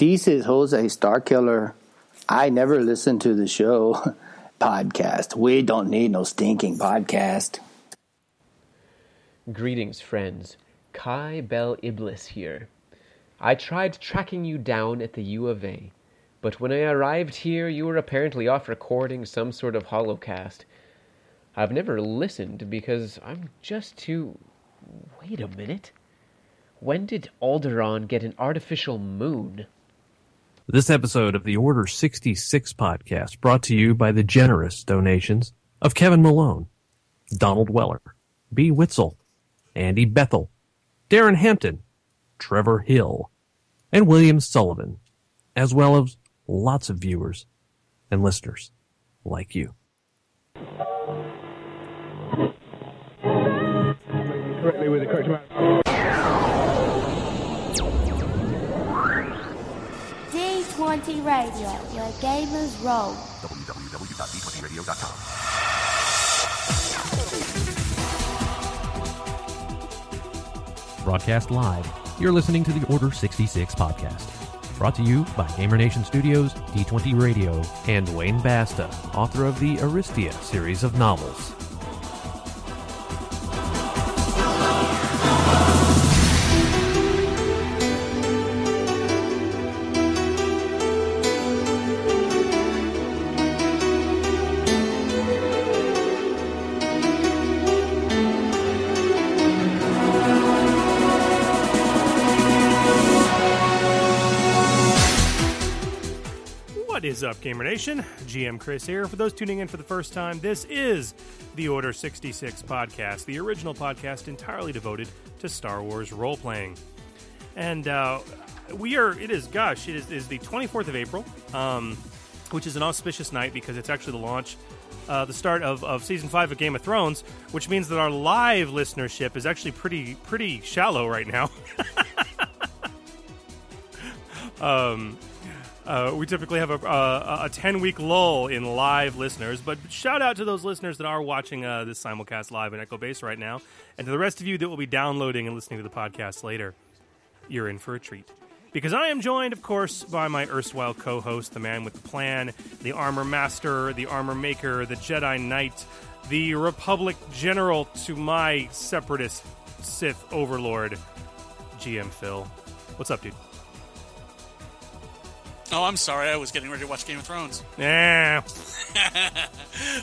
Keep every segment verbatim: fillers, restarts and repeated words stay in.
D C holds a star killer. I never listen to the show podcast. We don't need no stinking podcast. Greetings, friends. Kai Bel Iblis here. I tried tracking you down at the U of A, but when I arrived here, you were apparently off recording some sort of holocast. I've never listened because I'm just too... Wait a minute. When did Alderaan get an artificial moon? This episode of the Order sixty-six podcast brought to you by the generous donations of Kevin Malone, Donald Weller, B. Witzel, Andy Bethel, Darren Hampton, Trevor Hill, and William Sullivan, as well as lots of viewers and listeners like you. Correctly with the correct amount. D twenty Radio, where gamers roll. w w w dot d twenty radio dot com. Broadcast live. You're listening to the Order sixty-six podcast. Brought to you by Gamer Nation Studios, D twenty Radio, and Wayne Basta, author of the Aristia series of novels. What's up, Gamer Nation? G M Chris here. For those tuning in for the first time, this is the Order sixty-six podcast, the original podcast entirely devoted to Star Wars role-playing. And uh, we are, it is, gosh, it is, is the twenty-fourth of April, um, which is an auspicious night because it's actually the launch, uh, the start of, of Season five of Game of Thrones, which means that our live listenership is actually pretty, pretty shallow right now. um... Uh, we typically have a, uh, a ten-week lull in live listeners, but shout out to those listeners that are watching uh, this simulcast live in Echo Base right now, and to the rest of you that will be downloading and listening to the podcast later. You're in for a treat. Because I am joined, of course, by my erstwhile co-host, the man with the plan, the armor master, the armor maker, the Jedi Knight, the Republic General to my separatist Sith overlord, G M Phil. What's up, dude? Oh, I'm sorry. I was getting ready to watch Game of Thrones. Yeah.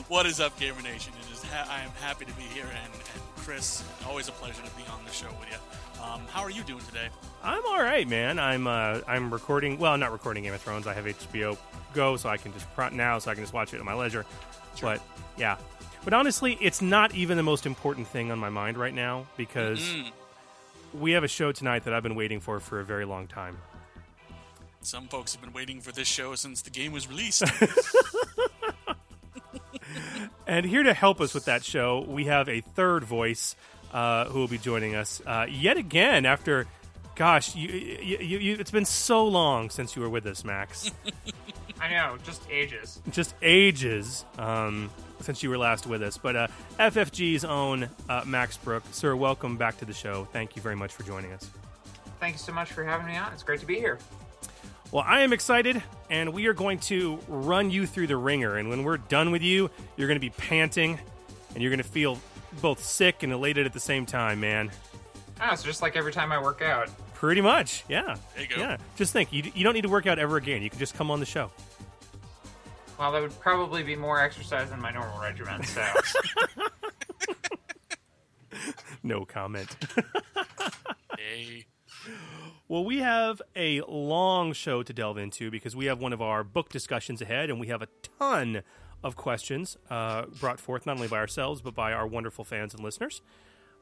What is up, Gamer Nation? It is ha- I am happy to be here, and, and Chris, always a pleasure to be on the show with you. Um, how are you doing today? I'm all right, man. I'm uh, I'm recording. Well, not recording Game of Thrones. I have H B O Go, so I can just now, so I can just watch it at my leisure. Sure. But yeah. But honestly, it's not even the most important thing on my mind right now because mm-hmm. we have a show tonight that I've been waiting for for a very long time. Some folks have been waiting for this show since the game was released. And here to help us with that show, we have a third voice uh, who will be joining us uh, yet again after, gosh, you, you, you, you, it's been so long since you were with us, Max. I know, just ages. Just ages um, since you were last with us. But uh, F F G's own uh, Max Brook, sir, welcome back to the show. Thank you very much for joining us. Thank you so much for having me on. It's great to be here. Well, I am excited, and we are going to run you through the ringer. And when we're done with you, you're going to be panting, and you're going to feel both sick and elated at the same time, man. Ah, so just like every time I work out. Pretty much, yeah. There you go. Yeah. Just think, you, you don't need to work out ever again. You can just come on the show. Well, that would probably be more exercise than my normal regimen, so... No comment. Hey... Well, we have a long show to delve into because we have one of our book discussions ahead, and we have a ton of questions uh, brought forth not only by ourselves but by our wonderful fans and listeners.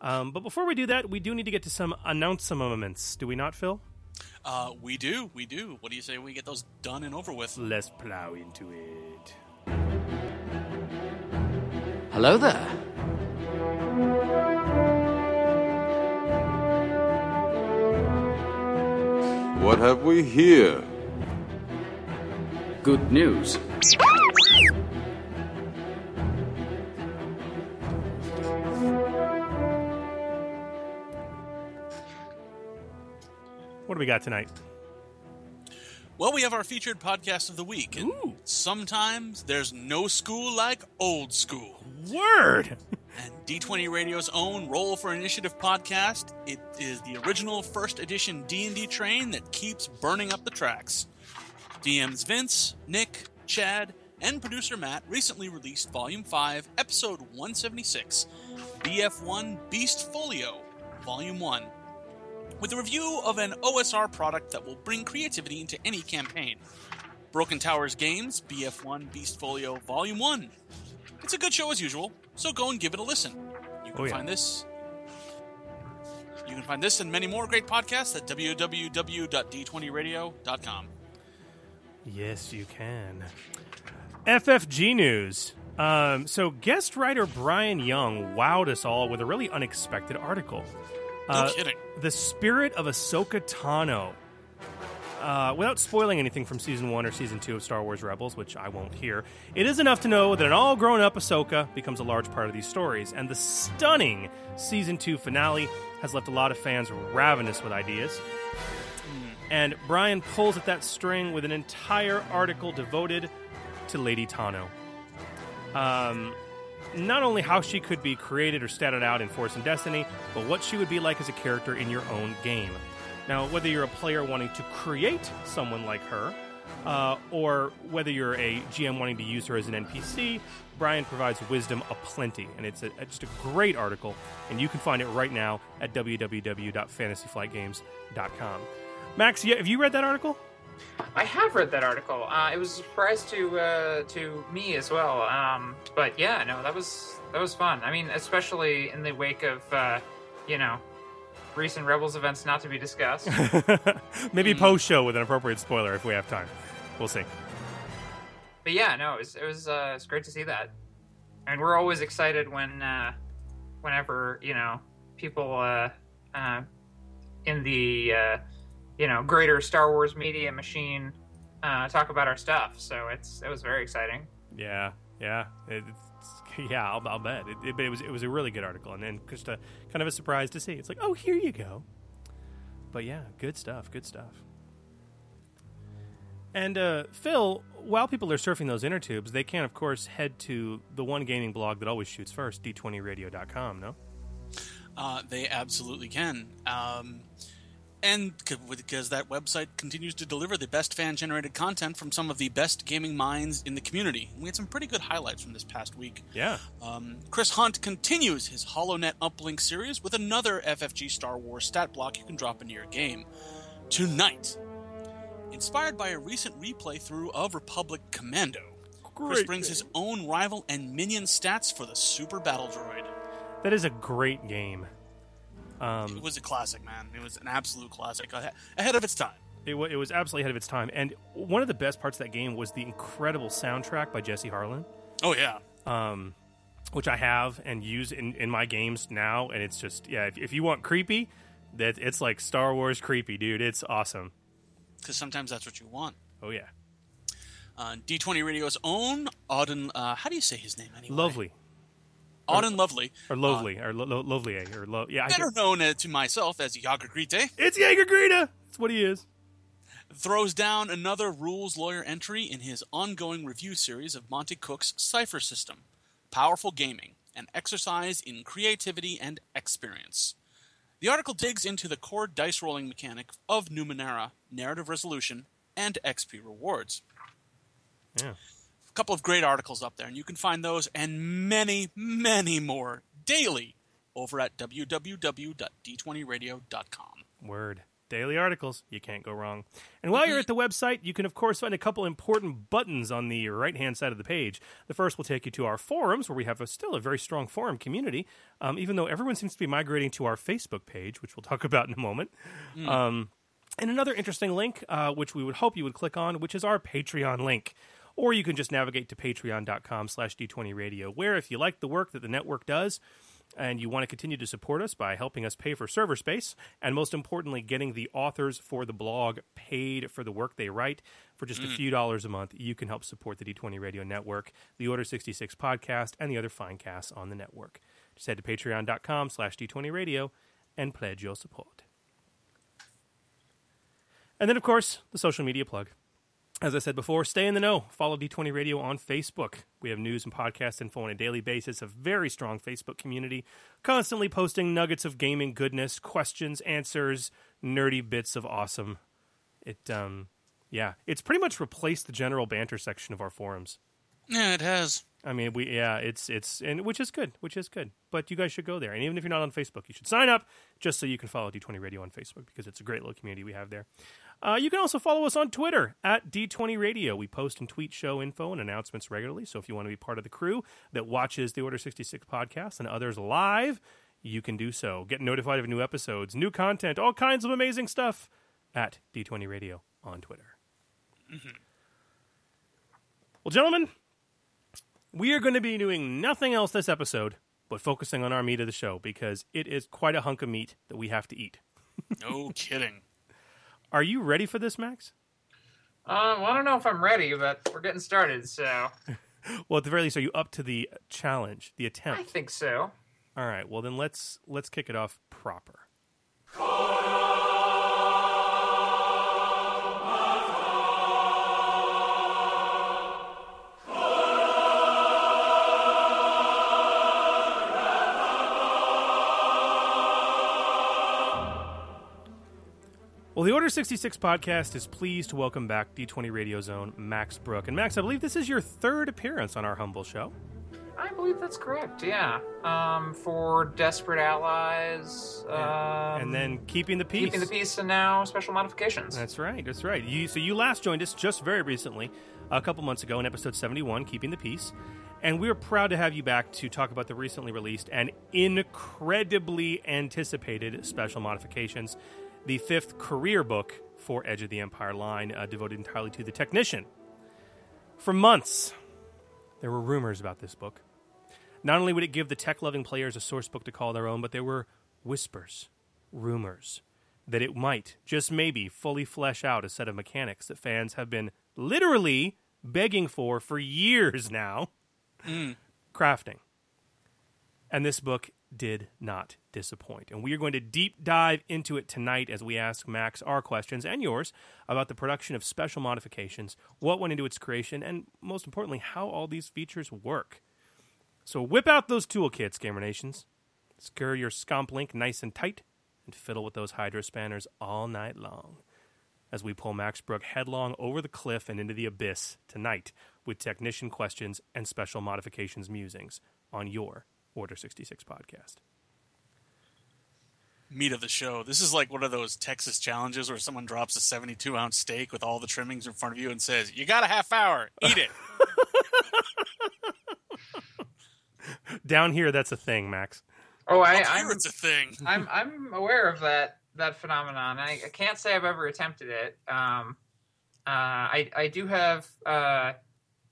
Um, but before we do that, we do need to get to some announcements, do we not, Phil? Uh, we do, we do. What do you say we get those done and over with? Let's plow into it. Hello there. What have we here? Good news. What do we got tonight? Well, we have our featured podcast of the week. And Ooh. Sometimes there's no school like old school. Word! And D twenty Radio's own Roll for Initiative podcast. It is the original first edition D and D train that keeps burning up the tracks. D Ms Vince, Nick, Chad, and producer Matt recently released Volume five, Episode one seventy-six, B F one Beast Folio, Volume one, with a review of an O S R product that will bring creativity into any campaign. Broken Towers Games, B F one Beast Folio, Volume one. It's a good show as usual, so go and give it a listen. You can oh, yeah. find this. You can find this and many more great podcasts at w w w dot d twenty radio dot com. Yes, you can. F F G News. Um, so guest writer Brian Young wowed us all with a really unexpected article. Uh, no kidding. The Spirit of Ahsoka Tano. Uh, without spoiling anything from Season one or Season two of Star Wars Rebels, which I won't hear, it is enough to know that an all-grown-up Ahsoka becomes a large part of these stories, and the stunning Season two finale has left a lot of fans ravenous with ideas. And Brian pulls at that string with an entire article devoted to Lady Tano. Um, not only how she could be created or statted out in Force and Destiny, but what she would be like as a character in your own game. Now, whether you're a player wanting to create someone like her, uh, or whether you're a G M wanting to use her as an N P C, Brian provides wisdom aplenty, and it's a, just a great article, and you can find it right now at w w w dot fantasy flight games dot com. Max, have you read that article? I have read that article. Uh, it was a surprise to uh, to me as well, um, but yeah, no, that was that was fun. I mean, especially in the wake of, uh, you know, recent Rebels events not to be discussed. Maybe mm. post-show with an appropriate spoiler if we have time. We'll see. But yeah, no, it was, it was uh, it's great to see that. And we're always excited when, uh, whenever, you know, people uh, uh, in the, uh, you know, greater Star Wars media machine uh, talk about our stuff. So it's it was very exciting. Yeah, yeah, it's... Yeah, I'll, I'll bet. It, it, it was it was a really good article, and then just a, kind of a surprise to see. It's like, oh, here you go. But yeah, good stuff, good stuff. And uh, Phil, while people are surfing those inner tubes, they can, of course, head to the one gaming blog that always shoots first, d twenty radio dot com, no? Uh, they absolutely can. Um, and because that website continues to deliver the best fan-generated content from some of the best gaming minds in the community. We had some pretty good highlights from this past week. Yeah. Um, Chris Hunt continues his HoloNet uplink series with another F F G Star Wars stat block you can drop into your game. Tonight, inspired by a recent replay through of Republic Commando, great Chris brings game. his own rival and minion stats for the Super Battle Droid. That is a great game. Um, it was a classic, man. It was an absolute classic. Ahead of its time. It, w- it was absolutely ahead of its time. And one of the best parts of that game was the incredible soundtrack by Jesse Harlan. Oh, yeah. Um, which I have and use in, in my games now. And it's just, yeah, if, if you want creepy, that it's like Star Wars creepy, dude. It's awesome. Because sometimes that's what you want. Oh, yeah. Uh, D twenty Radio's own Auden, uh, how do you say his name anyway? Lovely. Auden Lovely. Or Lovely. Uh, or lo- lo- Lovely. Or lo- yeah, I better guess. known uh, to myself as Jaeger Grete. It's Jaeger Grete. That's what he is. Throws down another rules lawyer entry in his ongoing review series of Monty Cook's Cypher System. Powerful Gaming. An exercise in creativity and experience. The article digs into the core dice rolling mechanic of Numenera, narrative resolution, and X P rewards. Yeah. Couple of great articles up there, and you can find those and many, many more daily over at w w w dot d twenty radio dot com. Word. Daily articles. You can't go wrong. And while you're at the website, you can, of course, find a couple important buttons on the right-hand side of the page. The first will take you to our forums, where we have a, still a very strong forum community, um, even though everyone seems to be migrating to our Facebook page, which we'll talk about in a moment. Mm. Um, and another interesting link, uh, which we would hope you would click on, which is our Patreon link. Or you can just navigate to patreon dot com slash d twenty radio, where if you like the work that the network does and you want to continue to support us by helping us pay for server space and, most importantly, getting the authors for the blog paid for the work they write for just mm. a few dollars a month, you can help support the D twenty Radio Network, the Order sixty-six podcast, and the other fine casts on the network. Just head to patreon dot com slash d twenty radio and pledge your support. And then, of course, the social media plug. As I said before, stay in the know. Follow D twenty Radio on Facebook. We have news and podcast info on a daily basis, a very strong Facebook community, constantly posting nuggets of gaming goodness, questions, answers, nerdy bits of awesome. It, um, yeah, it's pretty much replaced the general banter section of our forums. Yeah, it has. I mean, we yeah, it's it's and which is good, which is good. But you guys should go there, and even if you're not on Facebook, you should sign up just so you can follow D twenty Radio on Facebook because it's a great little community we have there. Uh, you can also follow us on Twitter at D twenty Radio. We post and tweet show info and announcements regularly. So if you want to be part of the crew that watches the Order sixty-six podcast and others live, you can do so. Get notified of new episodes, new content, all kinds of amazing stuff at D twenty Radio on Twitter. Mm-hmm. Well, gentlemen, we are going to be doing nothing else this episode but focusing on our meat of the show because it is quite a hunk of meat that we have to eat. No kidding. Are you ready for this, Max? Uh, well, I don't know if I'm ready, but we're getting started, so... Well, at the very least, are you up to the challenge, the attempt? I think so. All right, well, then let's let's kick it off proper. Well, the Order sixty-six podcast is pleased to welcome back D twenty Radio's own Max Brook. And Max, I believe this is your third appearance on our humble show. I believe that's correct, yeah. Um, for Desperate Allies. Um, and then Keeping the Peace. Keeping the Peace and now Special Modifications. That's right, that's right. You, so you last joined us just very recently, a couple months ago in episode seventy-one, Keeping the Peace. And we're proud to have you back to talk about the recently released and incredibly anticipated Special Modifications, the fifth career book for Edge of the Empire line, uh, devoted entirely to the technician. For months, there were rumors about this book. Not only would it give the tech-loving players a source book to call their own, but there were whispers, rumors, that it might, just maybe, fully flesh out a set of mechanics that fans have been literally begging for for years now, mm. crafting. And this book did not disappoint. And we are going to deep dive into it tonight as we ask Max our questions and yours about the production of Special Modifications, what went into its creation, and most importantly, how all these features work. So whip out those toolkits, Gamer Nations. Secure your Scomp Link nice and tight and fiddle with those Hydra Spanners all night long as we pull Max Brook headlong over the cliff and into the abyss tonight with technician questions and Special Modifications musings on your Order sixty-six podcast. Meat of the show. This is like one of those Texas challenges where someone drops a seventy-two ounce steak with all the trimmings in front of you and says, "You got a half hour. Eat it." Down here, that's a thing, Max. Oh, I, I'm, it's a thing. I'm I'm aware of that that phenomenon. I, I can't say I've ever attempted it. Um, uh, I I do have. Uh,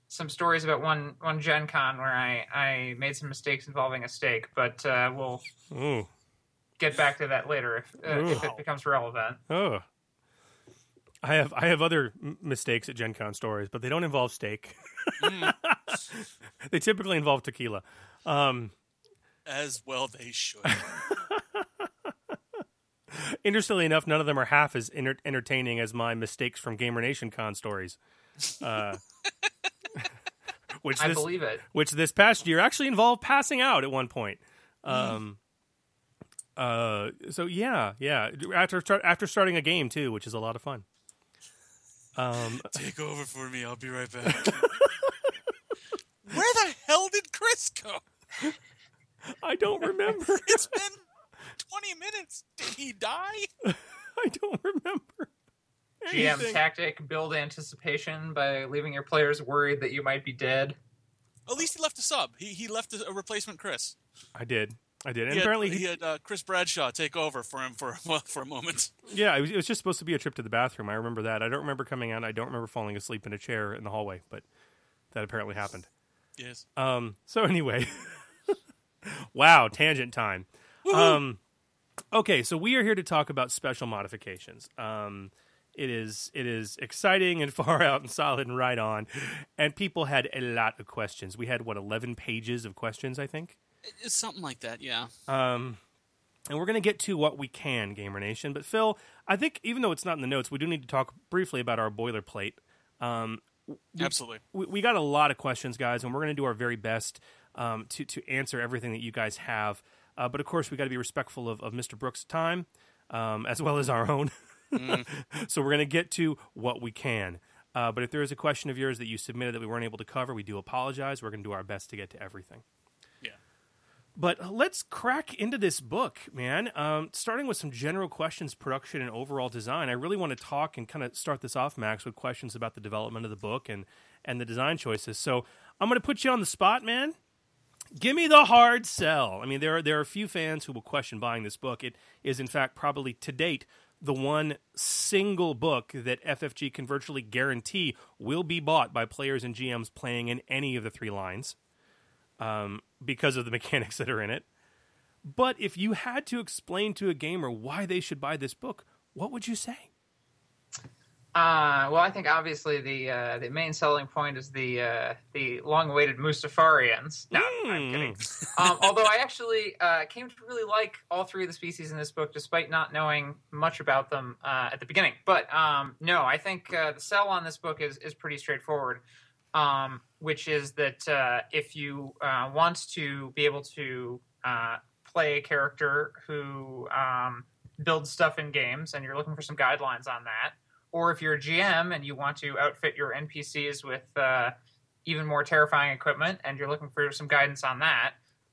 some stories about one, one Gen Con where I, I made some mistakes involving a steak, but uh, we'll Ooh. get back to that later if, uh, if it becomes relevant. Oh, I have I have other m- mistakes at Gen Con stories, but they don't involve steak. Mm. They typically involve tequila. Um, As well they should. Interestingly enough, none of them are half as enter- entertaining as my mistakes from Gamer Nation Con stories. Uh Which this, I believe it. Which this past year actually involved passing out at one point. Um, mm. uh, so yeah, yeah. After after starting a game too, which is a lot of fun. Um, Take over for me. I'll be right back. Where the hell did Chris go? I don't remember. It's been twenty minutes. Did he die? I don't remember. Anything. G M tactic, build anticipation by leaving your players worried that you might be dead. At least he left a sub. He he left a replacement Chris. I did. I did. And he apparently had, he had uh, Chris Bradshaw take over for him for, well, for a moment. Yeah, it was, it was just supposed to be a trip to the bathroom. I remember that. I don't remember coming out. I don't remember falling asleep in a chair in the hallway, but that apparently happened. Yes. Um. So anyway. Wow, tangent time. Woo-hoo. Um. Okay, so we are here to talk about Special Modifications. Um. It is it is exciting and far out and solid and right on. And people had a lot of questions. We had, what, eleven pages of questions, I think? It's something like that, yeah. Um, and we're going to get to what we can, Gamer Nation. But, Phil, I think even though it's not in the notes, we do need to talk briefly about our boilerplate. Um, we, Absolutely. We, we got a lot of questions, guys, and we're going to do our very best um, to, to answer everything that you guys have. Uh, but, of course, we got to be respectful of, of Mister Brooks' time um, as well as our own. mm. So we're going to get to what we can. Uh, but if there is a question of yours that you submitted that we weren't able to cover, we do apologize. We're going to do our best to get to everything. Yeah. But let's crack into this book, man, um, starting with some general questions, production, and overall design. I really want to talk and kind of start this off, Max, with questions about the development of the book and, and the design choices. So I'm going to put you on the spot, man. Give me the hard sell. I mean, there are, there are a few fans who will question buying this book. It is, in fact, probably to date the one single book that F F G can virtually guarantee will be bought by players and G Ms playing in any of the three lines um, because of the mechanics that are in it. But if you had to explain to a gamer why they should buy this book, what would you say? Uh, well, I think obviously the uh, the main selling point is the uh, the long-awaited Mustafarians. No, mm. I'm kidding. um, although I actually uh, came to really like all three of the species in this book, despite not knowing much about them uh, at the beginning. But um, no, I think uh, the sell on this book is, is pretty straightforward, um, which is that uh, if you uh, want to be able to uh, play a character who um, builds stuff in games and you're looking for some guidelines on that, or if you're a G M and you want to outfit your N P Cs with uh, even more terrifying equipment and you're looking for some guidance on that,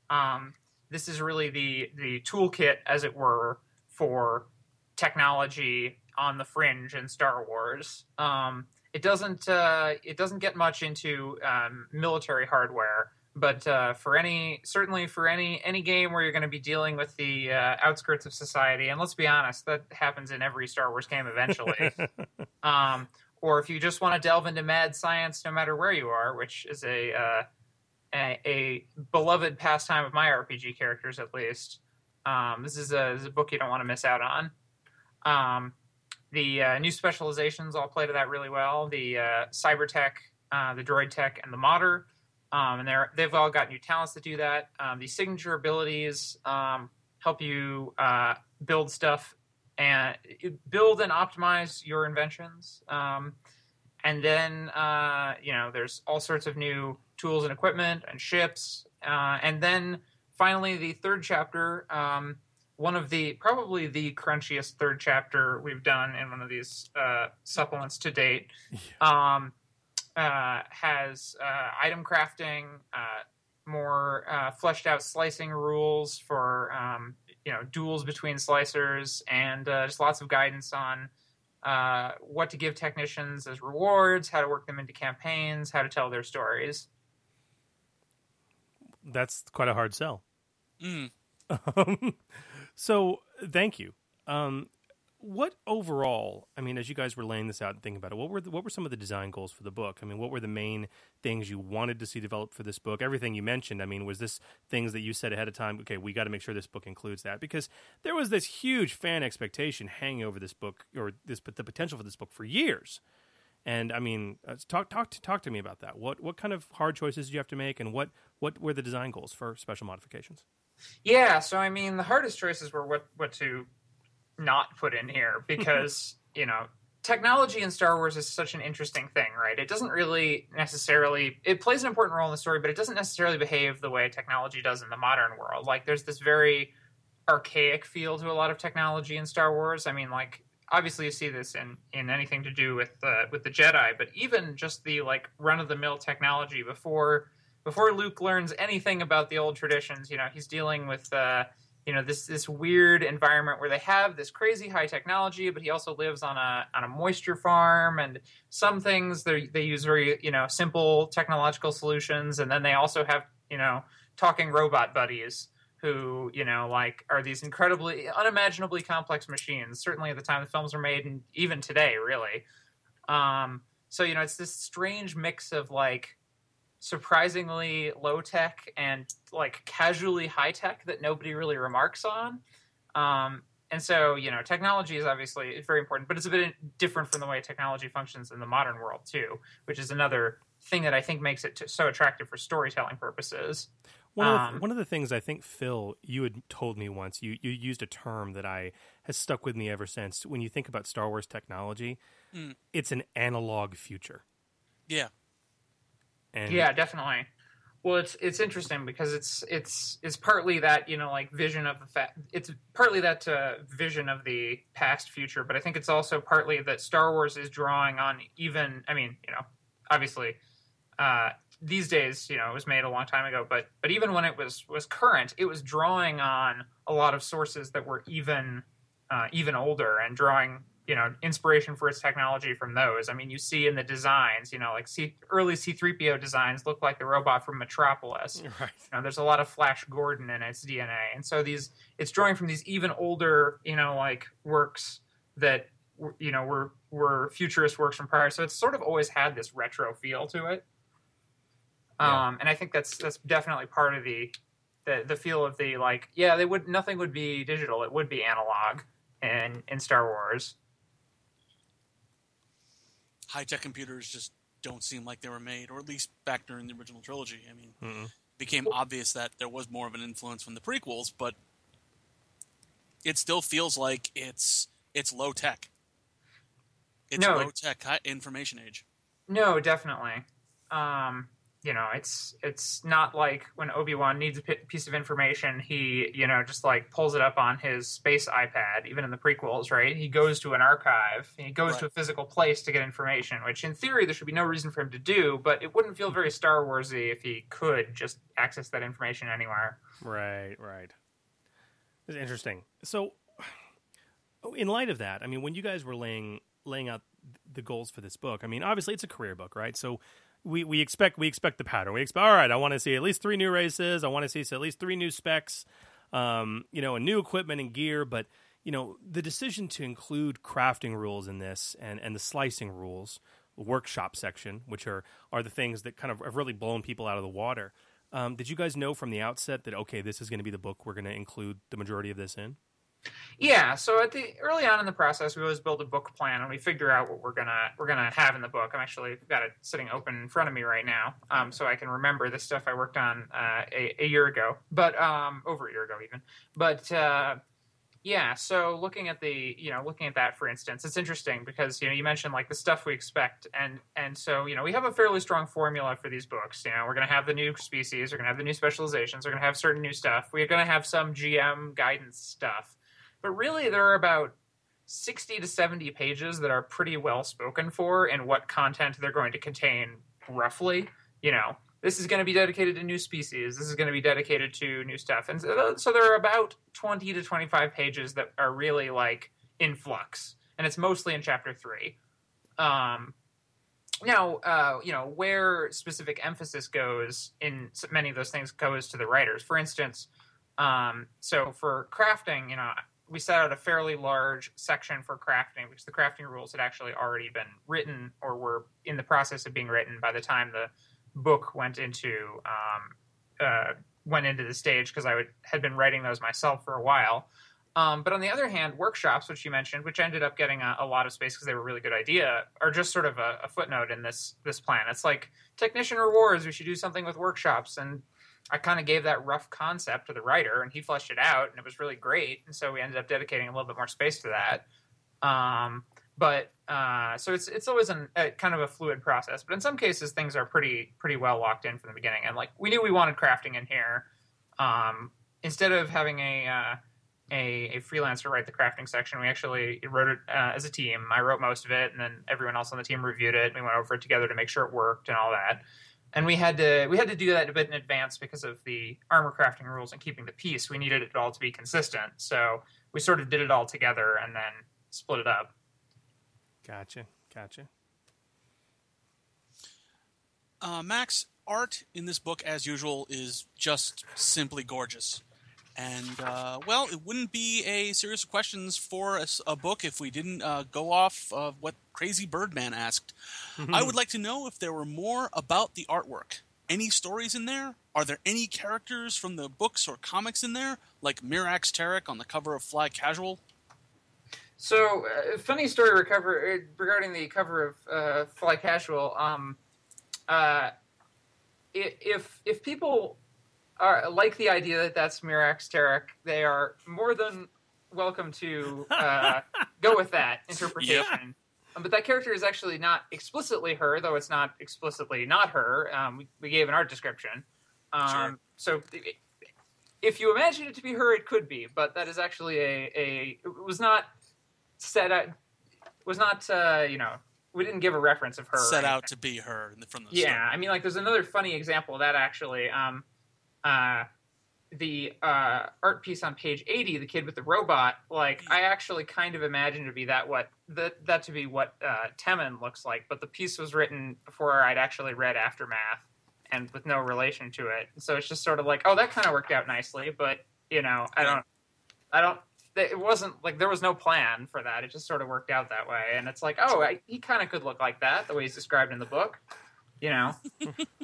um, this is really the the toolkit, as it were, for technology on the fringe in Star Wars. Um, it doesn't uh, it doesn't get much into um, military hardware, but uh, for any certainly for any any game where you're going to be dealing with the uh, outskirts of society, and let's be honest, that happens in every Star Wars game eventually. um, or if you just want to delve into mad science, no matter where you are, which is a, uh, a a beloved pastime of my R P G characters, at least. Um, this is a this is a book you don't want to miss out on. Um, the uh, new specializations all play to that really well. The uh, cybertech, uh, the droid tech, and the modder. Um, and they're, they've all got new talents that do that. Um, the signature abilities um, help you uh, build stuff and build and optimize your inventions. Um, and then, uh, you know, there's all sorts of new tools and equipment and ships. Uh, and then finally, the third chapter, um, one of the probably the crunchiest third chapter we've done in one of these uh, supplements to date. Yeah. Um, Uh, has uh, item crafting, uh, more uh, fleshed out slicing rules for um, you know duels between slicers, and uh, just lots of guidance on uh, what to give technicians as rewards, how to work them into campaigns, how to tell their stories. That's quite a hard sell. Mm. Um, so thank you. Um, What overall, I mean, as you guys were laying this out and thinking about it, what were the, what were some of the design goals for the book? I mean, what were the main things you wanted to see developed for this book? Everything you mentioned, I mean, was this things that you said ahead of time, okay, we got to make sure this book includes that? Because there was this huge fan expectation hanging over this book, or this the potential for this book for years. And I mean, talk talk to, talk to me about that. What what kind of hard choices did you have to make, and what, what were the design goals for special modifications? Yeah, so I mean, the hardest choices were what, what to... not put in here, because you know technology in Star Wars is such an interesting thing, right? It doesn't really necessarily it plays an important role in the story, but it doesn't necessarily behave the way technology does in the modern world. Like, there's this very archaic feel to a lot of technology in Star Wars. I mean, like, obviously you see this in in anything to do with uh, with the Jedi, but even just the like run of the mill technology before before Luke learns anything about the old traditions. You know, he's dealing with uh You know, this this weird environment where they have this crazy high technology, but he also lives on a on a moisture farm, and some things they they use very, you know, simple technological solutions. And then they also have, you know, talking robot buddies who, you know, like are these incredibly, unimaginably complex machines, certainly at the time the films were made and even today, really. Um, so, you know, it's this strange mix of like surprisingly low tech and like casually high tech that nobody really remarks on. Um, and so, you know, technology is obviously very important, but it's a bit different from the way technology functions in the modern world too, which is another thing that I think makes it t- so attractive for storytelling purposes. One of, um, one of the things I think, Phil, you had told me once, you, you used a term that I has stuck with me ever since. When you think about Star Wars technology, mm. it's an analog future. Yeah. And yeah, definitely. Well, it's it's interesting because it's it's it's partly that, you know, like vision of the fa- it's partly that uh, vision of the past future, but I think it's also partly that Star Wars is drawing on even, I mean, you know, obviously uh, these days, you know, it was made a long time ago, but but even when it was was current, it was drawing on a lot of sources that were even uh, even older and drawing, you know, inspiration for its technology from those. I mean, you see in the designs, you know, like C- early C three P O designs look like the robot from Metropolis. Right. You know, there's a lot of Flash Gordon in its D N A. And so these, it's drawing from these even older, you know, like works that, you know, were, were futurist works from prior. So it's sort of always had this retro feel to it. Yeah. Um, and I think that's, that's definitely part of the, the, the feel of the, like, yeah, they would, nothing would be digital. It would be analog in, in Star Wars. High-tech computers just don't seem like they were made, or at least back during the original trilogy. I mean, mm-hmm. It became obvious that there was more of an influence from the prequels, but it still feels like it's it's low-tech. It's no, low-tech high information age. No, definitely. Um, you know, it's it's not like when Obi-Wan needs a p- piece of information, he, you know, just like pulls it up on his space iPad, even in the prequels, right? He goes to an archive, he goes right. to a physical place to get information, which in theory there should be no reason for him to do, but it wouldn't feel very Star Wars-y if he could just access that information anywhere. Right, right. It's interesting. So, in light of that, I mean, when you guys were laying laying out the goals for this book, I mean, obviously it's a career book, right? So, We we expect we expect the pattern. We expect, all right, I want to see at least three new races. I want to see at least three new specs, um, you know, and new equipment and gear. But, you know, the decision to include crafting rules in this and, and the slicing rules, the workshop section, which are, are the things that kind of have really blown people out of the water. Um, did you guys know from the outset that, okay, this is going to be the book we're going to include the majority of this in? Yeah, so at the early on in the process, we always build a book plan and we figure out what we're gonna we're gonna have in the book. I'm actually got it sitting open in front of me right now, um, so I can remember the stuff I worked on uh, a, a year ago, but um, over a year ago even. But uh, yeah, so looking at the you know looking at that, for instance, it's interesting because you know you mentioned like the stuff we expect, and and so you know we have a fairly strong formula for these books. You know we're gonna have the new species, we're gonna have the new specializations, we're gonna have certain new stuff, we're gonna have some G M guidance stuff. But really, there are about sixty to seventy pages that are pretty well spoken for in what content they're going to contain, roughly. You know, this is going to be dedicated to new species. This is going to be dedicated to new stuff. And so there are about twenty to twenty-five pages that are really, like, in flux. And it's mostly in Chapter three. Um, now, uh, you know, where specific emphasis goes in many of those things goes to the writers. For instance, um, so for crafting, you know... we set out a fairly large section for crafting because the crafting rules had actually already been written or were in the process of being written by the time the book went into um, uh, went into the stage because I would, had been writing those myself for a while. Um, but on the other hand, workshops, which you mentioned, which ended up getting a, a lot of space because they were a really good idea, are just sort of a, a footnote in this this plan. It's like technician rewards. We should do something with workshops, and I kind of gave that rough concept to the writer, and he fleshed it out, and it was really great. And so we ended up dedicating a little bit more space to that. Um, but uh, so it's it's always an, a kind of a fluid process. But in some cases, things are pretty pretty well locked in from the beginning. And like we knew we wanted crafting in here. Um, instead of having a, uh, a a freelancer write the crafting section, we actually wrote it uh, as a team. I wrote most of it, and then everyone else on the team reviewed it. And we went over it together to make sure it worked and all that. And we had to we had to do that a bit in advance because of the armor crafting rules and keeping the peace. We needed it all to be consistent, so we sort of did it all together and then split it up. Gotcha, gotcha. Uh, Max, art in this book, as usual, is just simply gorgeous. And, uh, well, it wouldn't be a series of questions for a, a book if we didn't uh, go off of what Crazy Birdman asked. Mm-hmm. I would like to know if there were more about the artwork. Any stories in there? Are there any characters from the books or comics in there, like Mirax Tarek on the cover of Fly Casual? So, uh, funny story recover, regarding the cover of uh, Fly Casual. Um, uh, if if people... Uh, like the idea that that's Mirax Tarek, they are more than welcome to uh, go with that interpretation. Yeah. Um, but that character is actually not explicitly her, though it's not explicitly not her. Um, we, we gave an art description. Um, sure. So if you imagine it to be her, it could be, but that is actually a, a it was not set out, was not, uh, you know, we didn't give a reference of her. Set out to be her from the yeah, start. Yeah, I mean, like, there's another funny example of that, actually. Um, uh, the uh, art piece on page eighty, the kid with the robot, like, I actually kind of imagined to be that what that, that to be what uh, Temin looks like, but the piece was written before I'd actually read Aftermath and with no relation to it. So it's just sort of like, oh, that kind of worked out nicely, but, you know, I don't, I don't, it wasn't, like, there was no plan for that. It just sort of worked out that way. And it's like, oh, I, he kind of could look like that, the way he's described in the book, you know?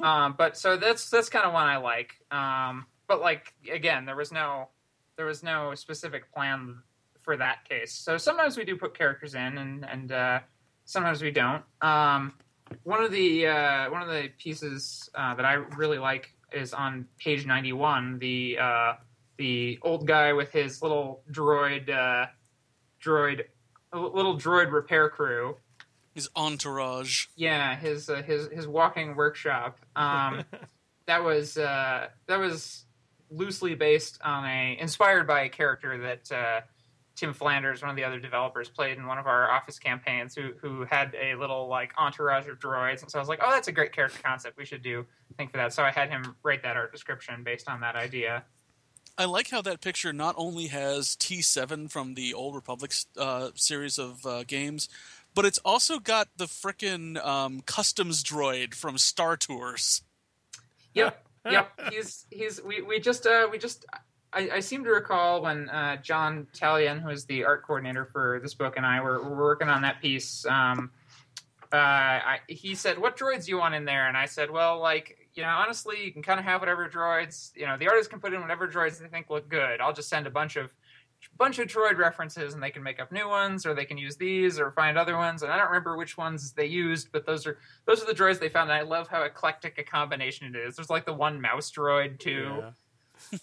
um, but so that's, that's kind of one I like. Um, but, like, again, there was no, there was no specific plan for that case. So sometimes we do put characters in and, and, uh, sometimes we don't. Um, one of the, uh, one of the pieces, uh, that I really like is on page ninety-one, the, uh, the old guy with his little droid, uh, droid, little droid repair crew. His entourage. Yeah, his uh, his his walking workshop. Um, that was uh, that was loosely based on a inspired by a character that uh, Tim Flanders, one of the other developers, played in one of our office campaigns. Who who had a little like entourage of droids, and so I was like, oh, that's a great character concept. We should do a thing for that. So I had him write that art description based on that idea. I like how that picture not only has T seven from the Old Republic uh, series of uh, games, but it's also got the frickin' um, customs droid from Star Tours. Yep, yep. He's he's. We we just uh, we just. I, I seem to recall when uh, John Talion, who is the art coordinator for this book, and I were, were working on that piece. Um, uh, I, he said, "What droids do you want in there?" And I said, "Well, like." You know, honestly, you can kind of have whatever droids, you know, the artists can put in whatever droids they think look good. I'll just send a bunch of bunch of droid references and they can make up new ones or they can use these or find other ones. And I don't remember which ones they used, but those are those are the droids they found. And I love how eclectic a combination it is. There's like the one mouse droid, too. Yeah.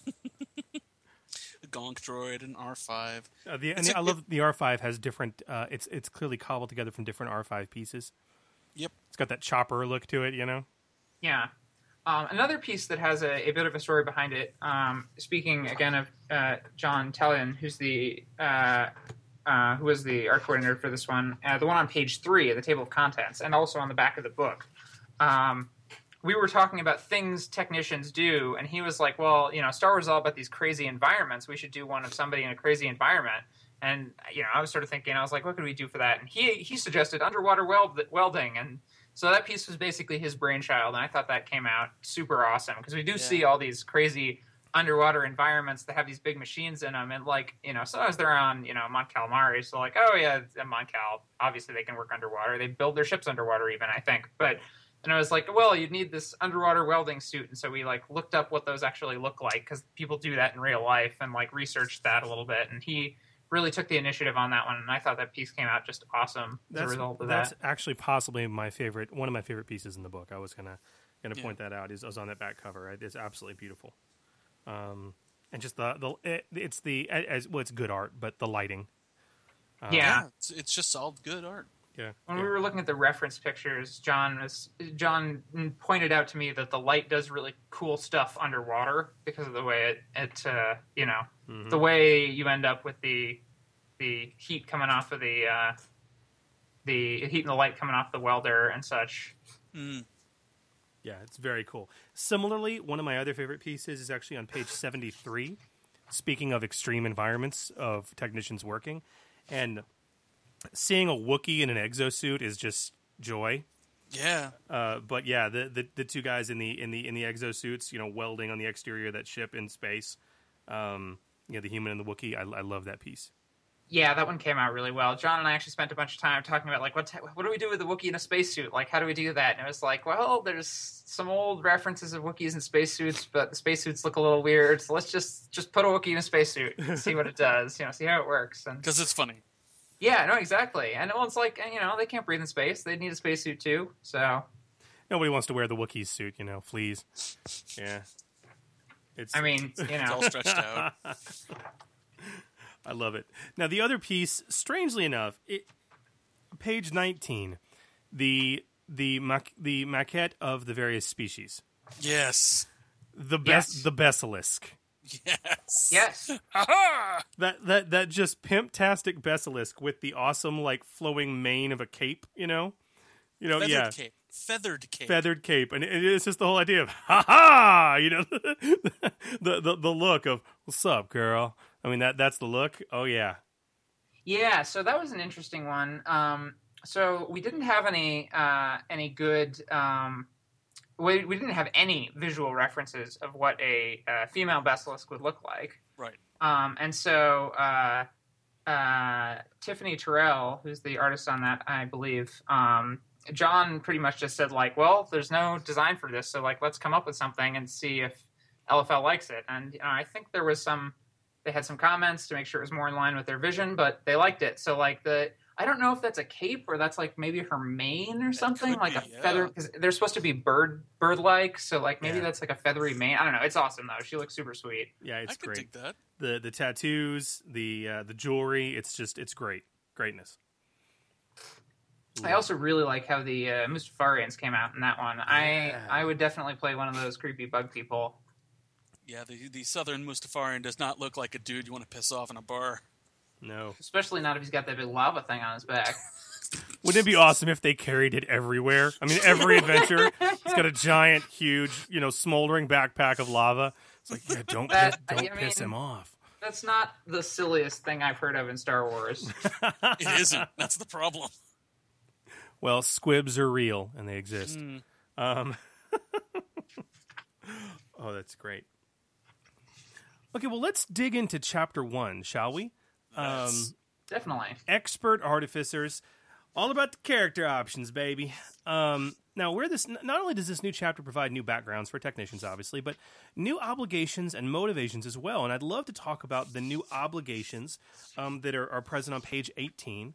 A gonk droid and R five. Uh, the, and the, I love the R five has different, uh, it's, it's clearly cobbled together from different R five pieces. Yep. It's got that chopper look to it, you know? Yeah. Um, another piece that has a, a bit of a story behind it, um, speaking again of uh, John Talion, who's the uh, uh, who was the art coordinator for this one, uh, the one on page three of the table of contents, and also on the back of the book. Um, we were talking about things technicians do, and he was like, "Well, you know, Star Wars is all about these crazy environments. We should do one of somebody in a crazy environment." And you know, I was sort of thinking, I was like, "What could we do for that?" And he he suggested underwater weld- welding and. So that piece was basically his brainchild, and I thought that came out super awesome because we do yeah. see all these crazy underwater environments that have these big machines in them, and like you know, sometimes they're on you know Mon Calamari, so like oh yeah, Mon Cal, obviously they can work underwater. They build their ships underwater, even I think. But and I was like, well, you'd need this underwater welding suit, and so we like looked up what those actually look like because people do that in real life, and like researched that a little bit, and he. Really took the initiative on that one, and I thought that piece came out just awesome as that's, a result of that's that. That's actually possibly my favorite, one of my favorite pieces in the book. I was gonna gonna yeah. point that out. Is was on that back cover. Right? It's absolutely beautiful, um, and just the the it, it's the as well, it's good art, but the lighting. Um, yeah, yeah it's, it's just solid good art. Yeah. When yeah. we were looking at the reference pictures, John was, John pointed out to me that the light does really cool stuff underwater because of the way it, it uh, you know, mm-hmm. the way you end up with the the heat coming off of the uh, the heat and the light coming off the welder and such. Mm. Yeah, it's very cool. Similarly, one of my other favorite pieces is actually on page seventy-three. Speaking of extreme environments of technicians working, and. Seeing a Wookiee in an exosuit is just joy. Yeah. Uh, but yeah, the, the the two guys in the in the in the exosuits, you know, welding on the exterior of that ship in space. Um, you know, the human and the Wookiee. I, I love that piece. Yeah, that one came out really well. John and I actually spent a bunch of time talking about like what t- what do we do with the Wookiee in a spacesuit? Like, how do we do that? And it was like, well, there's some old references of Wookiees in spacesuits, but the spacesuits look a little weird. So let's just just put a Wookiee in a spacesuit and see what it does. You know, see how it works. And because it's funny. Yeah, no, exactly. And it's like, you know, they can't breathe in space. They need a spacesuit, too, so... Nobody wants to wear the Wookiee's suit, you know, fleas. Yeah. It's. I mean, you know... It's all stretched out. I love it. Now, the other piece, strangely enough, it page nineteen, the the ma- the maquette of the various species. Yes. The best, yes. The basilisk. Yes. Yes. Aha! That that that just pimp-tastic basilisk with the awesome like flowing mane of a cape, you know, you know, feathered yeah, cape. feathered cape, feathered cape, and it, it's just the whole idea of ha ha, you know, the, the the look of what's up, girl. I mean that that's the look. Oh yeah. Yeah. So that was an interesting one. Um, so we didn't have any uh, any good. Um, We we didn't have any visual references of what a uh, female basilisk would look like, right? Um, and so uh, uh, Tiffany Terrell, who's the artist on that, I believe, um, John pretty much just said like, "Well, there's no design for this, so like, let's come up with something and see if L F L likes it." And you know, I think there was some, they had some comments to make sure it was more in line with their vision, but they liked it. So like the. I don't know if that's a cape or that's like maybe her mane or something, like be, a yeah. feather. Because they're supposed to be bird, bird-like, so like maybe yeah. that's like a feathery mane. I don't know. It's awesome though. She looks super sweet. Yeah, it's I great. I could dig that. The the tattoos, the uh, the jewelry. It's just it's great greatness. Ooh. I also really like how the uh, Mustafarians came out in that one. Yeah. I I would definitely play one of those creepy bug people. Yeah, the the Southern Mustafarian does not look like a dude you want to piss off in a bar. No. Especially not if he's got that big lava thing on his back. Wouldn't it be awesome if they carried it everywhere? I mean, every adventure, he's got a giant, huge, you know, smoldering backpack of lava. It's like, yeah, don't, that, piss, don't I mean, piss him off. That's not the silliest thing I've heard of in Star Wars. It isn't. That's the problem. Well, squibs are real, and they exist. Mm. Um, oh, that's great. Okay, well, let's dig into Chapter one, shall we? Um, Definitely. Expert artificers, all about the character options, baby. Um, now, where this not only does this new chapter provide new backgrounds for technicians, obviously, but new obligations and motivations as well. And I'd love to talk about the new obligations um, that are, are present on page eighteen.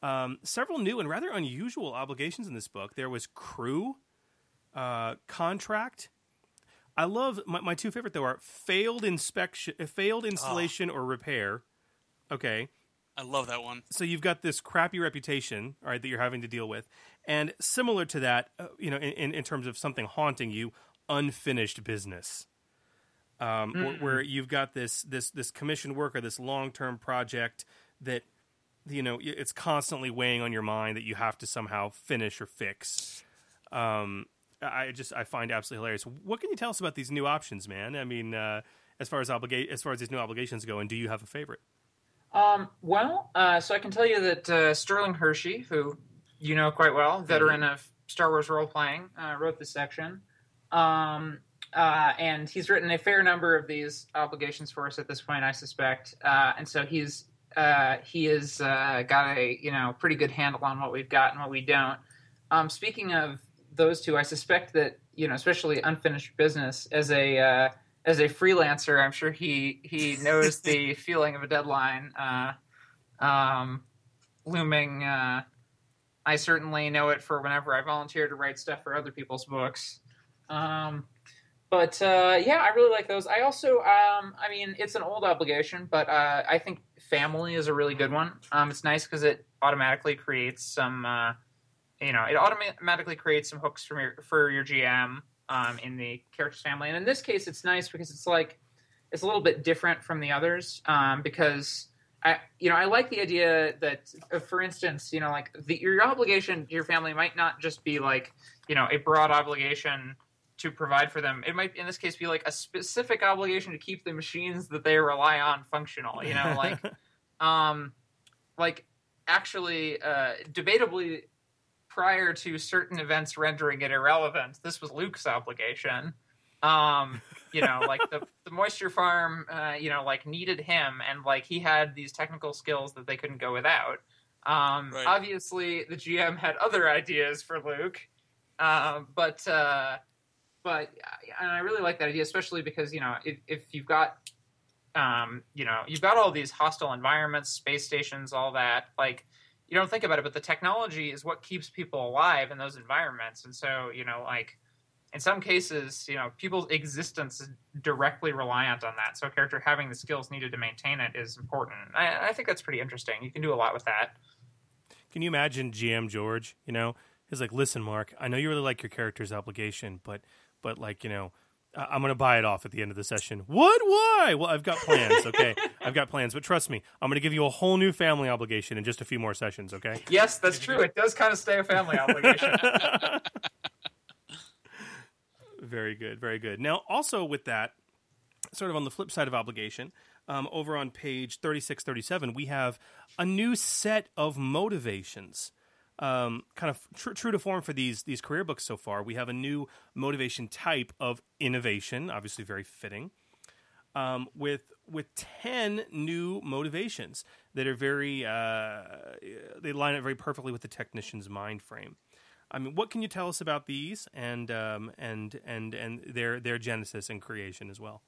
Um, several new and rather unusual obligations in this book. There was crew, uh, contract. I love my, my two favorite though are failed inspection, failed installation oh. or repair. Okay. I love that one. So you've got this crappy reputation, all right, that you're having to deal with. And similar to that, uh, you know, in, in terms of something haunting you, unfinished business. Um, mm-hmm. where, where you've got this this this commission work or this long-term project that, you know, it's constantly weighing on your mind that you have to somehow finish or fix. Um, I just, I find it absolutely hilarious. What can you tell us about these new options, man? I mean, uh, as far as obliga- as far as these new obligations go, and do you have a favorite? Um, well, uh, so I can tell you that uh, Sterling Hershey, who you know quite well, veteran mm-hmm. of Star Wars role-playing, uh, wrote this section. Um, uh, and he's written a fair number of these obligations for us at this point, I suspect. Uh, and so he's uh, he has uh, got a you know pretty good handle on what we've got and what we don't. Um, speaking of those two, I suspect that, you know, especially unfinished business, as a... Uh, As a freelancer, I'm sure he, he knows the feeling of a deadline uh, um, looming. Uh, I certainly know it for whenever I volunteer to write stuff for other people's books. Um, but, uh, yeah, I really like those. I also, um, I mean, it's an old obligation, but uh, I think family is a really good one. Um, it's nice because it automatically creates some, uh, you know, it automatically creates some hooks from your, for your G M. Um, in the character's family. And in this case, it's nice because it's like, it's a little bit different from the others um, because I, you know, I like the idea that, uh, for instance, you know, like the, your obligation to your family might not just be like, you know, a broad obligation to provide for them. It might, in this case, be like a specific obligation to keep the machines that they rely on functional, you know, like, um, like actually uh, debatably, prior to certain events rendering it irrelevant, this was Luke's obligation. Um, you know, like the, the moisture farm, uh, you know, like needed him, and like he had these technical skills that they couldn't go without. Um, right. Obviously, the G M had other ideas for Luke, uh, but uh, but and I really like that idea, especially because you know if, if you've got, um, you know, you've got all these hostile environments, space stations, all that, like. You don't think about it, but the technology is what keeps people alive in those environments. And so, you know, like in some cases, you know, people's existence is directly reliant on that. So a character having the skills needed to maintain it is important. I, I think that's pretty interesting. You can do a lot with that. Can you imagine G M George, you know? He's like, listen, Mark, I know you really like your character's obligation, but, but like, you know, I- I'm going to buy it off at the end of the session. What? Why? Well, I've got plans, okay? I've got plans, but trust me, I'm going to give you a whole new family obligation in just a few more sessions, okay? Yes, that's true. It does kind of stay a family obligation. Very good, very good. Now, also with that, sort of on the flip side of obligation, um, over on page thirty-six thirty-seven, we have a new set of motivations. Um, kind of tr- true to form for these these career books so far. We have a new motivation type of innovation, obviously very fitting, um, with with ten new motivations that are very, uh, they line up very perfectly with the technician's mind frame. I mean, what can you tell us about these and um, and and and their their genesis and creation as well?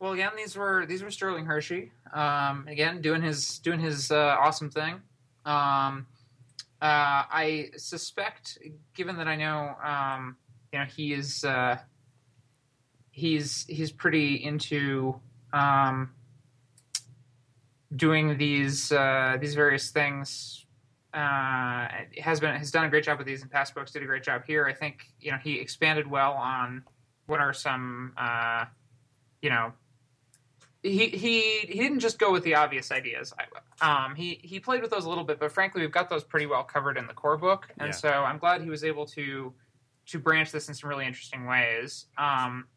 Well, again, these were these were Sterling Hershey, um, again doing his doing his uh, awesome thing. Um, Uh, I suspect, given that I know, um, you know, he is uh, he's he's pretty into um, doing these uh, these various things. Uh, has been has done a great job with these in past books. Did a great job here. I think you know he expanded well on what are some uh, you know. He he he didn't just go with the obvious ideas. Um, he he played with those a little bit, but frankly, we've got those pretty well covered in the core book, and yeah. So I'm glad he was able to to branch this in some really interesting ways. Um,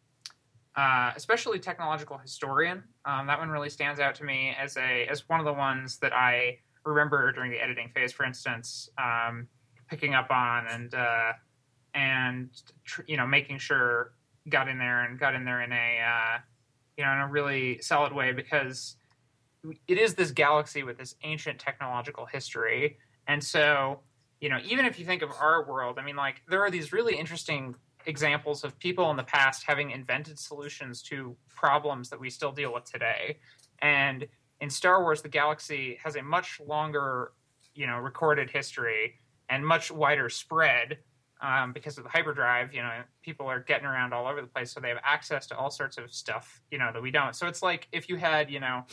uh, especially technological historian. Um, that one really stands out to me as a as one of the ones that I remember during the editing phase, for instance, um, picking up on and uh, and tr- you know making sure got in there and got in there in a. Uh, You know, in a really solid way, because it is this galaxy with this ancient technological history. And so, you know, even if you think of our world, I mean, like, there are these really interesting examples of people in the past having invented solutions to problems that we still deal with today. And in Star Wars, the galaxy has a much longer, you know, recorded history and much wider spread. Um, because of the hyperdrive, you know, people are getting around all over the place, so they have access to all sorts of stuff, you know, that we don't. So it's like if you had, you know,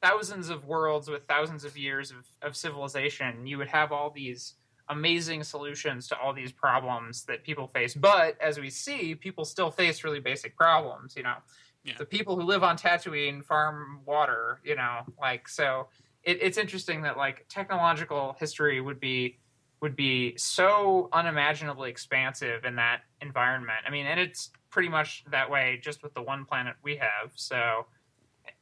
thousands of worlds with thousands of years of, of civilization, you would have all these amazing solutions to all these problems that people face. But as we see, people still face really basic problems, you know. Yeah. The people who live on Tatooine farm water, you know, like, so it, it's interesting that, like, technological history would be... would be so unimaginably expansive in that environment. I mean, and it's pretty much that way just with the one planet we have. So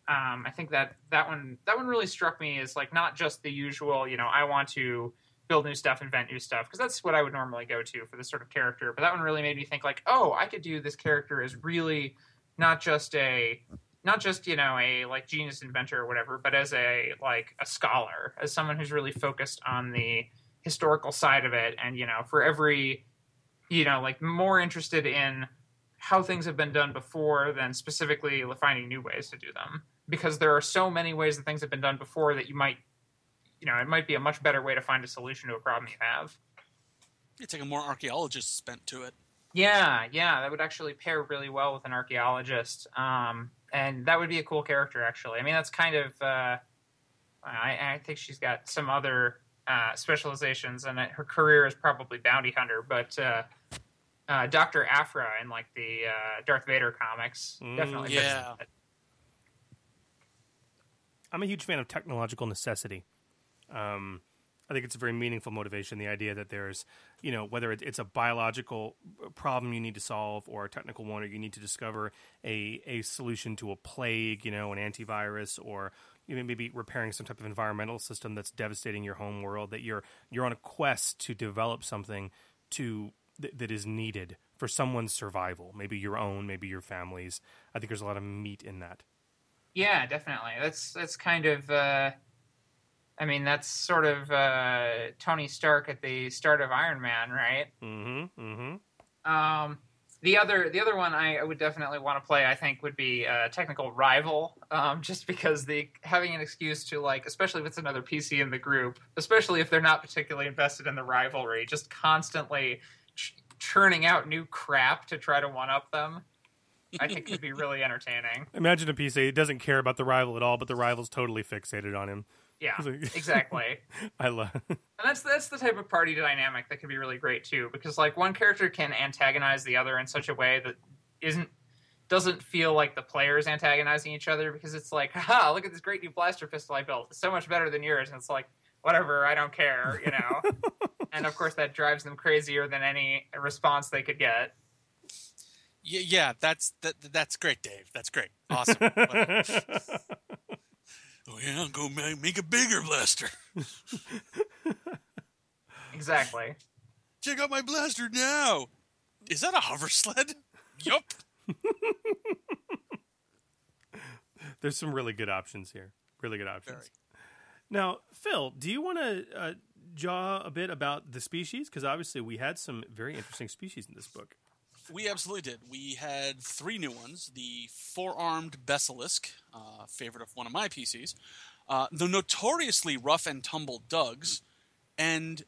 um, I think that that one that one really struck me as, like, not just the usual, you know, I want to build new stuff, invent new stuff, because that's what I would normally go to for this sort of character. But that one really made me think, like, oh, I could do this character as really not just a... not just, you know, a, like, genius inventor or whatever, but as a, like, a scholar, as someone who's really focused on the... historical side of it, and, you know, for every, you know, like, more interested in how things have been done before than specifically finding new ways to do them, because there are so many ways that things have been done before that you might, you know, it might be a much better way to find a solution to a problem you have. It's like a more archaeologist's bent to it. Yeah, yeah, that would actually pair really well with an archaeologist, um, and that would be a cool character, actually. I mean, that's kind of, uh, I, I think she's got some other... Uh, specializations, and her career is probably bounty hunter, but uh, uh, Doctor Aphra in, like, the uh, Darth Vader comics mm, definitely yeah. fits that. I'm a huge fan of technological necessity. Um, I think it's a very meaningful motivation, the idea that there's, you know, whether it's a biological problem you need to solve or a technical one, or you need to discover a, a solution to a plague, you know, an antivirus, or you maybe repairing some type of environmental system that's devastating your home world, that you're you're on a quest to develop something to th- that is needed for someone's survival, maybe your own, maybe your family's. I think there's a lot of meat in that. Yeah, definitely. That's that's kind of, uh, I mean, that's sort of uh, Tony Stark at the start of Iron Man, right? Mm-hmm, mm-hmm. Um, The other the other one I would definitely want to play, I think, would be uh, Technical Rival, um, just because the having an excuse to, like, especially if it's another P C in the group, especially if they're not particularly invested in the rivalry, just constantly ch- churning out new crap to try to one-up them, I think could be really entertaining. Imagine a P C that doesn't care about the rival at all, but the rival's totally fixated on him. Yeah, exactly. I love and that's that's the type of party dynamic that can be really great too, because like one character can antagonize the other in such a way that isn't doesn't feel like the players antagonizing each other, because it's like, ha, look at this great new blaster pistol I built. It's so much better than yours. And it's like, whatever, I don't care, you know? And of course that drives them crazier than any response they could get. Yeah, yeah, that's that, that's great, Dave. That's great. Awesome. Oh yeah, go make, make a bigger blaster. Exactly. Check out my blaster now. Is that a hover sled? Yup. There's some really good options here. Really good options. Very. Now, Phil, do you want to uh, jaw a bit about the species? Because obviously we had some very interesting species in this book. We absolutely did. We had three new ones. The four-armed basilisk, uh, favorite of one of my P Cs, uh, the notoriously rough and tumble dugs, and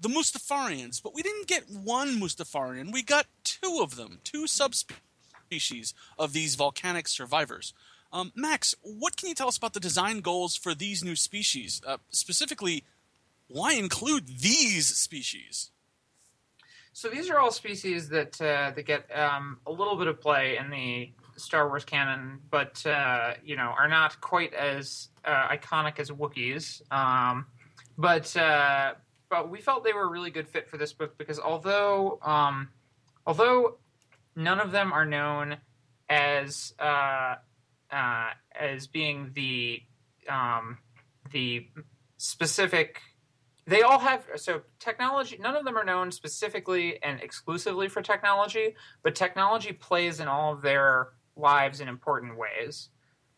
the Mustafarians. But we didn't get one Mustafarian. We got two of them, two subspecies of these volcanic survivors. Um, Max, what can you tell us about the design goals for these new species? Uh, specifically, why include these species? So these are all species that uh, that get um, a little bit of play in the Star Wars canon, but uh, you know, are not quite as uh, iconic as Wookiees. Um, but uh, but we felt they were a really good fit for this book because although um, although none of them are known as uh, uh, as being the um, the specific. They all have, so technology, none of them are known specifically and exclusively for technology, but technology plays in all of their lives in important ways.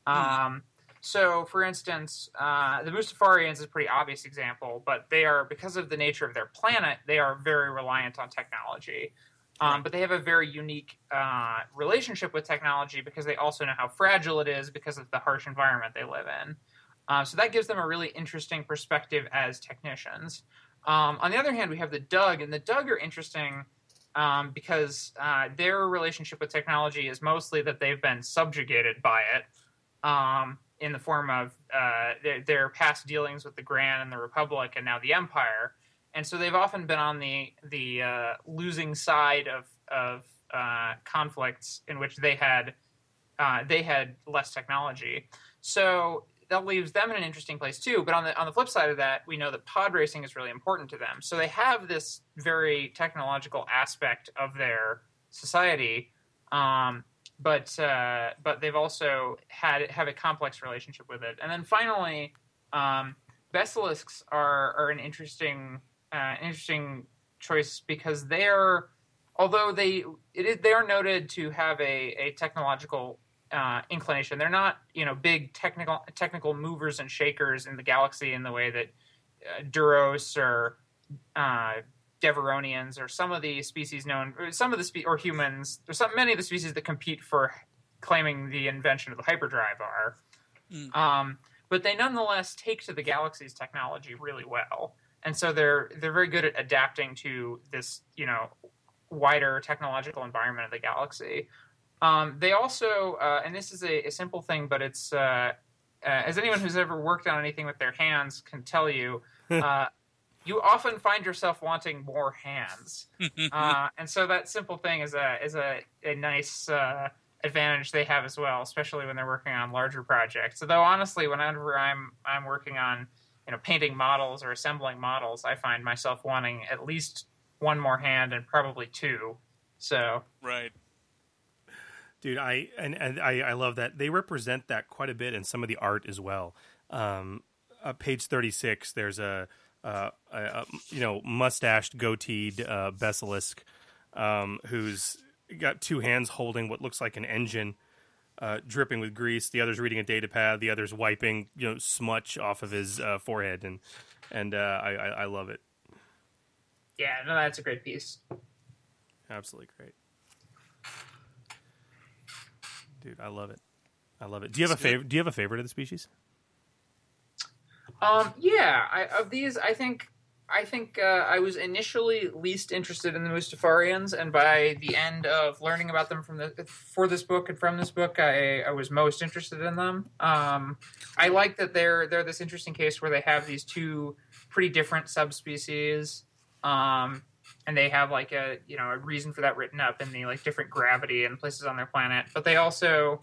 Mm. Um, so, for instance, uh, the Mustafarians is a pretty obvious example, but they are, because of the nature of their planet, they are very reliant on technology. Um, right. But they have a very unique uh, relationship with technology because they also know how fragile it is because of the harsh environment they live in. Uh, so that gives them a really interesting perspective as technicians. Um, on the other hand, we have the Dug, and the Dug are interesting um, because uh, their relationship with technology is mostly that they've been subjugated by it um, in the form of uh, their, their past dealings with the Gran and the Republic and now the Empire. And so they've often been on the the uh, losing side of, of uh, conflicts in which they had uh, they had less technology. So that leaves them in an interesting place too. But on the on the flip side of that, we know that pod racing is really important to them. So they have this very technological aspect of their society, um, but uh, but they've also had have a complex relationship with it. And then finally, um, basilisks are are an interesting uh, interesting choice because they are, although they it is, they are noted to have a a technological Uh, inclination. They're not, you know, big technical technical movers and shakers in the galaxy in the way that uh, Duros or uh, Deveronians or some of the species known, or some of the spe- or humans, or some many of the species that compete for claiming the invention of the hyperdrive are. Mm. Um, but they nonetheless take to the galaxy's technology really well, and so they're they're very good at adapting to this, you know, wider technological environment of the galaxy. Um, they also, uh, and this is a, a simple thing, but it's, uh, uh, as anyone who's ever worked on anything with their hands can tell you, uh, you often find yourself wanting more hands. Uh, and so that simple thing is a is a, a nice uh, advantage they have as well, especially when they're working on larger projects. Although honestly, whenever I'm I'm working on, you know, painting models or assembling models, I find myself wanting at least one more hand and probably two. So right. Dude, I and, and I, I love that. They represent that quite a bit in some of the art as well. Um, uh, page thirty-six, there's a, uh, a, a you know mustached, goateed uh, basilisk um, who's got two hands holding what looks like an engine, uh, dripping with grease. The other's reading a data pad. The other's wiping you know smudge off of his uh, forehead, and and uh, I, I I love it. Yeah, no, that's a great piece. Absolutely great. Dude, I love it. I love it. Do you have a favorite? Do you have a favorite of the species? Um, yeah, I, of these, I think I think uh, I was initially least interested in the Mustafarians, and by the end of learning about them from the for this book and from this book, I, I was most interested in them. Um, I like that they're they're this interesting case where they have these two pretty different subspecies, um, and they have like a you know a reason for that written up in the like different gravity and places on their planet. But they also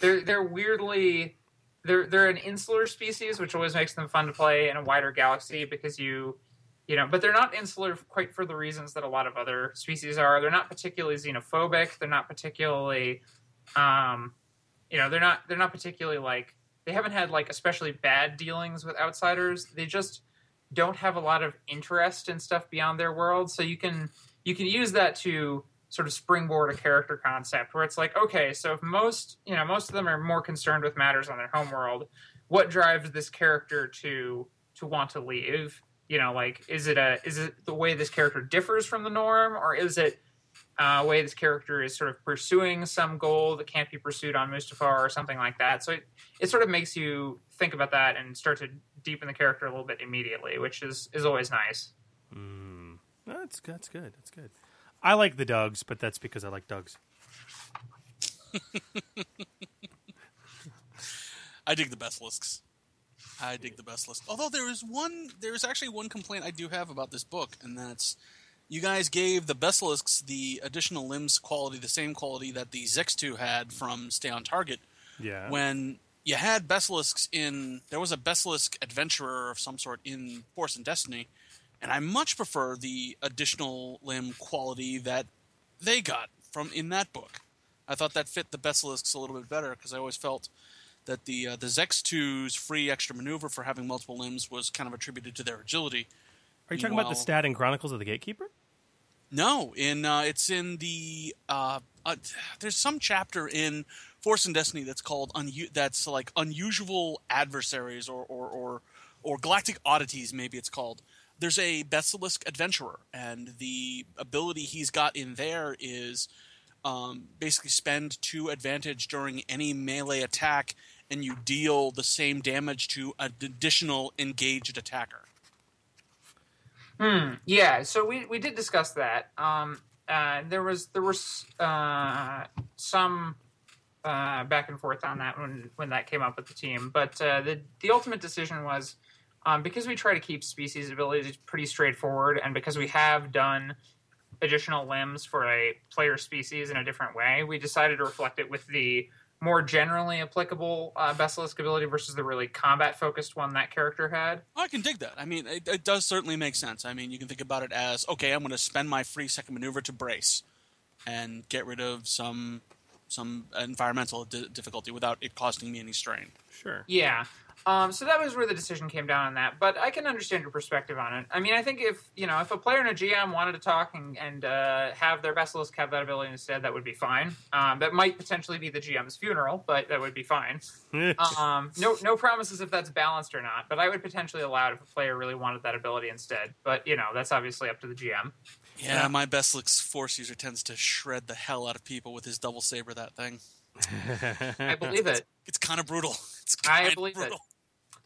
they're they're weirdly. They're they're an insular species, which always makes them fun to play in a wider galaxy because you, you know, but they're not insular quite for the reasons that a lot of other species are. They're not particularly xenophobic. They're not particularly, um, you know, they're not they're not particularly like they haven't had like especially bad dealings with outsiders. They just don't have a lot of interest in stuff beyond their world. So you can you can use that to sort of springboard a character concept where it's like, okay, so if most, you know, most of them are more concerned with matters on their homeworld, what drives this character to, to want to leave? You know, like, is it a, is it the way this character differs from the norm, or is it a way this character is sort of pursuing some goal that can't be pursued on Mustafar or something like that? So it, it sort of makes you think about that and start to deepen the character a little bit immediately, which is, is always nice. Mm. That's, that's good. That's good. I like the dogs, but that's because I like dogs. I dig the basilisks. I dig the basilisks. Although there is one, there is actually one complaint I do have about this book, and that's you guys gave the basilisks the additional limbs quality, the same quality that the Zextu had from Stay on Target. Yeah. When you had basilisks in, there was a basilisk adventurer of some sort in Force and Destiny. And I much prefer the additional limb quality that they got from in that book. I thought that fit the basilisks a little bit better because I always felt that the uh, the Zextu's free extra maneuver for having multiple limbs was kind of attributed to their agility. Are you Meanwhile, talking about the stat in Chronicles of the Gatekeeper? No, in uh, it's in the uh, uh, there's some chapter in Force and Destiny that's called unu- that's like unusual adversaries or or or, or galactic oddities, maybe it's called. There's a basilisk adventurer, and the ability he's got in there is um, basically spend two advantage during any melee attack, and you deal the same damage to an additional engaged attacker. Hmm. Yeah. So we, we did discuss that. Um. Uh. There was there was uh some uh back and forth on that when when that came up with the team, but uh, the the ultimate decision was. Um, because we try to keep species abilities pretty straightforward, and because we have done additional limbs for a player species in a different way, we decided to reflect it with the more generally applicable uh, basilisk ability versus the really combat-focused one that character had. Well, I can dig that. I mean, it, it does certainly make sense. I mean, you can think about it as, okay, I'm going to spend my free second maneuver to brace and get rid of some some environmental d- difficulty without it costing me any strain. Sure. Yeah. Um, so that was where the decision came down on that, but I can understand your perspective on it. I mean, I think if, you know, if a player and a G M wanted to talk and, and uh, have their basilisk have that ability instead, that would be fine. Um, that might potentially be the G M's funeral, but that would be fine. um, no no promises if that's balanced or not, but I would potentially allow it if a player really wanted that ability instead. But, you know, that's obviously up to the G M. Yeah, yeah. My basilisk force user tends to shred the hell out of people with his double saber, that thing. I believe it. It's, it's kind of brutal. It's kind I believe of brutal. It.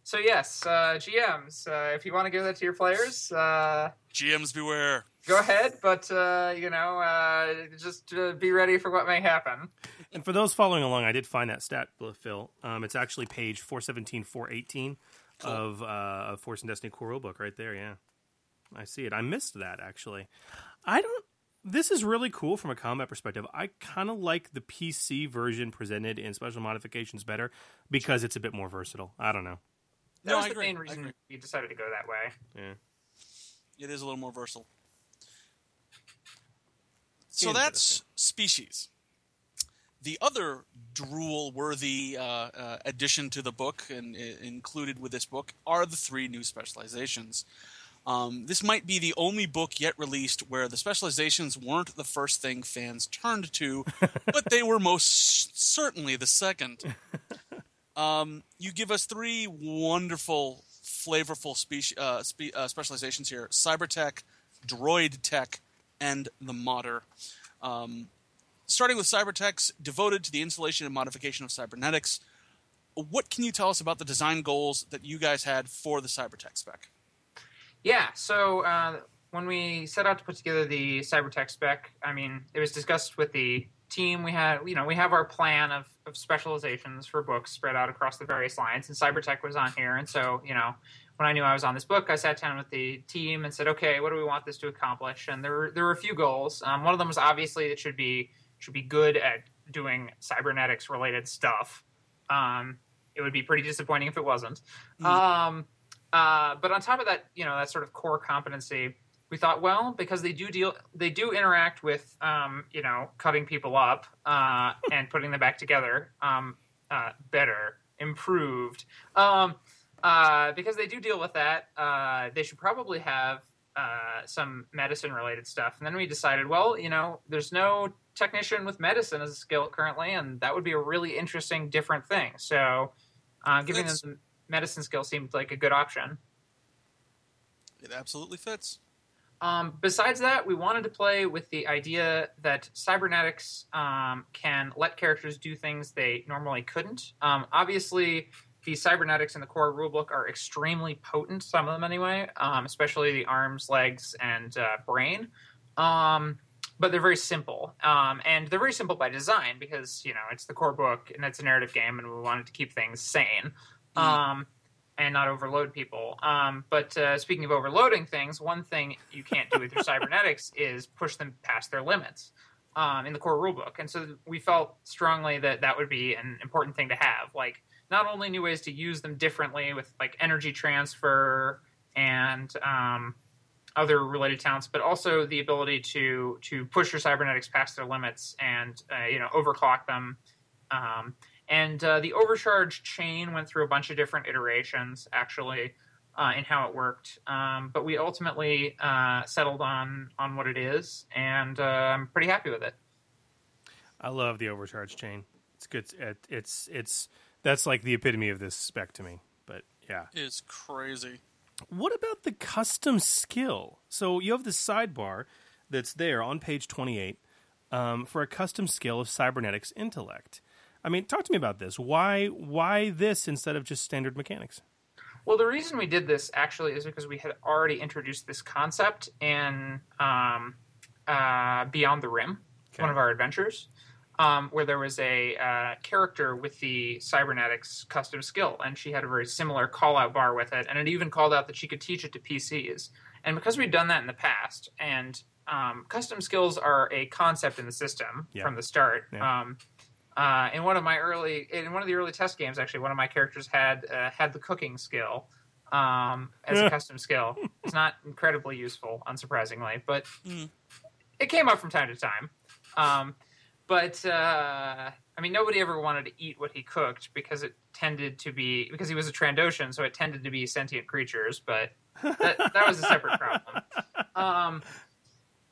So yes, uh, G Ms, uh, if you want to give that to your players, uh, G Ms beware. Go ahead, but uh, you know, uh, just uh, be ready for what may happen. And for those following along, I did find that stat, Phil. Um, it's actually page four seventeen, four eighteen cool. of uh, Force and Destiny Core Rulebook, right there. Yeah, I see it. I missed that actually. I don't. This is really cool from a combat perspective. I kind of like the P C version presented in Special Modifications better because it's a bit more versatile. I don't know. That no, was I the agree. main reason we decided to go that way. Yeah, it is a little more versatile. So that's species. The other drool-worthy uh, uh, addition to the book and uh, included with this book are the three new specializations. Um, this might be the only book yet released where the specializations weren't the first thing fans turned to, but they were most certainly the second. Um, you give us three wonderful, flavorful speci- uh, spe- uh, specializations here. Cybertech, Droid Tech, and the Modder. Um, starting with Cybertech's, devoted to the installation and modification of cybernetics. What can you tell us about the design goals that you guys had for the Cybertech spec? Yeah, so uh, when we set out to put together the cyber tech spec, I mean, it was discussed with the team. We had, you know, we have our plan of, of specializations for books spread out across the various lines, and cyber tech was on here. And so, you know, when I knew I was on this book, I sat down with the team and said, okay, what do we want this to accomplish? And there were, there were a few goals. Um, one of them was obviously it should be should be good at doing cybernetics-related stuff. Um, it would be pretty disappointing if it wasn't. Um, uh, but on top of that, you know, that sort of core competency, we thought, well, because they do deal, they do interact with, um, you know, cutting people up uh, and putting them back together, um, uh, better, improved. Um, uh, because they do deal with that, uh, they should probably have uh, some medicine-related stuff. And then we decided, well, you know, there's no technician with medicine as a skill currently, and that would be a really interesting, different thing. So uh, giving them the medicine skill seemed like a good option. It absolutely fits. Um, besides that, we wanted to play with the idea that cybernetics um, can let characters do things they normally couldn't. Um, obviously, the cybernetics in the core rulebook are extremely potent, some of them anyway, um, especially the arms, legs, and uh, brain. Um, but they're very simple. Um, and they're very simple by design because, you know, it's the core book and it's a narrative game and we wanted to keep things sane. Mm. Um and not overload people. Um, but uh, speaking of overloading things, one thing you can't do with your cybernetics is push them past their limits um, in the core rulebook. And so we felt strongly that that would be an important thing to have. Like, not only new ways to use them differently with, like, energy transfer and um, other related talents, but also the ability to to push your cybernetics past their limits and, uh, you know, overclock them. Um And uh, the overcharge chain went through a bunch of different iterations, actually, uh, in how it worked. Um, but we ultimately uh, settled on on what it is, and uh, I'm pretty happy with it. I love the overcharge chain. It's good. It, it's it's that's like the epitome of this spec to me. But yeah, it's crazy. What about the custom skill? So you have the sidebar that's there on page twenty-eight um, for a custom skill of cybernetics intellect. I mean, talk to me about this. Why why this instead of just standard mechanics? Well, the reason we did this, actually, is because we had already introduced this concept in um, uh, Beyond the Rim, okay. One of our adventures, um, where there was a uh, character with the cybernetics custom skill, and she had a very similar call-out bar with it, and it even called out that she could teach it to P Cs. And because we'd done that in the past, and um, custom skills are a concept in the system yeah. from the start, yeah. um Uh, in one of my early, in one of the early test games, actually, one of my characters had uh, had the cooking skill um, as a custom skill. It's not incredibly useful, unsurprisingly, but mm. it came up from time to time. Um, but uh, I mean, nobody ever wanted to eat what he cooked because it tended to be because he was a Trandoshan, so it tended to be sentient creatures. But that, that was a separate problem. Um,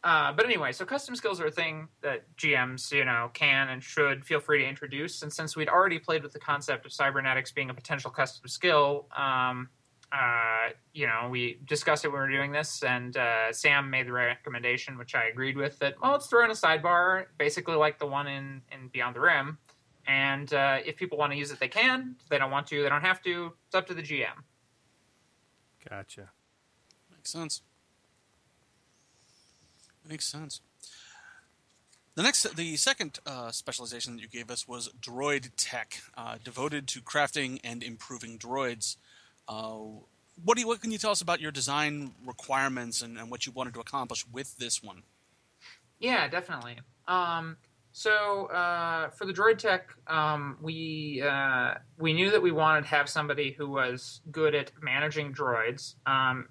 Uh, but anyway, so custom skills are a thing that G Ms, you know, can and should feel free to introduce. And since we'd already played with the concept of cybernetics being a potential custom skill, um, uh, you know, we discussed it when we were doing this, and uh, Sam made the recommendation, which I agreed with, that, well, let's throw in a sidebar, basically like the one in, in Beyond the Rim. And uh, if people want to use it, they can. If they don't want to, they don't have to. It's up to the G M. Gotcha. Makes sense. Makes sense. The next, the second uh, specialization that you gave us was droid tech, uh, devoted to crafting and improving droids. Uh, what do you, what can you tell us about your design requirements and, and what you wanted to accomplish with this one? Yeah, definitely. Um, so uh, for the droid tech, um, we uh, we knew that we wanted to have somebody who was good at managing droids. Um,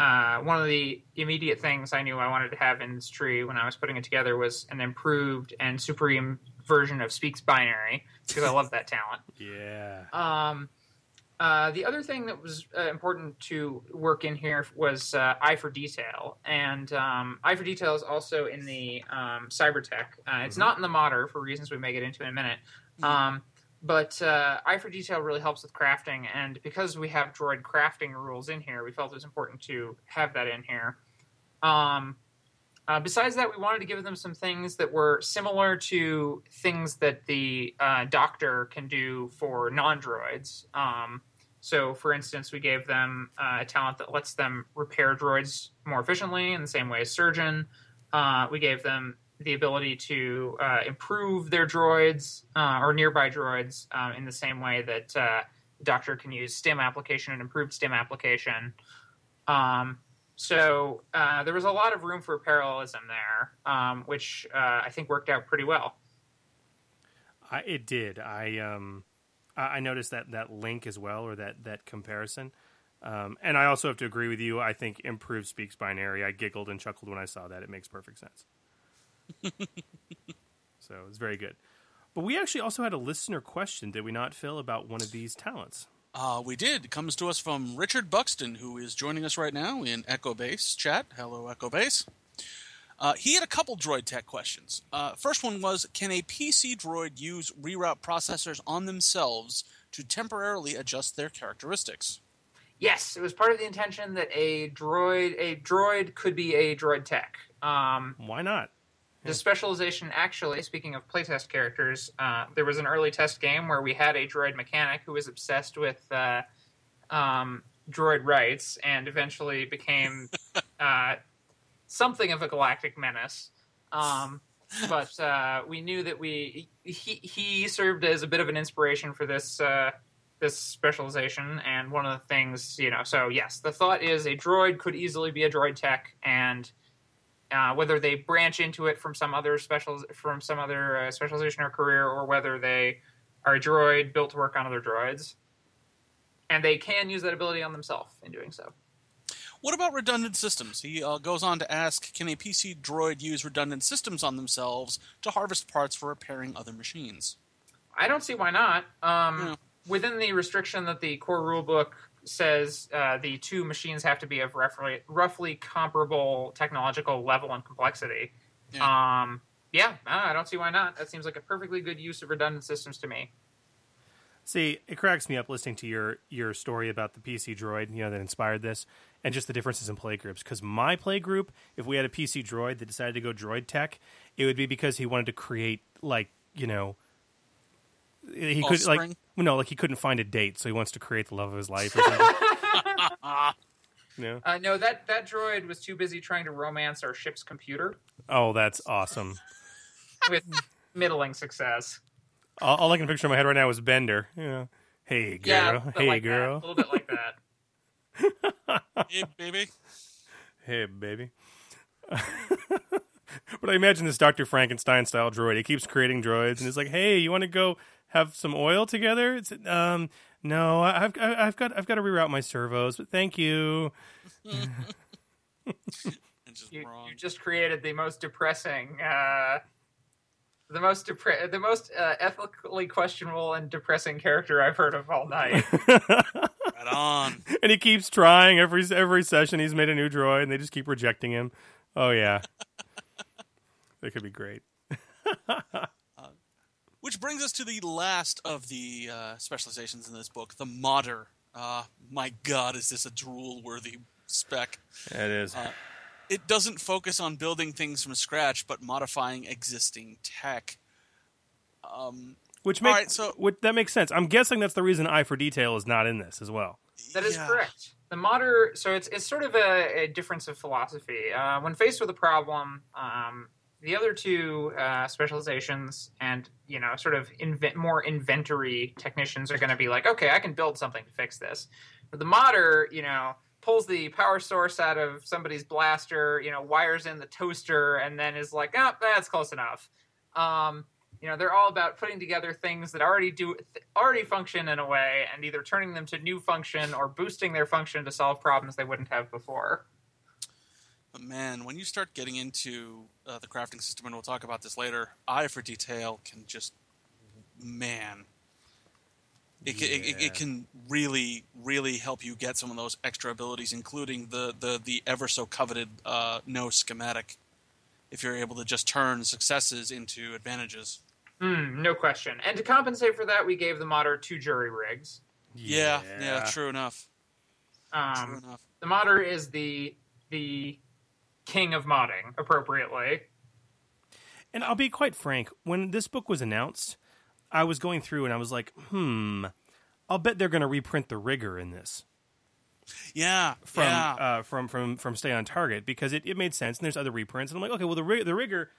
Uh, one of the immediate things I knew I wanted to have in this tree when I was putting it together was an improved and supreme version of Speaks Binary, because I love that talent. Yeah. Um, uh, the other thing that was uh, important to work in here was uh, Eye for Detail. And um, Eye for Detail is also in the um, cybertech. Uh, it's mm-hmm. not in the modder for reasons we may get into in a minute. Mm-hmm. Um But uh, Eye for Detail really helps with crafting, and because we have droid crafting rules in here, we felt it was important to have that in here. Um, uh, besides that, we wanted to give them some things that were similar to things that the uh, doctor can do for non-droids. Um, So, for instance, we gave them uh, a talent that lets them repair droids more efficiently in the same way as Surgeon. Uh, we gave them the ability to uh, improve their droids uh, or nearby droids um, in the same way that uh, the Doctor can use STEM application and improved STEM application. Um, so uh, there was a lot of room for parallelism there, um, which uh, I think worked out pretty well. I, it did. I um, I noticed that, that link as well, or that, that comparison. Um, and I also have to agree with you. I think improved speaks binary. I giggled and chuckled when I saw that. It makes perfect sense. So it was very good. But we actually also had a listener question, did we not, Phil, about one of these talents? Uh, we did. It comes to us from Richard Buxton, who is joining us right now in Echo Base chat. Hello, Echo Base. Uh, he had a couple droid tech questions. Uh, first one was, can a P C droid use reroute processors on themselves to temporarily adjust their characteristics? Yes, it was part of the intention that a droid a droid could be a droid tech. Um, Why not? The specialization, actually, speaking of playtest characters, uh, there was an early test game where we had a droid mechanic who was obsessed with uh, um, droid rights and eventually became uh, something of a galactic menace. Um, but uh, we knew that we he, he served as a bit of an inspiration for this uh, this specialization. And one of the things, you know, so yes, the thought is a droid could easily be a droid tech, and Uh, whether they branch into it from some other special from some other uh, specialization or career, or whether they are a droid built to work on other droids, and they can use that ability on themselves in doing so. What about redundant systems? He uh, goes on to ask, can a P C droid use redundant systems on themselves to harvest parts for repairing other machines? I don't see why not. Um, yeah. Within the restriction that the core rulebook says uh, the two machines have to be of roughly, roughly comparable technological level and complexity. Yeah, um, yeah I don't see why not. That seems like a perfectly good use of redundant systems to me. See, it cracks me up listening to your, your story about the P C droid, you know, that inspired this, and just the differences in playgroups. Because my playgroup, if we had a P C droid that decided to go droid tech, it would be because he wanted to create, like, you know, he could like no, like he couldn't find a date, so he wants to create the love of his life or something. No, uh, no, that that droid was too busy trying to romance our ship's computer. Oh, that's awesome! With middling success. All, all I can picture in my head right now is Bender. You know, hey girl, yeah, hey like girl, that. A little bit like that. Hey baby, hey baby. But I imagine this Doctor Frankenstein style droid. He keeps creating droids, and it's like, hey, you want to go have some oil together? It's um, no, I've I've got I've got to reroute my servos, but thank you. Just you, you just created the most depressing, uh, the most depre- the most uh, ethically questionable and depressing character I've heard of all night. Right on. And he keeps trying every every session. He's made a new droid, and they just keep rejecting him. Oh yeah, that could be great. Which brings us to the last of the uh, specializations in this book, the modder. Uh, my God, is this a drool-worthy spec? It is. Uh, it doesn't focus on building things from scratch, but modifying existing tech. Um, Which makes right, so, which, that makes sense. I'm guessing that's the reason Eye for Detail is not in this as well. That is yeah. correct. The modder, so it's it's sort of a, a difference of philosophy. Uh, when faced with a problem, um, the other two uh, specializations and, you know, sort of invent, more inventory technicians are going to be like, okay, I can build something to fix this. But the modder, you know, pulls the power source out of somebody's blaster, you know, wires in the toaster, and then is like, oh, that's close enough. Um, you know, they're all about putting together things that already do already function in a way and either turning them to new function or boosting their function to solve problems they wouldn't have before. But man, when you start getting into uh, the crafting system, and we'll talk about this later, Eye for Detail can just, man, it, yeah. it, it, it can really, really help you get some of those extra abilities, including the the, the ever so coveted uh, no schematic. If you're able to just turn successes into advantages, mm, no question. And to compensate for that, we gave the modder two jury rigs. Yeah, yeah, yeah true enough. Um, true enough. The modder is the the king of modding, appropriately. And I'll be quite frank, when this book was announced, I was going through and I was like, hmm, I'll bet they're going to reprint The Rigger in this. Yeah, from yeah. Uh, from from from Stay on Target, because it, it made sense, and there's other reprints, and I'm like, okay, well, the rig- the rigger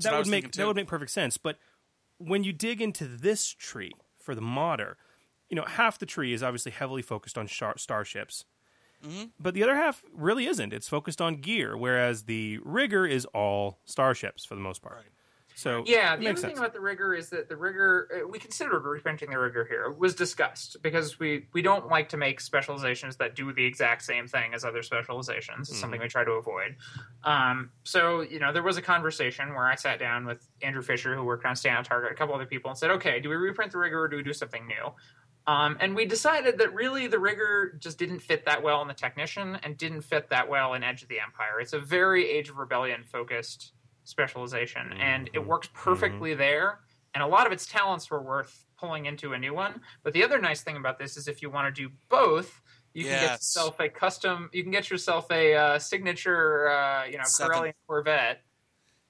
that would make that would make perfect sense. But when you dig into this tree for the modder, you know, half the tree is obviously heavily focused on shar- starships, mm-hmm. but the other half really isn't. It's focused on gear, whereas the rigger is all starships for the most part. Right. So yeah, the other sense. thing about the rigger is that the rigger, we considered reprinting the rigger here, was discussed because we, we don't like to make specializations that do the exact same thing as other specializations. It's mm-hmm. something we try to avoid. Um, so, you know, there was a conversation where I sat down with Andrew Fisher, who worked on Stay on Target, a couple other people, and said, okay, do we reprint the rigger or do we do something new? Um, and we decided that really the rigger just didn't fit that well in the Technician and didn't fit that well in Edge of the Empire. It's a very Age of Rebellion focused specialization, and it works perfectly mm-hmm. there, and a lot of its talents were worth pulling into a new one. But the other nice thing about this is if you want to do both, you yes. can get yourself a custom, you can get yourself a uh, signature uh, you know seven. Corellian Corvette.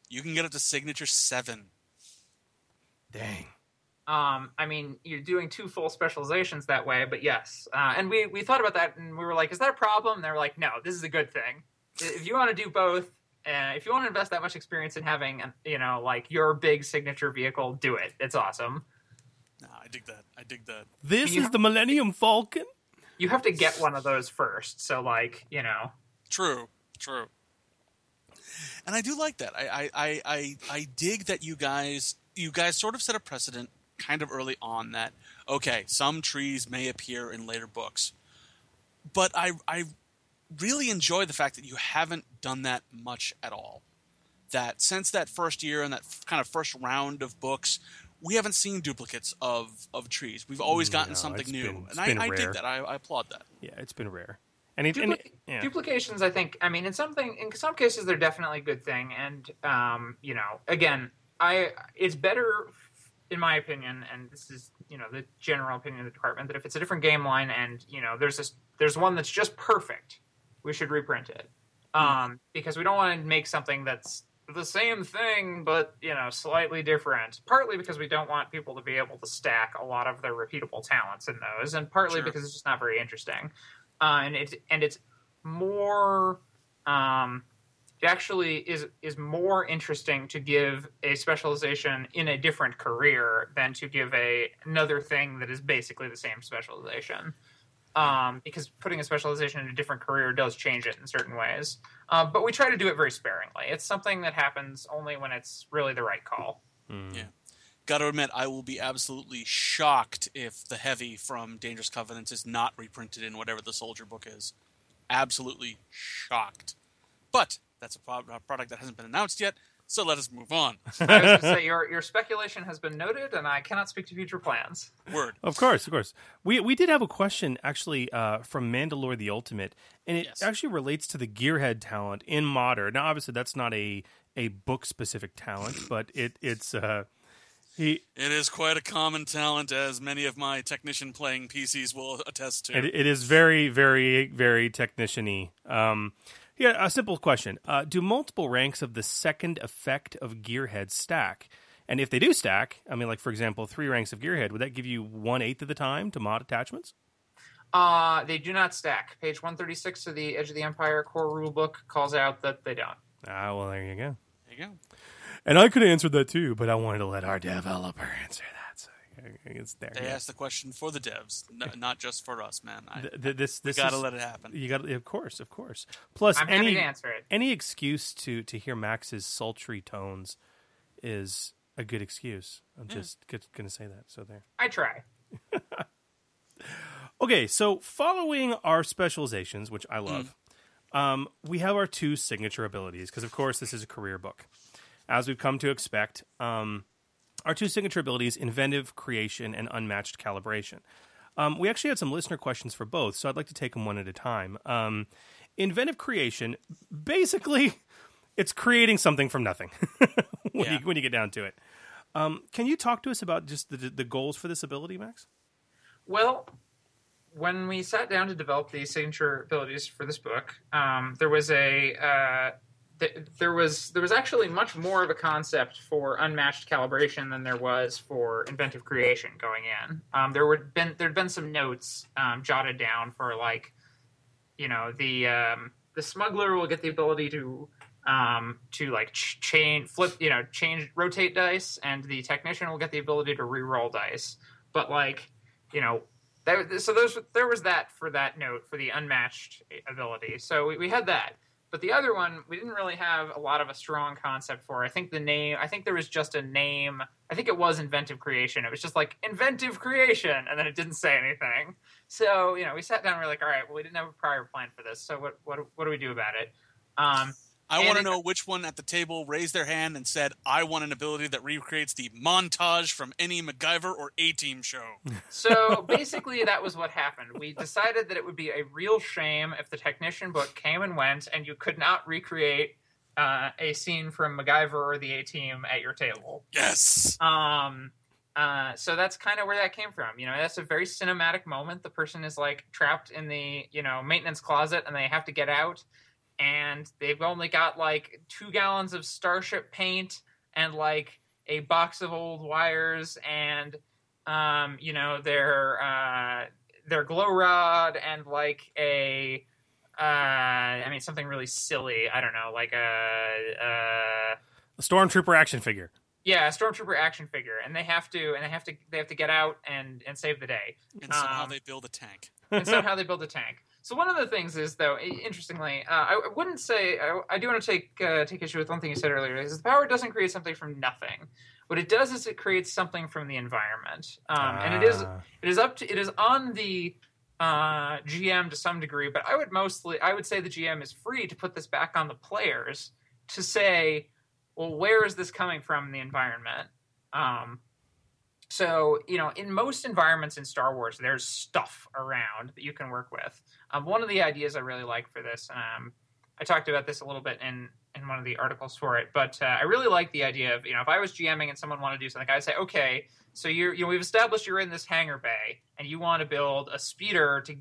You can get up to signature seven. Dang. Um, I mean, you're doing two full specializations that way, but yes. Uh, and we, we thought about that, and we were like, is that a problem? And they were like, no, this is a good thing. If you want to do both, Uh, if you want to invest that much experience in having, you know, like your big signature vehicle, do it. It's awesome. No, I dig that. I dig that. This is the Millennium Falcon. You have to get one of those first. So, like, you know. True. True. And I do like that. I, I, I, I dig that you guys, you guys sort of set a precedent kind of early on that, okay, some trees may appear in later books. But I, I, really enjoy the fact that you haven't done that much at all. That since that first year and that f- kind of first round of books, we haven't seen duplicates of, of trees. We've always gotten no, something new. Been, and I, I dig that. I, I applaud that. Yeah, it's been rare. And, it, Dupli- and it, yeah. Duplications, I think, I mean, in something, in some cases, they're definitely a good thing. And, um, you know, again, I it's better, in my opinion, and this is, you know, the general opinion of the department, that if it's a different game line and, you know, there's this, there's one that's just perfect, we should reprint it, um, because we don't want to make something that's the same thing but, you know, slightly different. Partly because we don't want people to be able to stack a lot of their repeatable talents in those, and partly sure. because it's just not very interesting. Uh, and it's and it's more um, it actually is is more interesting to give a specialization in a different career than to give a another thing that is basically the same specialization. Um, because putting a specialization in a different career does change it in certain ways. Uh, but we try to do it very sparingly. It's something that happens only when it's really the right call. Mm. Yeah. Got to admit, I will be absolutely shocked if the Heavy from Dangerous Covenants is not reprinted in whatever the Soldier book is. Absolutely shocked. But that's a, pro- a product that hasn't been announced yet, so let us move on. I was going to say, your, your speculation has been noted, and I cannot speak to future plans. Word. Of course, of course. We we did have a question, actually, uh, from Mandalore the Ultimate, and it yes. actually relates to the Gearhead talent in Modder. Now, obviously, that's not a, a book-specific talent, but it it's... Uh, he, it is quite a common talent, as many of my Technician-playing P Cs will attest to. It, it is very, very, very Technician-y. Um Yeah, a simple question. Uh, do multiple ranks of the second effect of Gearhead stack? And if they do stack, I mean, like, for example, three ranks of Gearhead, would that give you one-eighth of the time to mod attachments? Uh, they do not stack. Page one thirty-six of the Edge of the Empire core rulebook calls out that they don't. Ah, well, there you go. There you go. And I could have answered that, too, but I wanted to let our developer answer that. So it's there. They yeah. asked the question for the devs, no, not just for us, man. I, the, the, this, this you got to let it happen. You got, of course, of course. Plus, I'm any happy to answer it. Any excuse to, to hear Max's sultry tones is a good excuse. I'm yeah. just going to say that. So there. I try. Okay, so following our specializations, which I love, mm. um, we have our two signature abilities because, of course, this is a career book, as we've come to expect. Um, Our two signature abilities, Inventive Creation and Unmatched Calibration. Um, we actually had some listener questions for both, so I'd like to take them one at a time. Um, inventive Creation, basically, it's creating something from nothing when, yeah. you, when you get down to it. Um, can you talk to us about just the, the goals for this ability, Max? Well, when we sat down to develop the signature abilities for this book, um, there was a... Uh, th- there was there was actually much more of a concept for unmatched calibration than there was for inventive creation going in. Um, there would been there'd been some notes um, jotted down for like, you know, the um, the smuggler will get the ability to um, to like ch- change flip, you know, change rotate dice, and the technician will get the ability to re-roll dice. But like, you know. So those, there was that for that note, for the unmatched ability. So we, we had that. But the other one, we didn't really have a lot of a strong concept for. I think the name, I think there was just a name. I think it was Inventive Creation. It was just like, Inventive Creation, and then it didn't say anything. So, you know, we sat down and we were like, all right, well, we didn't have a prior plan for this, so what what, what do we do about it? Um, I want to know which one at the table raised their hand and said, I want an ability that recreates the montage from any MacGyver or A-Team show. So basically that was what happened. We decided that it would be a real shame if the technician book came and went and you could not recreate uh, a scene from MacGyver or the A-Team at your table. Yes! Um... Uh, so that's kind of where that came from. You know, that's a very cinematic moment. The person is like trapped in the, you know, maintenance closet and they have to get out. And they've only got, like, two gallons of Starship paint and, like, a box of old wires and, um, you know, their uh, their glow rod and, like, a, uh, I mean, something really silly. I don't know, like a... A, a Stormtrooper action figure. Yeah, a Stormtrooper action figure. And they have to, and they have to, they have to get out and, and save the day. And somehow um, they build a tank. And somehow they build a tank. So one of the things is, though, interestingly, uh, I wouldn't say I, I do want to take uh, take issue with one thing you said earlier. Is the power doesn't create something from nothing. What it does is it creates something from the environment, um, ah. and it is it is up to it is on the uh, G M to some degree. But I would mostly I would say the G M is free to put this back on the players to say, well, where is this coming from in the environment? Um, So, you know, in most environments in Star Wars, there's stuff around that you can work with. Um, one of the ideas I really like for this, um, I talked about this a little bit in, in one of the articles for it, but uh, I really like the idea of, you know, if I was GMing and someone wanted to do something, I'd say, okay, so you're, you know, we've established you're in this hangar bay and you want to build a speeder to,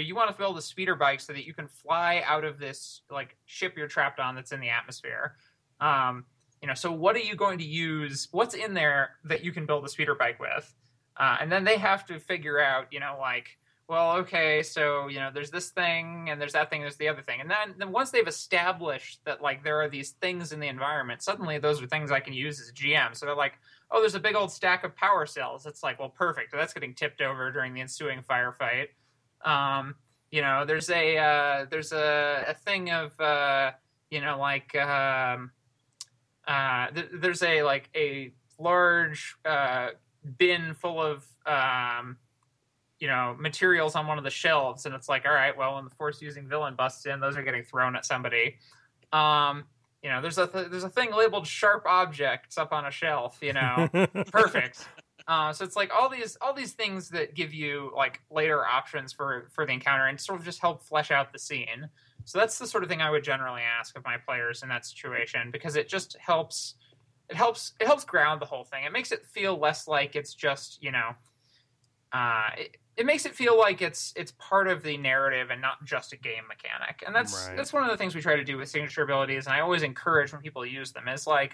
you want to build a speeder bike so that you can fly out of this, like, ship you're trapped on that's in the atmosphere. Um, You know, so what are you going to use? What's in there that you can build a speeder bike with? Uh, and then they have to figure out, you know, like, well, okay, so, you know, there's this thing and there's that thing, there's the other thing. And then, then once they've established that, like, there are these things in the environment, suddenly those are things I can use as a G M. So they're like, oh, there's a big old stack of power cells. It's like, well, perfect. That's getting tipped over during the ensuing firefight. Um, you know, there's a uh, there's a, a thing of, uh, you know, like... Um, Uh, th- there's a like a large uh, bin full of um, you know materials on one of the shelves, and it's like, all right, well, when the force using villain busts in, those are getting thrown at somebody. Um, you know, there's a th- there's a thing labeled sharp objects up on a shelf. You know, perfect. Uh, so it's like all these all these things that give you like later options for for the encounter, and sort of just help flesh out the scene. So that's the sort of thing I would generally ask of my players in that situation, because it just helps, it helps, it helps ground the whole thing. It makes it feel less like it's just, you know, uh, it, it makes it feel like it's, it's part of the narrative and not just a game mechanic. And that's, right. that's one of the things we try to do with signature abilities. And I always encourage when people use them is like,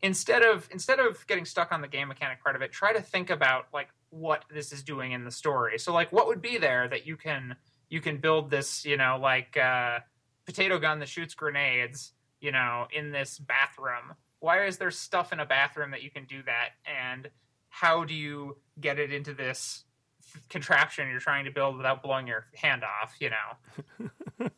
instead of, instead of getting stuck on the game mechanic part of it, try to think about like what this is doing in the story. So like, what would be there that you can, you can build this, you know, like uh, potato gun that shoots grenades, you know, in this bathroom. Why is there stuff in a bathroom that you can do that? And how do you get it into this f- contraption you're trying to build without blowing your hand off, you know?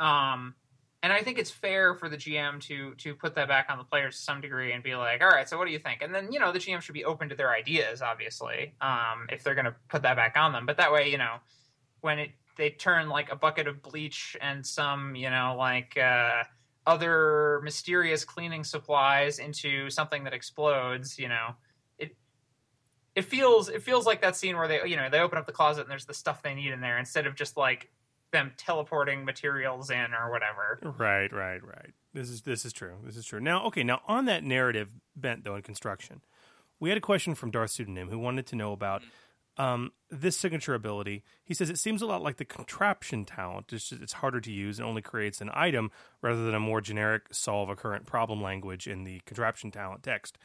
um, and I think it's fair for the G M to to put that back on the players to some degree and be like, all right, so what do you think? And then, you know, the G M should be open to their ideas, obviously, um, if they're going to put that back on them. But that way, you know, when it, they turn like a bucket of bleach and some, you know, like uh, other mysterious cleaning supplies into something that explodes, you know, it it feels it feels like that scene where they, you know, they open up the closet and there's the stuff they need in there instead of just like them teleporting materials in or whatever. Right, right, right. This is this is true. This is true. Now, okay, now on that narrative bent though in construction, we had a question from Darth Pseudonym who wanted to know about um, this signature ability. He says it seems a lot like the contraption talent. It's, just, it's harder to use and only creates an item rather than a more generic solve a current problem language in the contraption talent text.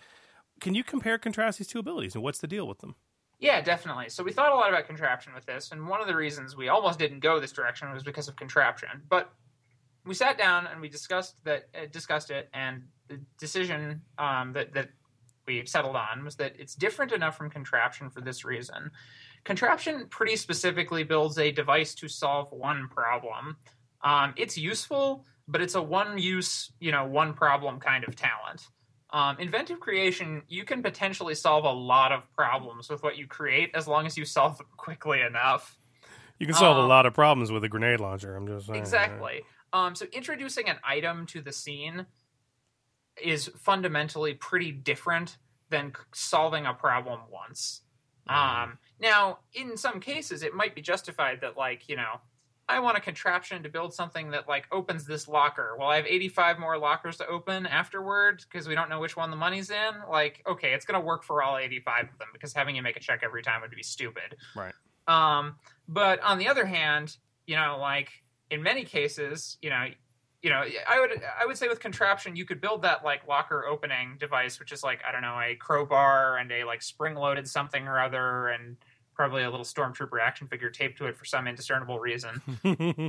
Can you compare and contrast these two abilities, and what's the deal with them? Yeah, definitely. So we thought a lot about contraption with this, and one of the reasons we almost didn't go this direction was because of contraption. But we sat down and we discussed that, uh, discussed it, and the decision um, that that we settled on was that it's different enough from contraption for this reason. Contraption pretty specifically builds a device to solve one problem. Um, it's useful, but it's a one-use, you know, one-problem kind of talent. Um, inventive creation, you can potentially solve a lot of problems with what you create as long as you solve them quickly enough. You can solve um, a lot of problems with a grenade launcher, I'm just saying. Exactly. Right? Um, so introducing an item to the scene is fundamentally pretty different than solving a problem once. Mm. Um, now, in some cases, it might be justified that, like, you know, I want a contraption to build something that, like, opens this locker. Well, I have eighty-five more lockers to open afterward because we don't know which one the money's in. Like, okay, it's going to work for all eighty-five of them because having you make a check every time would be stupid. Right. Um, but on the other hand, you know, like, in many cases, you know, you know, I would I would say with contraption, you could build that, like, locker opening device, which is, like, I don't know, a crowbar and a, like, spring-loaded something or other and probably a little stormtrooper action figure taped to it for some indiscernible reason.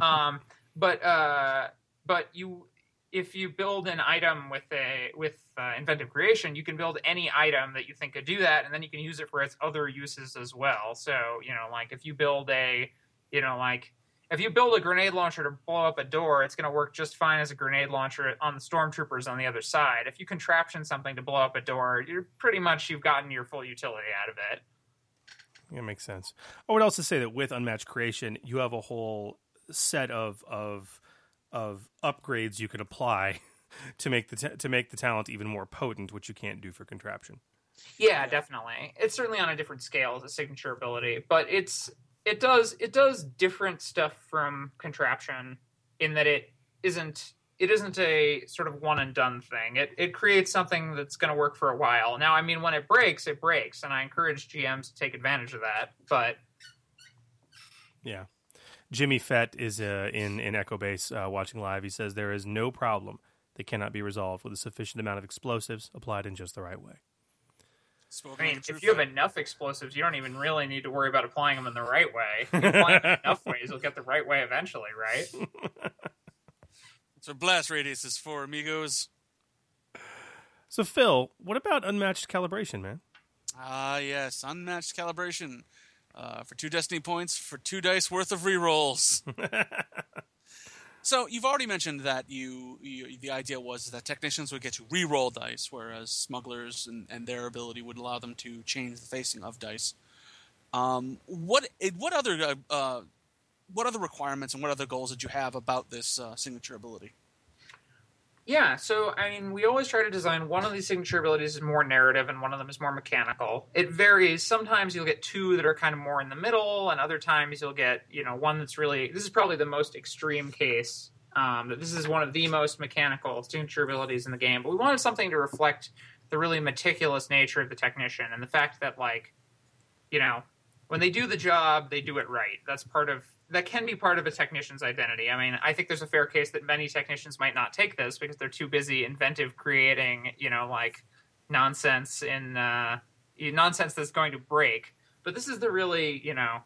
um, but uh, but you, if you build an item with a with uh, inventive creation, you can build any item that you think could do that, and then you can use it for its other uses as well. So, you know, like if you build a, you know, like if you build a grenade launcher to blow up a door, it's going to work just fine as a grenade launcher on the stormtroopers on the other side. If you contraption something to blow up a door, you're pretty much you've gotten your full utility out of it. It makes sense. I would also say that with Unmatched Creation, you have a whole set of of of upgrades you could apply to make the t- to make the talent even more potent, which you can't do for contraption. Yeah, definitely. It's certainly on a different scale as a signature ability, but it's it does it does different stuff from contraption in that it isn't it isn't a sort of one and done thing. It it creates something that's going to work for a while. Now, I mean, when it breaks, it breaks, and I encourage G Ms to take advantage of that. But yeah, Jimmy Fett is uh, in in Echo Base uh, watching live. He says there is no problem that cannot be resolved with a sufficient amount of explosives applied in just the right way. Spoken I mean, if you have enough explosives, you don't even really need to worry about applying them in the right way. If you apply them enough ways, you'll get the right way eventually, right? So blast radius is four, amigos. So, Phil, what about unmatched calibration, man? Ah, uh, yes, unmatched calibration. Uh, for two destiny points, for two dice worth of rerolls. So, you've already mentioned that you, you the idea was that technicians would get to reroll dice, whereas smugglers and, and their ability would allow them to change the facing of dice. Um, what what other... Uh, What other requirements and what other goals did you have about this uh, signature ability? Yeah, so, I mean, we always try to design one of these signature abilities is more narrative and one of them is more mechanical. It varies. Sometimes you'll get two that are kind of more in the middle, and other times you'll get, you know, one that's really... This is probably the most extreme case. Um, this is one of the most mechanical signature abilities in the game. But we wanted something to reflect the really meticulous nature of the technician and the fact that, like, you know, when they do the job, they do it right. That's part of... That can be part of a technician's identity. I mean, I think there's a fair case that many technicians might not take this because they're too busy inventive creating, you know, like nonsense in uh, nonsense that's going to break. But this is the really, you know,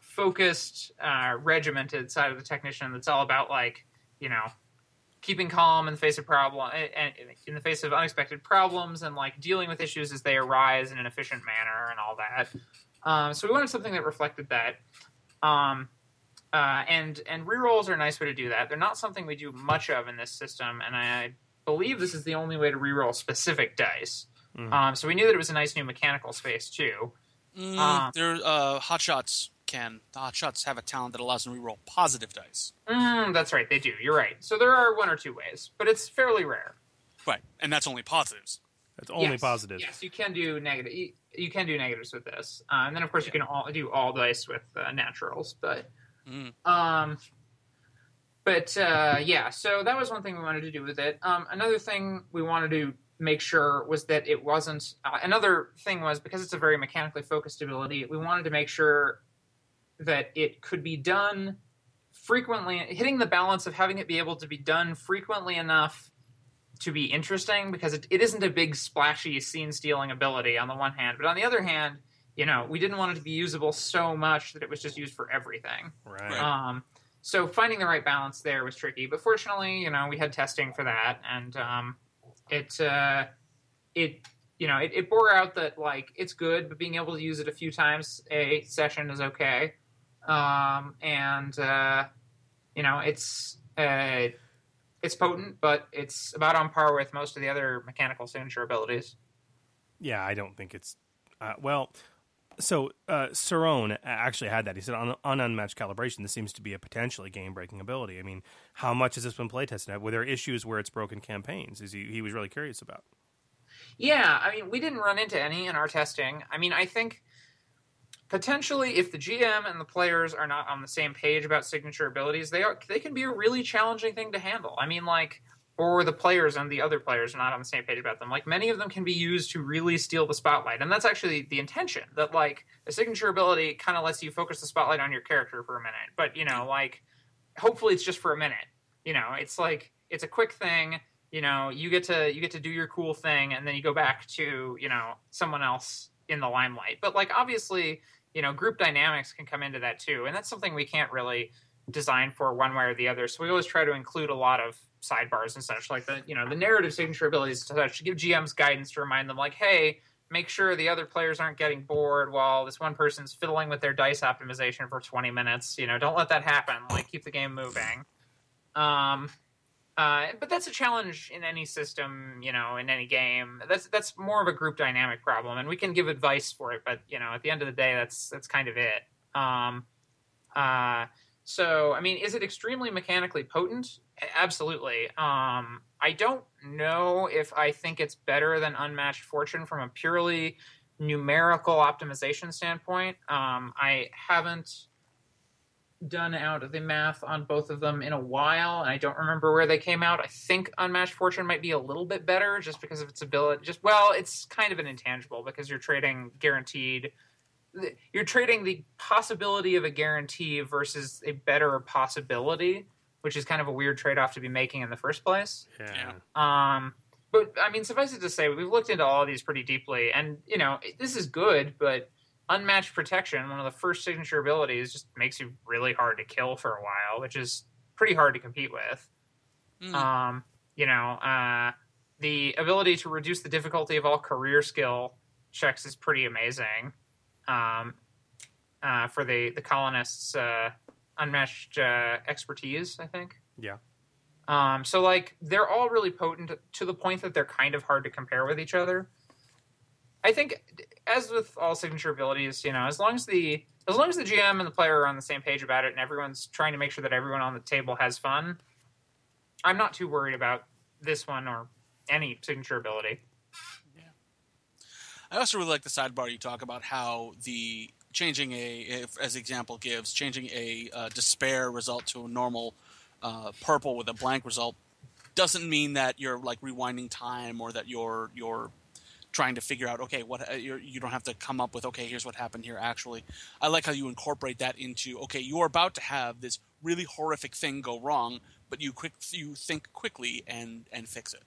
focused, uh, regimented side of the technician that's all about, like, you know, keeping calm in the face of problem and in the face of unexpected problems and like dealing with issues as they arise in an efficient manner and all that. Um, so we wanted something that reflected that. Um, Uh, and and rerolls are a nice way to do that. They're not something we do much of in this system, and I believe this is the only way to reroll specific dice. Mm. Um, so we knew that it was a nice new mechanical space too. Mm, um, there, uh, hotshots can the hotshots have a talent that allows them to reroll positive dice. Mm, that's right, they do. You're right. So there are one or two ways, but it's fairly rare. Right, and that's only positives. That's only yes. positives. Yes, you can do negative. You, you can do negatives with this, uh, and then of course yeah. you can all do all dice with uh, naturals, but. Mm. Um, but, uh, yeah, so that was one thing we wanted to do with it. Um, another thing we wanted to make sure was that it wasn't uh, another thing was because it's a very mechanically focused ability, we wanted to make sure that it could be done frequently, hitting the balance of having it be able to be done frequently enough to be interesting, because it, it isn't a big splashy scene stealing ability on the one hand, but on the other hand, you know, we didn't want it to be usable so much that it was just used for everything. Right. Um, so finding the right balance there was tricky, but fortunately, you know, we had testing for that, and um, it, uh, it, you know, it, it bore out that like it's good, but being able to use it a few times a session is okay. Um, and uh, you know, it's uh, it's potent, but it's about on par with most of the other mechanical signature abilities. Yeah, I don't think it's uh, well. So, uh, Cerrone actually had that. He said, on, on Unmatched Calibration, this seems to be a potentially game-breaking ability. I mean, how much has this been playtested? Were there issues where it's broken campaigns? Is he, he was really curious about. Yeah, I mean, we didn't run into any in our testing. I mean, I think potentially if the G M and the players are not on the same page about signature abilities, they are, they can be a really challenging thing to handle. I mean, like, or the players and the other players are not on the same page about them. Like, many of them can be used to really steal the spotlight. And that's actually the intention, that, like, a signature ability kind of lets you focus the spotlight on your character for a minute. But, you know, like, hopefully it's just for a minute. You know, it's like, it's a quick thing. You know, you get to you get to do your cool thing, and then you go back to, you know, someone else in the limelight. But, like, obviously, you know, group dynamics can come into that, too. And that's something we can't really design for one way or the other. So we always try to include a lot of sidebars and such, like the, you know, the narrative signature abilities to such, to give G Ms guidance to remind them, like, hey, make sure the other players aren't getting bored while this one person's fiddling with their dice optimization for twenty minutes. You know, don't let that happen. Like, keep the game moving. Um, uh, but that's a challenge in any system, you know, in any game. That's that's more of a group dynamic problem, and we can give advice for it, but, you know, at the end of the day, that's that's kind of it. Um, uh, so, I mean, is it extremely mechanically potent? Absolutely. Um, I don't know if I think it's better than Unmatched Fortune from a purely numerical optimization standpoint. Um, I haven't done out the math on both of them in a while, and I don't remember where they came out. I think Unmatched Fortune might be a little bit better just because of its ability. Just well, it's kind of an intangible because you're trading guaranteed... You're trading the possibility of a guarantee versus a better possibility, which is kind of a weird trade-off to be making in the first place. Yeah. Um, but, I mean, suffice it to say, we've looked into all of these pretty deeply, and, you know, this is good, but Unmatched Protection, one of the first signature abilities, just makes you really hard to kill for a while, which is pretty hard to compete with. Mm. Um, you know, uh, the ability to reduce the difficulty of all career skill checks is pretty amazing. Um, uh, for the the colonists' uh, unmatched uh, expertise, I think. Yeah. Um, so like they're all really potent to the point that they're kind of hard to compare with each other. I think, as with all signature abilities, you know, as long as the as long as the G M and the player are on the same page about it, and everyone's trying to make sure that everyone on the table has fun, I'm not too worried about this one or any signature ability. I also really like the sidebar you talk about how the changing a, if, as the example gives, changing a uh, despair result to a normal uh, purple with a blank result doesn't mean that you're like rewinding time or that you're you're trying to figure out okay what you're, you don't have to come up with okay here's what happened here actually. I like how you incorporate that into okay you're about to have this really horrific thing go wrong, but you quick you think quickly and and fix it.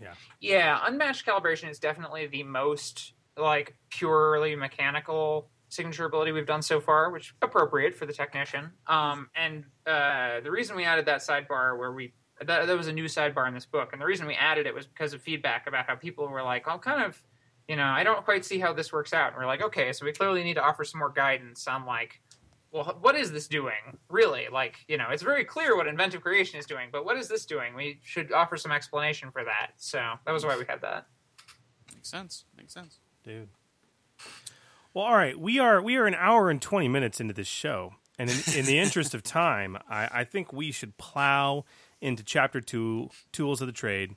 Yeah. Yeah, Unmatched Calibration is definitely the most like purely mechanical signature ability we've done so far, which is appropriate for the technician. Um, and uh, the reason we added that sidebar where we that, that was a new sidebar in this book, and the reason we added it was because of feedback about how people were like, I'm kind of, you know, I don't quite see how this works out. And we're like, okay, so we clearly need to offer some more guidance on like, well, what is this doing, really? Like, you know, it's very clear what inventive creation is doing, but what is this doing? We should offer some explanation for that. So that was why we had that. Makes sense. Makes sense. Dude. Well, all right. We are we are an hour and twenty minutes into this show. And in, in the interest of time, I, I think we should plow into Chapter two, Tools of the Trade,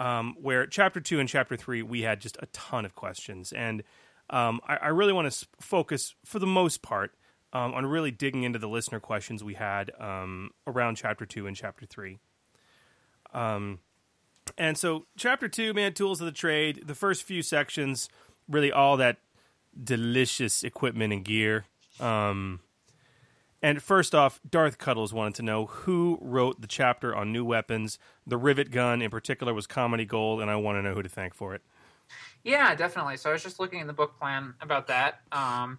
um, where Chapter two and Chapter three, we had just a ton of questions. And um, I, I really want to focus, for the most part, Um, on really digging into the listener questions we had um, around Chapter two and Chapter three. Um, And so chapter two, man, tools of the trade, the first few sections, really all that delicious equipment and gear. Um, and first off, Darth Cuddles wanted to know who wrote the chapter on new weapons. The rivet gun in particular was comedy gold, and I want to know who to thank for it. Yeah, definitely. So I was just looking in the book plan about that. Um,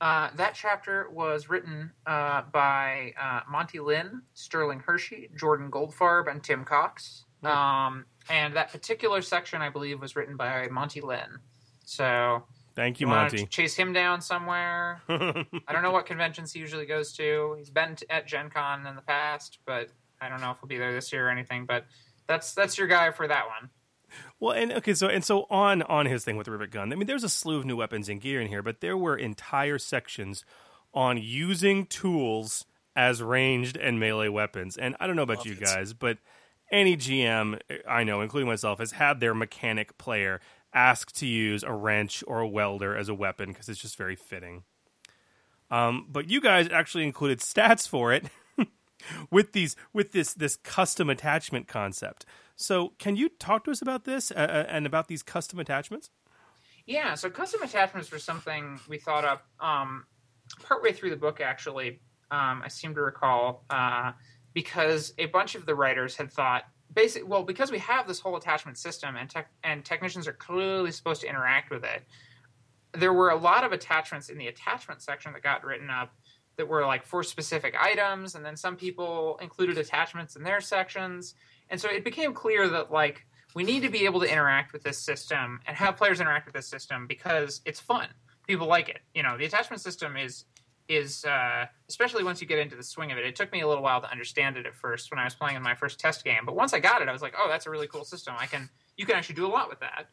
uh, that chapter was written uh, by uh, Monty Lynn, Sterling Hershey, Jordan Goldfarb, and Tim Cox. Um, and that particular section, I believe, was written by Monty Lynn. So thank you, you Monty. Chase him down somewhere. I don't know what conventions he usually goes to. He's been at Gen Con in the past, but I don't know if he'll be there this year or anything. But that's that's your guy for that one. Well, and okay, so and so on on his thing with the rivet gun. I mean, there's a slew of new weapons and gear in here, but there were entire sections on using tools as ranged and melee weapons. And I don't know about Love you it. guys, but any G M I know, including myself, has had their mechanic player ask to use a wrench or a welder as a weapon because it's just very fitting. Um, but you guys actually included stats for it with these with this this custom attachment concept. So can you talk to us about this uh, and about these custom attachments? Yeah, so custom attachments were something we thought up um, partway through the book, actually. Um, I seem to recall... Uh, because a bunch of the writers had thought, basic, well, because we have this whole attachment system and tech, and technicians are clearly supposed to interact with it, there were a lot of attachments in the attachment section that got written up that were like for specific items, and then some people included attachments in their sections. And so it became clear that like we need to be able to interact with this system and have players interact with this system because it's fun. People like it. You know, the attachment system is... is uh, especially once you get into the swing of it. It took me a little while to understand it at first when I was playing in my first test game. But once I got it, I was like, oh, that's a really cool system. I can you can actually do a lot with that.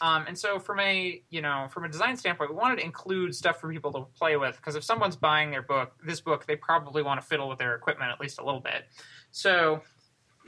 Um, and so from a you know from a design standpoint, we wanted to include stuff for people to play with because if someone's buying their book, this book, they probably want to fiddle with their equipment at least a little bit. So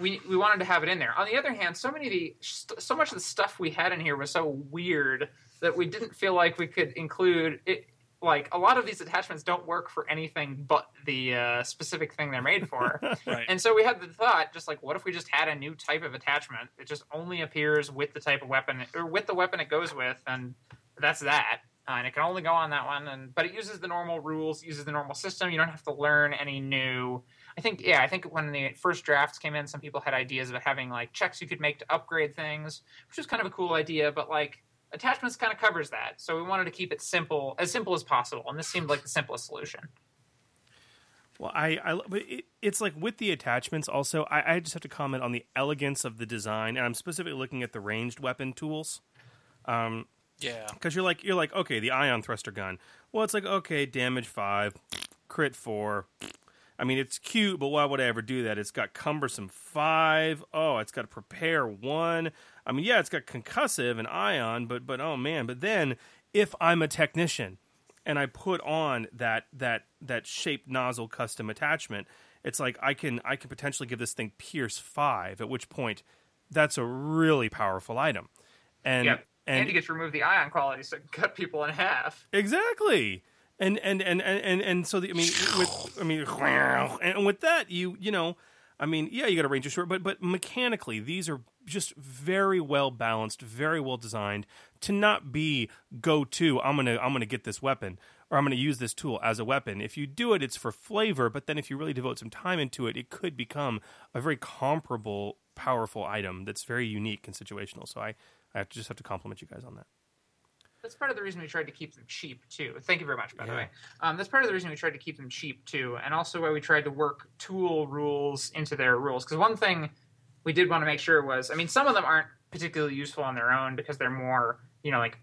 we we wanted to have it in there. On the other hand, so many of the so much of the stuff we had in here was so weird that we didn't feel like we could include it. Like, a lot of these attachments don't work for anything but the uh, specific thing they're made for. Right. And so we had the thought, just like, what if we just had a new type of attachment that just only appears with the type of weapon, or with the weapon it goes with, and that's that. Uh, and it can only go on that one, and but it uses the normal rules, uses the normal system. You don't have to learn any new... I think, yeah, I think when the first drafts came in, some people had ideas about having, like, checks you could make to upgrade things, which was kind of a cool idea, but, like... attachments kind of covers that, so we wanted to keep it simple, as simple as possible, and this seemed like the simplest solution. Well, I, I it, it's like with the attachments also, I, I just have to comment on the elegance of the design, and I'm specifically looking at the ranged weapon tools. Um, yeah, because you're like you're like okay, the ion thruster gun. Well, it's like okay, damage five, crit four. I mean, it's cute, but why would I ever do that? It's got cumbersome five. Oh, it's got prepare one. I mean, yeah, it's got concussive and ion, but but oh man! But then, if I'm a technician and I put on that that that shaped nozzle custom attachment, it's like I can I can potentially give this thing pierce five. At which point, that's a really powerful item, and yep. and, and you get to remove the ion quality, so it can cut people in half. Exactly. And and, and, and, and, and so the, I mean with I mean and with that you you know I mean yeah you got a Ranger short but but mechanically these are just very well balanced, very well designed to not be go to I'm gonna I'm gonna get this weapon or I'm gonna use this tool as a weapon. If you do it, it's for flavor, but then if you really devote some time into it, it could become a very comparable, powerful item that's very unique and situational. So I I have to just have to compliment you guys on that. That's part of the reason we tried to keep them cheap, too. Thank you very much, by yeah. the way. Um, that's part of the reason we tried to keep them cheap, too, and also why we tried to work tool rules into their rules. Because one thing we did want to make sure was, I mean, some of them aren't particularly useful on their own because they're more, you know, like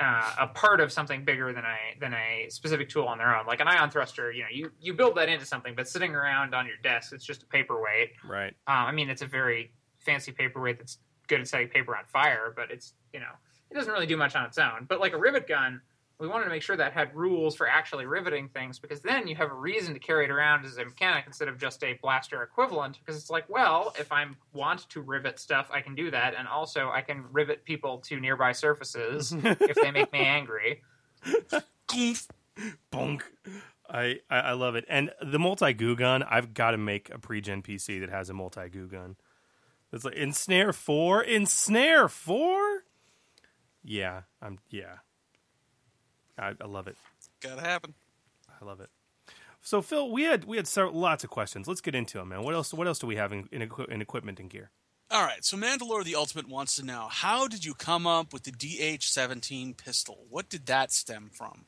uh, a part of something bigger than a than a specific tool on their own. Like an ion thruster, you know, you, you build that into something, but sitting around on your desk, it's just a paperweight. Right. Uh, I mean, it's a very fancy paperweight that's good at setting paper on fire, but it's, you know... it doesn't really do much on its own. But like a rivet gun, we wanted to make sure that had rules for actually riveting things because then you have a reason to carry it around as a mechanic instead of just a blaster equivalent because it's like, well, if I want to rivet stuff, I can do that. And also I can rivet people to nearby surfaces if they make me angry. Bonk. I, I, I love it. And the multi-goo gun, I've got to make a pre-gen P C that has a multi-goo gun. It's like Ensnare four? Ensnare four? Yeah, I'm yeah. I, I love it. Gotta happen. I love it. So Phil, we had we had so, lots of questions. Let's get into them, man. What else? What else do we have in, in, in equipment and gear? All right. So Mandalore the Ultimate wants to know, how did you come up with the D H seventeen pistol? What did that stem from?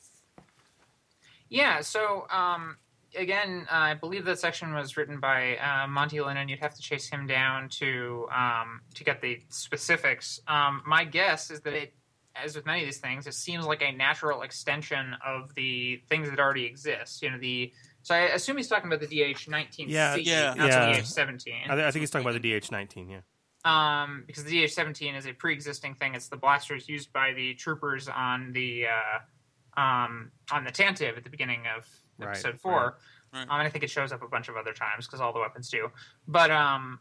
Yeah. So um, again, uh, I believe that section was written by uh, Monty Lennon. You'd have to chase him down to um, to get the specifics. Um, my guess is that it. As with many of these things, it seems like a natural extension of the things that already exist. You know, the so I assume he's talking about the D H nineteen C, yeah, yeah, not yeah. the D H seventeen. I, th- I think he's talking about the D H nineteen, yeah. Um, because the D H seventeen is a pre-existing thing. It's the blasters used by the troopers on the uh, um, on the Tantive at the beginning of episode right, four. Right, right. Um, and I think it shows up a bunch of other times because all the weapons do. But um,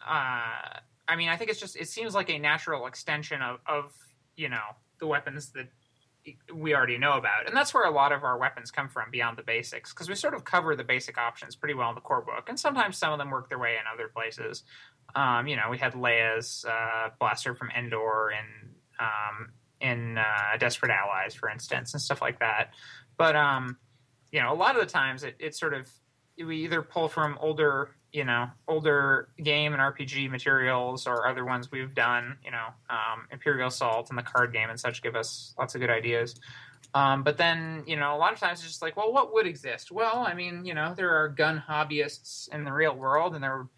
uh, I mean, I think it's just it seems like a natural extension of. of you know, the weapons that we already know about. And that's where a lot of our weapons come from, beyond the basics, because we sort of cover the basic options pretty well in the core book, and sometimes some of them work their way in other places. Um, you know, we had Leia's uh, blaster from Endor in, um, in uh, Desperate Allies, for instance, and stuff like that. But, um, you know, a lot of the times it, it sort of, we either pull from older, you know, older game and R P G materials or other ones we've done, you know, um, Imperial Assault and the card game and such give us lots of good ideas. Um, but then, you know, a lot of times it's just like, well, what would exist? Well, I mean, you know, there are gun hobbyists in the real world, and there would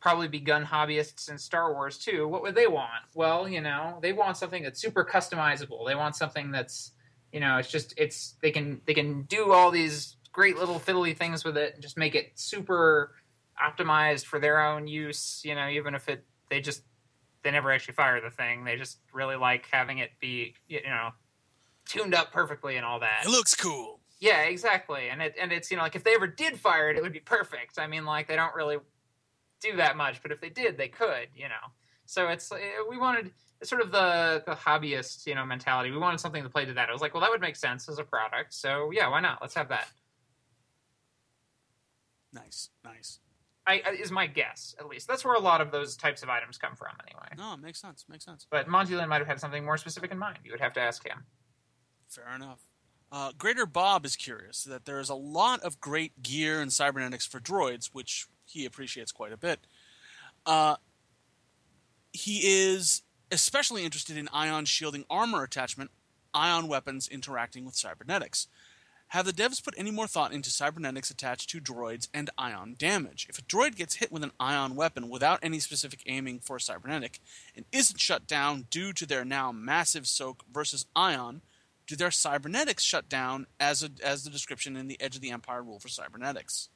probably be gun hobbyists in Star Wars too. What would they want? Well, you know, they want something that's super customizable. They want something that's, you know, it's just, it's, they can, they can do all these great little fiddly things with it and just make it super optimized for their own use, you know, even if it they just they never actually fire the thing. They just really like having it be, you know, tuned up perfectly and all that. It looks cool. Yeah, exactly. And it and it's, you know, like if they ever did fire it, it would be perfect. I mean, like they don't really do that much, but if they did, they could, you know. So it's we wanted it's sort of the the hobbyist, you know, mentality. We wanted something to play to that. It was like, well, that would make sense as a product. So yeah, why not? Let's have that. Nice, nice. I, is my guess, at least. That's where a lot of those types of items come from, anyway. No, it makes sense. Makes sense. But Monty Lynn might have had something more specific in mind. You would have to ask him. Fair enough. Uh, Greater Bob is curious that there is a lot of great gear and cybernetics for droids, which he appreciates quite a bit. Uh, he is especially interested in ion shielding armor attachment, ion weapons interacting with cybernetics. Have the devs put any more thought into cybernetics attached to droids and ion damage? If a droid gets hit with an ion weapon without any specific aiming for cybernetic and isn't shut down due to their now massive soak versus ion, do their cybernetics shut down as a, as the description in the Edge of the Empire rule for cybernetics?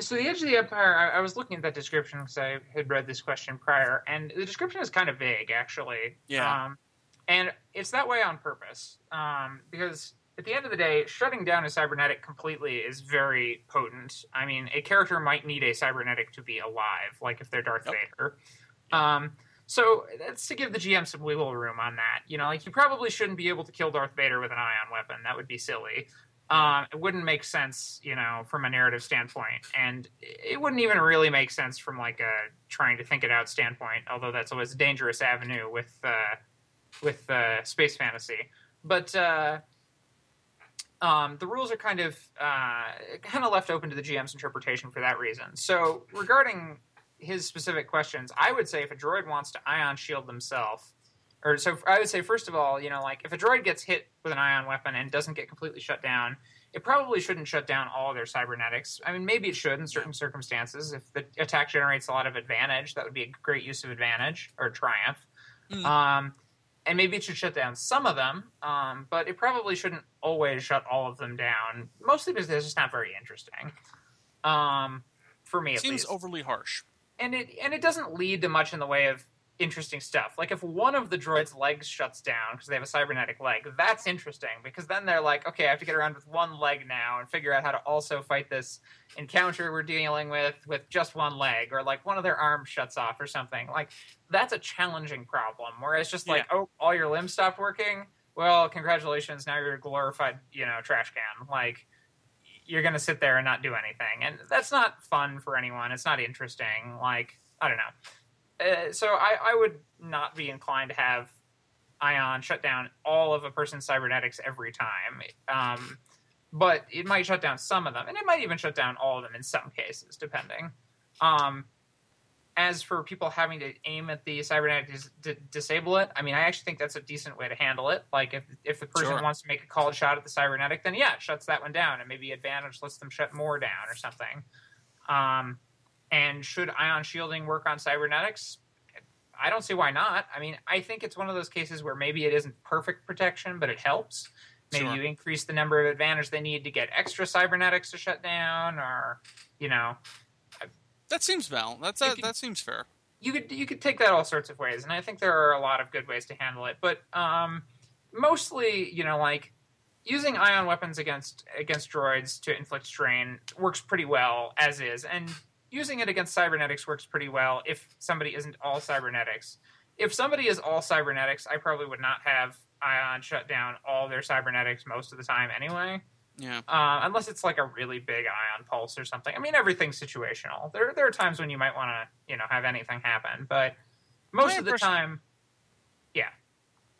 So the Edge of the Empire, I, I was looking at that description because I had read this question prior, and the description is kind of vague, actually. Yeah. Um, and it's that way on purpose, um, because... at the end of the day, shutting down a cybernetic completely is very potent. I mean, a character might need a cybernetic to be alive, like if they're Darth yep. Vader. Um, so that's to give the G M some wiggle room on that. You know, like you probably shouldn't be able to kill Darth Vader with an ion weapon. That would be silly. Um, it wouldn't make sense, you know, from a narrative standpoint. And it wouldn't even really make sense from like a trying to think it out standpoint, although that's always a dangerous avenue with, uh, with uh, space fantasy. But... Uh, Um, the rules are kind of uh, kind of left open to the G M's interpretation for that reason. So regarding his specific questions, I would say if a droid wants to ion shield themselves, or so I would say first of all, you know, like if a droid gets hit with an ion weapon and doesn't get completely shut down, it probably shouldn't shut down all of their cybernetics. I mean, maybe it should in certain circumstances. If the attack generates a lot of advantage, that would be a great use of advantage or triumph. Mm. Um And maybe it should shut down some of them, um, but it probably shouldn't always shut all of them down, mostly because they're just not very interesting. Um, for me, at least. Seems overly harsh. And it and it doesn't lead to much in the way of interesting stuff. Like, if one of the droid's legs shuts down because they have a cybernetic leg, that's interesting, because then they're like, okay, I have to get around with one leg now and figure out how to also fight this encounter we're dealing with with just one leg, or like one of their arms shuts off or something. Like, that's a challenging problem, whereas just like, yeah. oh, all your limbs stopped working? Well, congratulations, now you're a glorified, you know, trash can. Like, you're going to sit there and not do anything. And that's not fun for anyone. It's not interesting. Like, I don't know. Uh, so I, I would not be inclined to have Ion shut down all of a person's cybernetics every time. Um, but it might shut down some of them, and it might even shut down all of them in some cases, depending. Um, as for people having to aim at the cybernetics to dis- disable it, I mean, I actually think that's a decent way to handle it. Like, if if the person sure. wants to make a called shot at the cybernetic, then yeah, it shuts that one down, and maybe Advantage lets them shut more down or something. Um, and should ion shielding work on cybernetics? I don't see why not. I mean, I think it's one of those cases where maybe it isn't perfect protection, but it helps. Maybe sure. you increase the number of Advantage they need to get extra cybernetics to shut down, or, you know... That seems valid. That's a, could, that seems fair. You could you could take that all sorts of ways, and I think there are a lot of good ways to handle it. But um, mostly, you know, like using ion weapons against against droids to inflict strain works pretty well as is, and using it against cybernetics works pretty well if somebody isn't all cybernetics. If somebody is all cybernetics, I probably would not have ion shut down all their cybernetics most of the time anyway. Yeah. Uh, unless it's like a really big ion pulse or something. I mean, everything's situational. There, there are times when you might want to, you know, have anything happen, but most my of the time, yeah.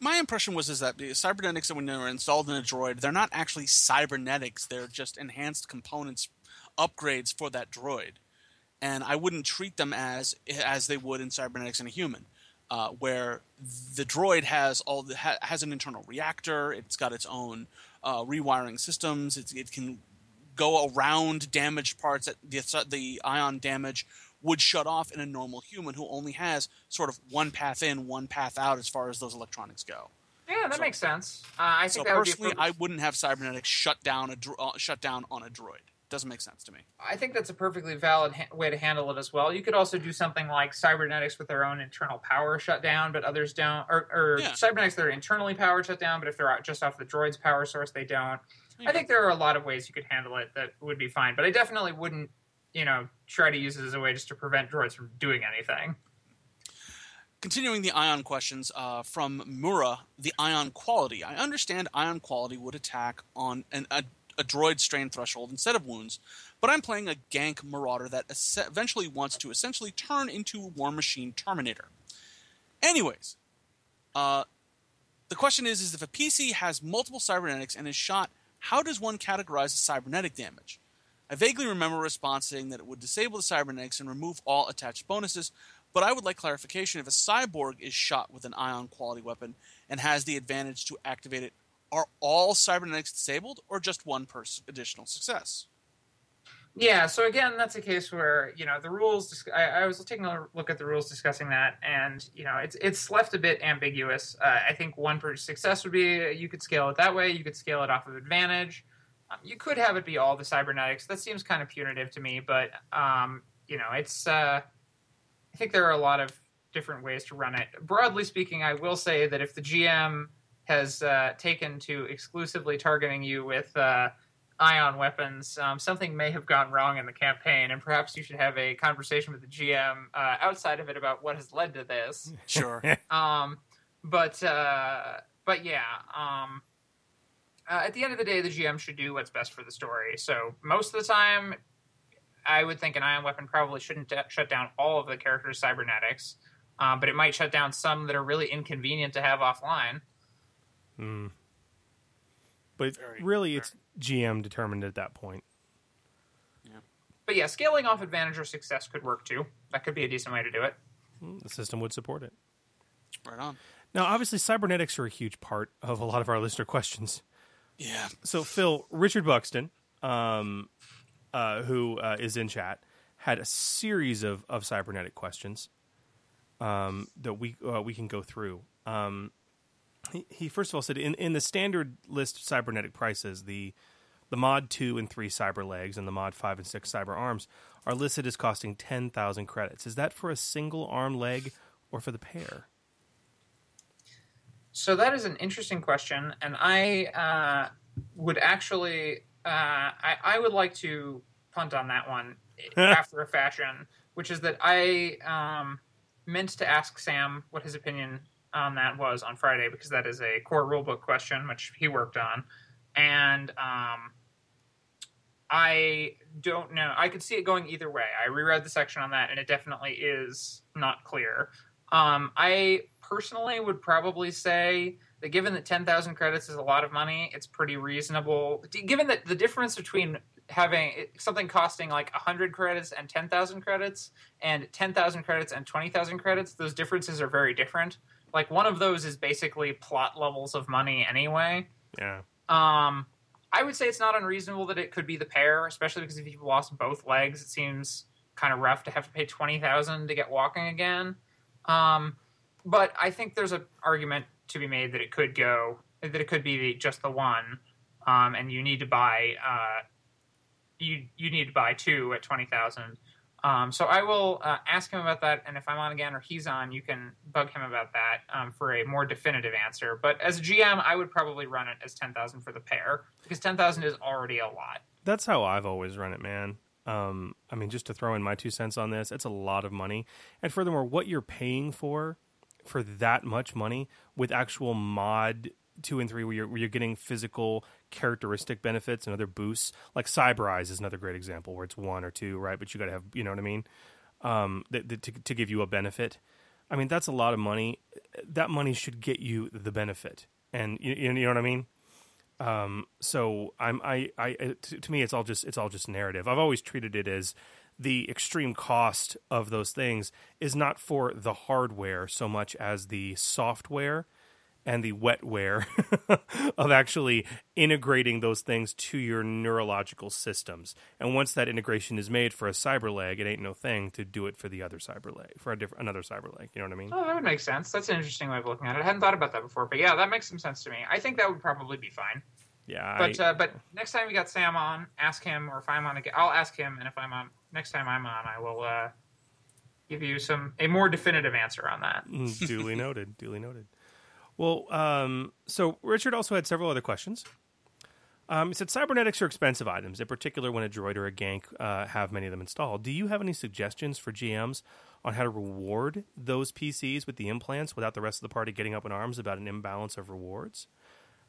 My impression was is that the cybernetics that when they were installed in a droid, they're not actually cybernetics. They're just enhanced components, upgrades for that droid, and I wouldn't treat them as as they would in cybernetics in a human. Uh, where the droid has all the, ha, has an internal reactor, it's got its own uh, rewiring systems, it's, it can go around damaged parts that the, the ion damage would shut off in a normal human who only has sort of one path in, one path out as far as those electronics go. Yeah, that so, makes sense. Uh, I think so that personally, would be I wouldn't have cybernetics shut down a dro- uh, shut down on a droid. Doesn't make sense to me. I think that's a perfectly valid ha- way to handle it as well. You could also do something like cybernetics with their own internal power shut down, but others don't. Or, or yeah. cybernetics that are internally powered shut down, but if they're out just off the droid's power source, they don't. Yeah. I think there are a lot of ways you could handle it that would be fine, but I definitely wouldn't, you know, try to use it as a way just to prevent droids from doing anything. Continuing the ion questions uh, from Mura, the ion quality. I understand ion quality would attack on an a a droid strain threshold instead of wounds, but I'm playing a gank marauder that eventually wants to essentially turn into a War Machine Terminator. Anyways, uh, the question is, is if a P C has multiple cybernetics and is shot, how does one categorize the cybernetic damage? I vaguely remember a response saying that it would disable the cybernetics and remove all attached bonuses, but I would like clarification if a cyborg is shot with an ion quality weapon and has the advantage to activate it. Are all cybernetics disabled, or just one per additional success? Yeah, so again, that's a case where, you know, the rules... I, I was taking a look at the rules discussing that, and, you know, it's it's left a bit ambiguous. Uh, I think one per success would be... You could scale it that way. You could scale it off of advantage. Um, you could have it be all the cybernetics. That seems kind of punitive to me, but, um, you know, it's... Uh, I think there are a lot of different ways to run it. Broadly speaking, I will say that if the G M... has uh, taken to exclusively targeting you with uh, ion weapons, um, something may have gone wrong in the campaign, and perhaps you should have a conversation with the G M uh, outside of it about what has led to this. Sure. um, but, uh, but yeah, um, uh, at the end of the day, the G M should do what's best for the story. So most of the time, I would think an ion weapon probably shouldn't d- shut down all of the characters' cybernetics, uh, but it might shut down some that are really inconvenient to have offline. Mm. But Very really, fair. It's G M determined at that point. Yeah. But yeah, scaling off advantage or success could work too. That could be a decent way to do it. Mm, the system would support it. Right on. Now, obviously, cybernetics are a huge part of a lot of our listener questions. Yeah. So, Phil, Richard Buxton, um, uh, who uh, is in chat, had a series of, of cybernetic questions um, that we uh, we can go through. Um He, he first of all said, in, in the standard list of cybernetic prices, the the mod two and three cyber legs and the mod five and six cyber arms are listed as costing ten thousand credits. Is that for a single arm leg or for the pair? So that is an interesting question, and I uh, would actually, uh, I, I would like to punt on that one after a fashion, which is that I um, meant to ask Sam what his opinion on that was on Friday, because that is a core rulebook question, which he worked on. And um, I don't know. I could see it going either way. I reread the section on that, and it definitely is not clear. Um, I personally would probably say that given that ten thousand credits is a lot of money, it's pretty reasonable. Given that the difference between having something costing like one hundred credits and ten thousand credits and ten thousand credits and twenty thousand credits, those differences are very different. Like, one of those is basically plot levels of money anyway. Yeah. Um, I would say it's not unreasonable that it could be the pair, especially because if you've lost both legs, it seems kind of rough to have to pay twenty thousand dollars to get walking again. Um, but I think there's an argument to be made that it could go, that it could be the, just the one, um, and you need to buy, uh, you you need to buy two at twenty thousand dollars. Um, so I will uh, ask him about that, and if I'm on again or he's on, you can bug him about that um, for a more definitive answer. But as a G M, I would probably run it as ten thousand dollars for the pair, because ten thousand dollars is already a lot. That's how I've always run it, man. Um, I mean, just to throw in my two cents on this, it's a lot of money. And furthermore, what you're paying for, for that much money, with actual mod two and three, where you're, where you're getting physical characteristic benefits and other boosts, like Cyberize is another great example where it's one or two, right? But you got to have, you know what I mean? Um, that, that, to, to give you a benefit. I mean, that's a lot of money. That money should get you the benefit. And you, you know what I mean? Um, so I'm, I, I, to, to me, it's all just, it's all just narrative. I've always treated it as the extreme cost of those things is not for the hardware so much as the software and the wetware of actually integrating those things to your neurological systems. And once that integration is made for a cyber leg, it ain't no thing to do it for the other cyber leg, for a diff- another cyber leg. You know what I mean? Oh, that would make sense. That's an interesting way of looking at it. I hadn't thought about that before, but yeah, that makes some sense to me. I think that would probably be fine. Yeah. But I, uh, but next time we got Sam on, ask him, or if I'm on again, I'll ask him, and if I'm on, next time I'm on, I will uh, give you some a more definitive answer on that. Duly noted. Duly noted. Well, um, so Richard also had several other questions. Um, he said, cybernetics are expensive items, in particular when a droid or a gank uh, have many of them installed. Do you have any suggestions for G Ms on how to reward those P Cs with the implants without the rest of the party getting up in arms about an imbalance of rewards?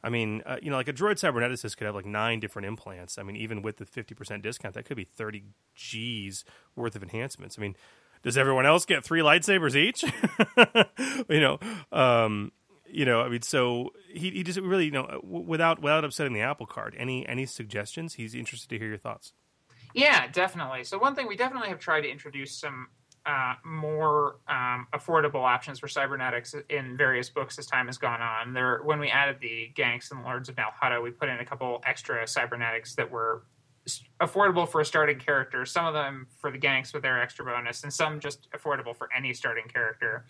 I mean, uh, you know, like a droid cyberneticist could have like nine different implants. I mean, even with the fifty percent discount, that could be thirty G's worth of enhancements. I mean, does everyone else get three lightsabers each? you know, um... You know, I mean, so he, he just really, you know, without without upsetting the apple cart, any any suggestions? He's interested to hear your thoughts. Yeah, definitely. So one thing, we definitely have tried to introduce some uh, more um, affordable options for cybernetics in various books as time has gone on. There, when we added the Ganks and Lords of Nalhada, we put in a couple extra cybernetics that were affordable for a starting character, some of them for the Ganks with their extra bonus, and some just affordable for any starting character.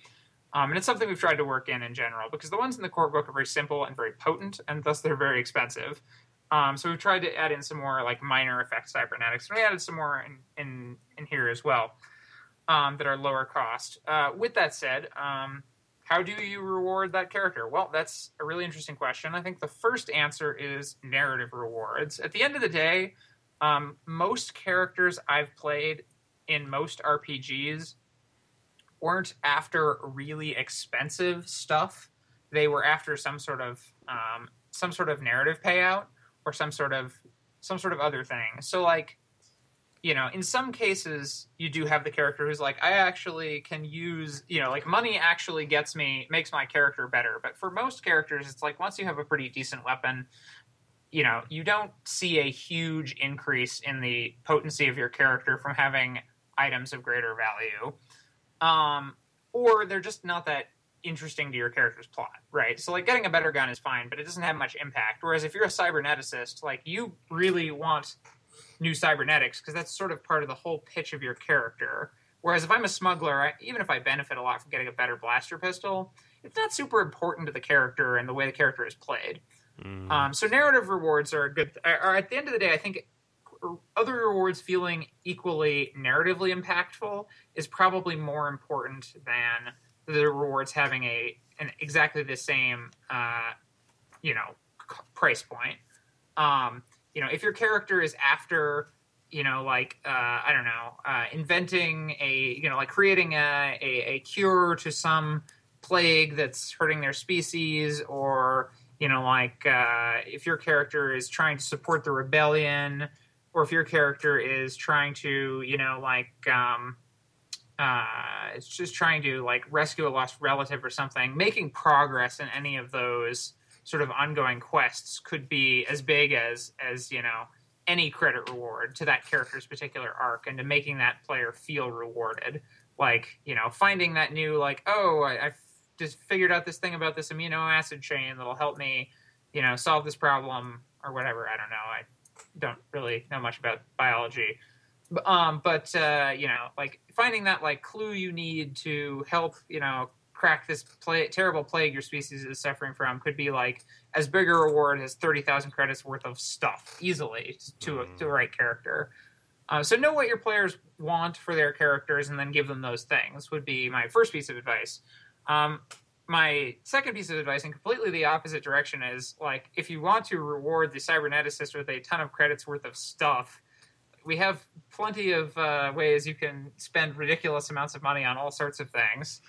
Um, and it's something we've tried to work in in general, because the ones in the core book are very simple and very potent, and thus they're very expensive. Um, so we've tried to add in some more like minor effect cybernetics, and we added some more in in, in here as well um, that are lower cost. Uh, with that said, um, how do you reward that character? Well, that's a really interesting question. I think the first answer is narrative rewards. At the end of the day, um, most characters I've played in most R P Gs weren't after really expensive stuff. They were after some sort of um, some sort of narrative payout or some sort of some sort of other thing. So, like, you know, in some cases you do have the character who's like, I actually can use, you know, like money actually gets me, makes my character better. But for most characters, it's like once you have a pretty decent weapon, you know, you don't see a huge increase in the potency of your character from having items of greater value. Um, or they're just not that interesting to your character's plot, right? So, like, getting a better gun is fine, but it doesn't have much impact. Whereas if you're a cyberneticist, like, you really want new cybernetics, because that's sort of part of the whole pitch of your character. Whereas if I'm a smuggler, I, even if I benefit a lot from getting a better blaster pistol, it's not super important to the character and the way the character is played. Mm. Um, so narrative rewards are a good... Th- are, at the end of the day, I think... other rewards feeling equally narratively impactful is probably more important than the rewards having a an exactly the same, uh, you know, c- price point. Um, you know, if your character is after, you know, like, uh, I don't know, uh, inventing a, you know, like creating a, a, a cure to some plague that's hurting their species, or, you know, like uh, if your character is trying to support the rebellion or if your character is trying to, you know, like, um, uh, it's just trying to, like, rescue a lost relative or something, making progress in any of those sort of ongoing quests could be as big as, as, you know, any credit reward to that character's particular arc and to making that player feel rewarded. Like, you know, finding that new, like, oh, I, I just figured out this thing about this amino acid chain that'll help me, you know, solve this problem or whatever. I don't know. I don't really know much about biology. Um, but, uh, you know, like finding that, like, clue you need to help, you know, crack this pla- terrible plague your species is suffering from could be, like, as big a reward as thirty thousand credits worth of stuff easily to a, to the right character. Uh, so know what your players want for their characters and then give them those things would be my first piece of advice. Um, my second piece of advice, in completely the opposite direction, is, like, if you want to reward the cyberneticist with a ton of credits worth of stuff, we have plenty of uh, ways you can spend ridiculous amounts of money on all sorts of things.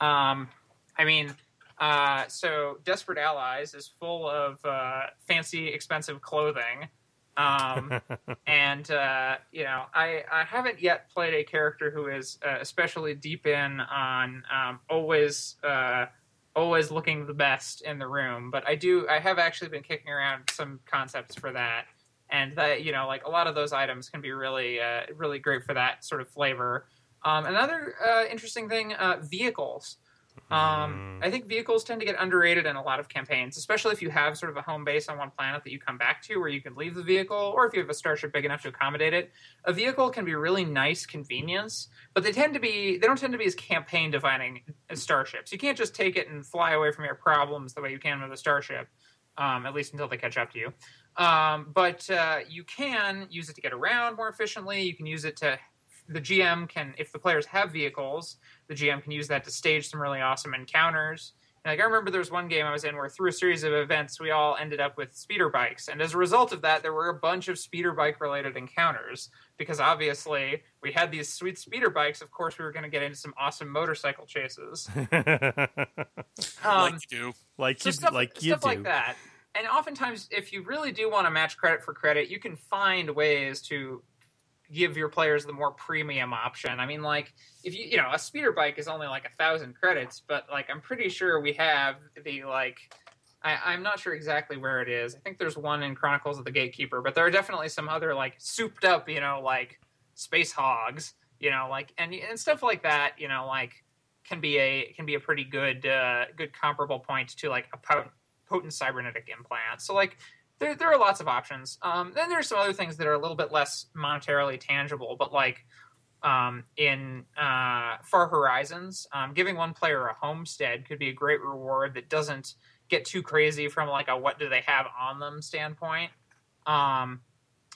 Um, I mean, uh, so Desperate Allies is full of uh, fancy, expensive clothing. Um, and, uh, you know, I, I haven't yet played a character who is uh, especially deep in on um, always uh, always looking the best in the room. But I do I have actually been kicking around some concepts for that. And, that you know, like a lot of those items can be really, uh, really great for that sort of flavor. Um, another uh, interesting thing, uh, vehicles. Um, mm. I think vehicles tend to get underrated in a lot of campaigns, especially if you have sort of a home base on one planet that you come back to where you can leave the vehicle, or if you have a starship big enough to accommodate it. A vehicle can be really nice convenience, but they tend to be, they don't tend to be as campaign defining as starships. You can't just take it and fly away from your problems the way you can with a starship, um, at least until they catch up to you. Um, but uh, you can use it to get around more efficiently. You can use it to... The G M can, if the players have vehicles, the G M can use that to stage some really awesome encounters. And like I remember there was one game I was in where through a series of events, we all ended up with speeder bikes. And as a result of that, there were a bunch of speeder bike-related encounters. Because obviously, we had these sweet speeder bikes. Of course, we were going to get into some awesome motorcycle chases. um, like you do. Like so you, stuff, like, you stuff do. like that. And oftentimes, if you really do want to match credit for credit, you can find ways to... give your players the more premium option. I mean, like, if you, you know, a speeder bike is only like a thousand credits, but like, I'm pretty sure we have the, like, I, I'm not sure exactly where it is. I think there's one in Chronicles of the Gatekeeper, but there are definitely some other like souped up, you know, like space hogs, you know, like, and, and stuff like that, you know, like can be a, can be a pretty good, uh, good comparable point to like a potent, potent cybernetic implant. So like, There, there are lots of options. Um, then there's some other things that are a little bit less monetarily tangible, but like um, in uh, Far Horizons, um, giving one player a homestead could be a great reward that doesn't get too crazy from like a what do they have on them standpoint. Um,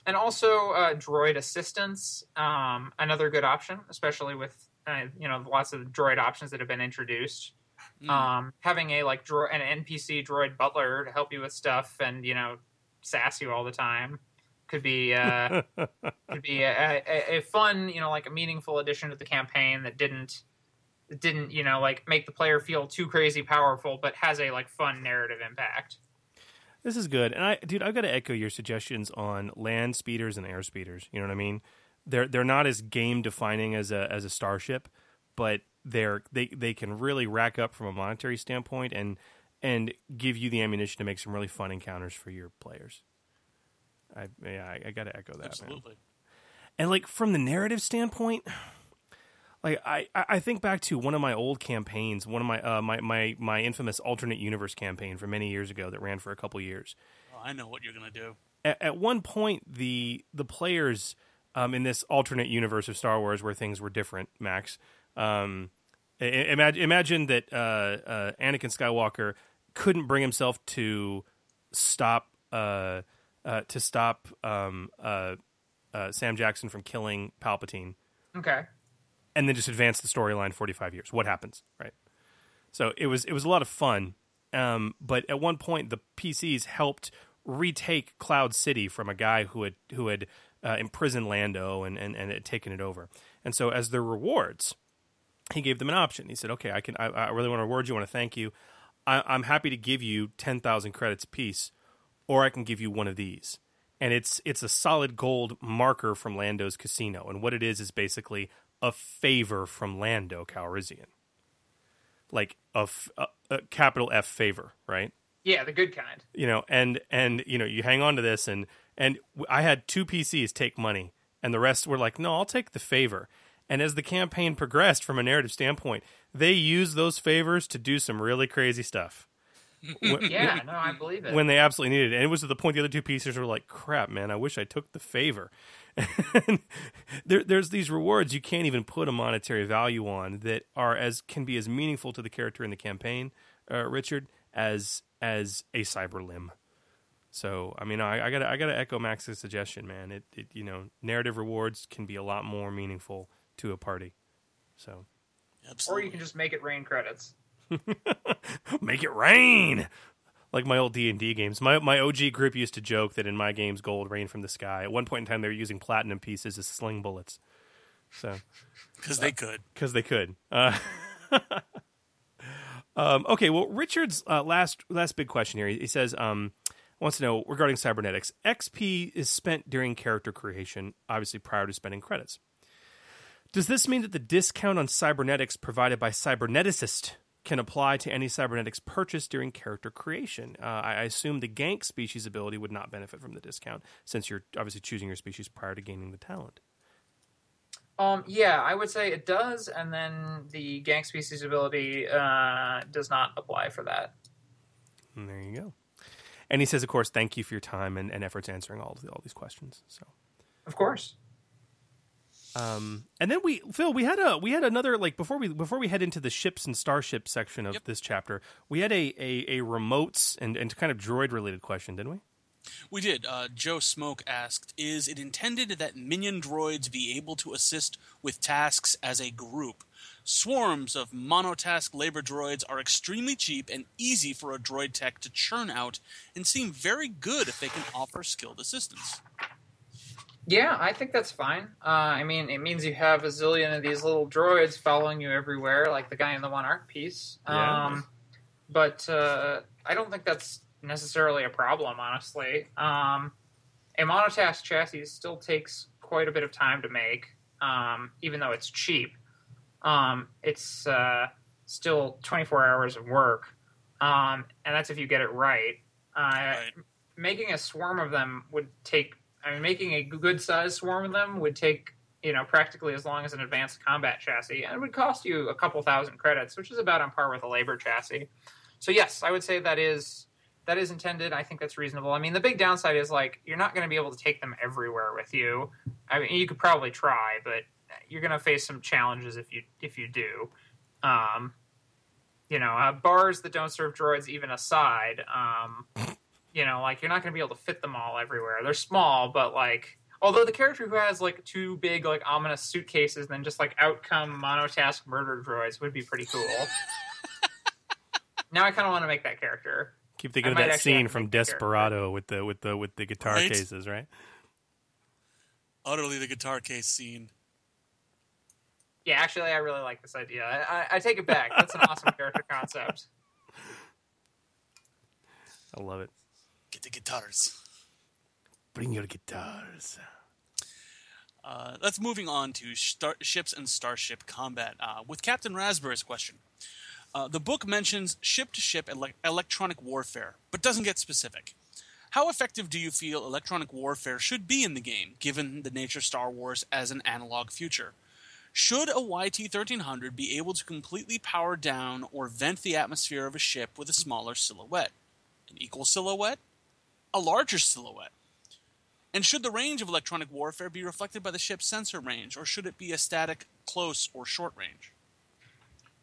and also uh, droid assistance, um, another good option, especially with uh, you know lots of droid options that have been introduced. Mm. Um, having a like dro- an N P C droid butler to help you with stuff and you know. sass you all the time could be uh could be a, a, a fun you know like a meaningful addition to the campaign that didn't didn't you know like make the player feel too crazy powerful but has a like fun narrative impact. This is good. And I dude I've got to echo your suggestions on land speeders and air speeders. You know what I mean? They're they're not as game defining as a as a starship, but they're they they can really rack up from a monetary standpoint and And give you the ammunition to make some really fun encounters for your players. I yeah, I, I got to echo that. Absolutely. Man. And like from the narrative standpoint, like I, I think back to one of my old campaigns, one of my uh, my my my infamous alternate universe campaign from many years ago that ran for a couple years. Oh, I know what you're gonna do. At, at one point, the the players um, in this alternate universe of Star Wars where things were different, Max. Um, imagine imagine that uh, uh, Anakin Skywalker couldn't bring himself to stop uh, uh, to stop um, uh, uh, Sam Jackson from killing Palpatine. Okay, and then just advance the storyline forty-five years. What happens, right? So it was it was a lot of fun, um, but at one point the P Cs helped retake Cloud City from a guy who had who had uh, imprisoned Lando and, and and had taken it over. And so as their rewards, he gave them an option. He said, "Okay, I can. I, I really want to reward you. I want to thank you." I'm happy to give you ten thousand credits apiece, or I can give you one of these. and it's it's a solid gold marker from Lando's Casino. And what it is is basically a favor from Lando Calrissian, like a, f- a, a capital F favor, right? Yeah, the good kind. You know, and and you know, you hang on to this, and and I had two P Cs take money, and the rest were like, no, I'll take the favor. And as the campaign progressed from a narrative standpoint, they used those favors to do some really crazy stuff. When, yeah, no, I believe it. When they absolutely needed it. And it was to the point the other two pieces were like, crap, man, I wish I took the favor. And there, there's these rewards you can't even put a monetary value on that are as can be as meaningful to the character in the campaign, uh, Richard, as as a cyber limb. So, I mean, I, I gotta I gotta echo Max's suggestion, man. It, it you know, narrative rewards can be a lot more meaningful to a party. So, absolutely. Or you can just make it rain credits. Make it rain, like my old D and D games. My my O G group used to joke that in my games, gold rained from the sky. At one point in time, they were using platinum pieces as sling bullets. So, because uh, they could, because they could. Uh, um, okay, well, Richard's uh, last last big question here. He, he says, um, wants to know regarding cybernetics. X P is spent during character creation, obviously prior to spending credits. Does this mean that the discount on cybernetics provided by cyberneticist can apply to any cybernetics purchased during character creation? Uh, I assume the gank species ability would not benefit from the discount, since you're obviously choosing your species prior to gaining the talent. Um, yeah, I would say it does, and then the gank species ability uh, does not apply for that. And there you go. And he says, of course, thank you for your time and, and efforts answering all the, all these questions. So, of course. Um, and then we, Phil, we had a, we had another, like before we, before we head into the ships and starships section of yep. this chapter, we had a, a, a remotes and, and kind of droid related question, didn't we? We did. Uh, Joe Smoke asked, is it intended that minion droids be able to assist with tasks as a group? Swarms of monotask labor droids are extremely cheap and easy for a droid tech to churn out and seem very good if they can offer skilled assistance. Yeah, I think that's fine. Uh, I mean, it means you have a zillion of these little droids following you everywhere, like the guy in the one art piece. Yeah. Um, but uh, I don't think that's necessarily a problem, honestly. Um, a monotask chassis still takes quite a bit of time to make, um, even though it's cheap. Um, it's uh, still twenty-four hours of work, um, and that's if you get it right. Uh, right. Making a swarm of them would take... I mean, making a good-sized swarm of them would take, you know, practically as long as an advanced combat chassis, and it would cost you a couple thousand credits, which is about on par with a labor chassis. So, yes, I would say that is that is intended. I think that's reasonable. I mean, the big downside is, like, you're not going to be able to take them everywhere with you. I mean, you could probably try, but you're going to face some challenges if you if you do. Um, you know, uh, bars that don't serve droids even aside... Um, You know, like, you're not going to be able to fit them all everywhere. They're small, but, like... Although the character who has, like, two big, like, ominous suitcases and then just, like, outcome monotask murder droids would be pretty cool. Now I kind of want to make that character. Keep thinking I of that scene from Desperado with the with the, with the guitar right? cases, right? Utterly the guitar case scene. Yeah, actually, I really like this idea. I, I, I take it back. That's an awesome character concept. I love it. Get the guitars. Bring your guitars. Uh, let's moving on to star- ships and starship combat uh, with Captain Raspberry's question. Uh, the book mentions ship-to-ship ele- electronic warfare, but doesn't get specific. How effective do you feel electronic warfare should be in the game, given the nature of Star Wars as an analog future? Should a Y T thirteen hundred be able to completely power down or vent the atmosphere of a ship with a smaller silhouette? An equal silhouette? A larger silhouette? And should the range of electronic warfare be reflected by the ship's sensor range, or should it be a static, close, or short range?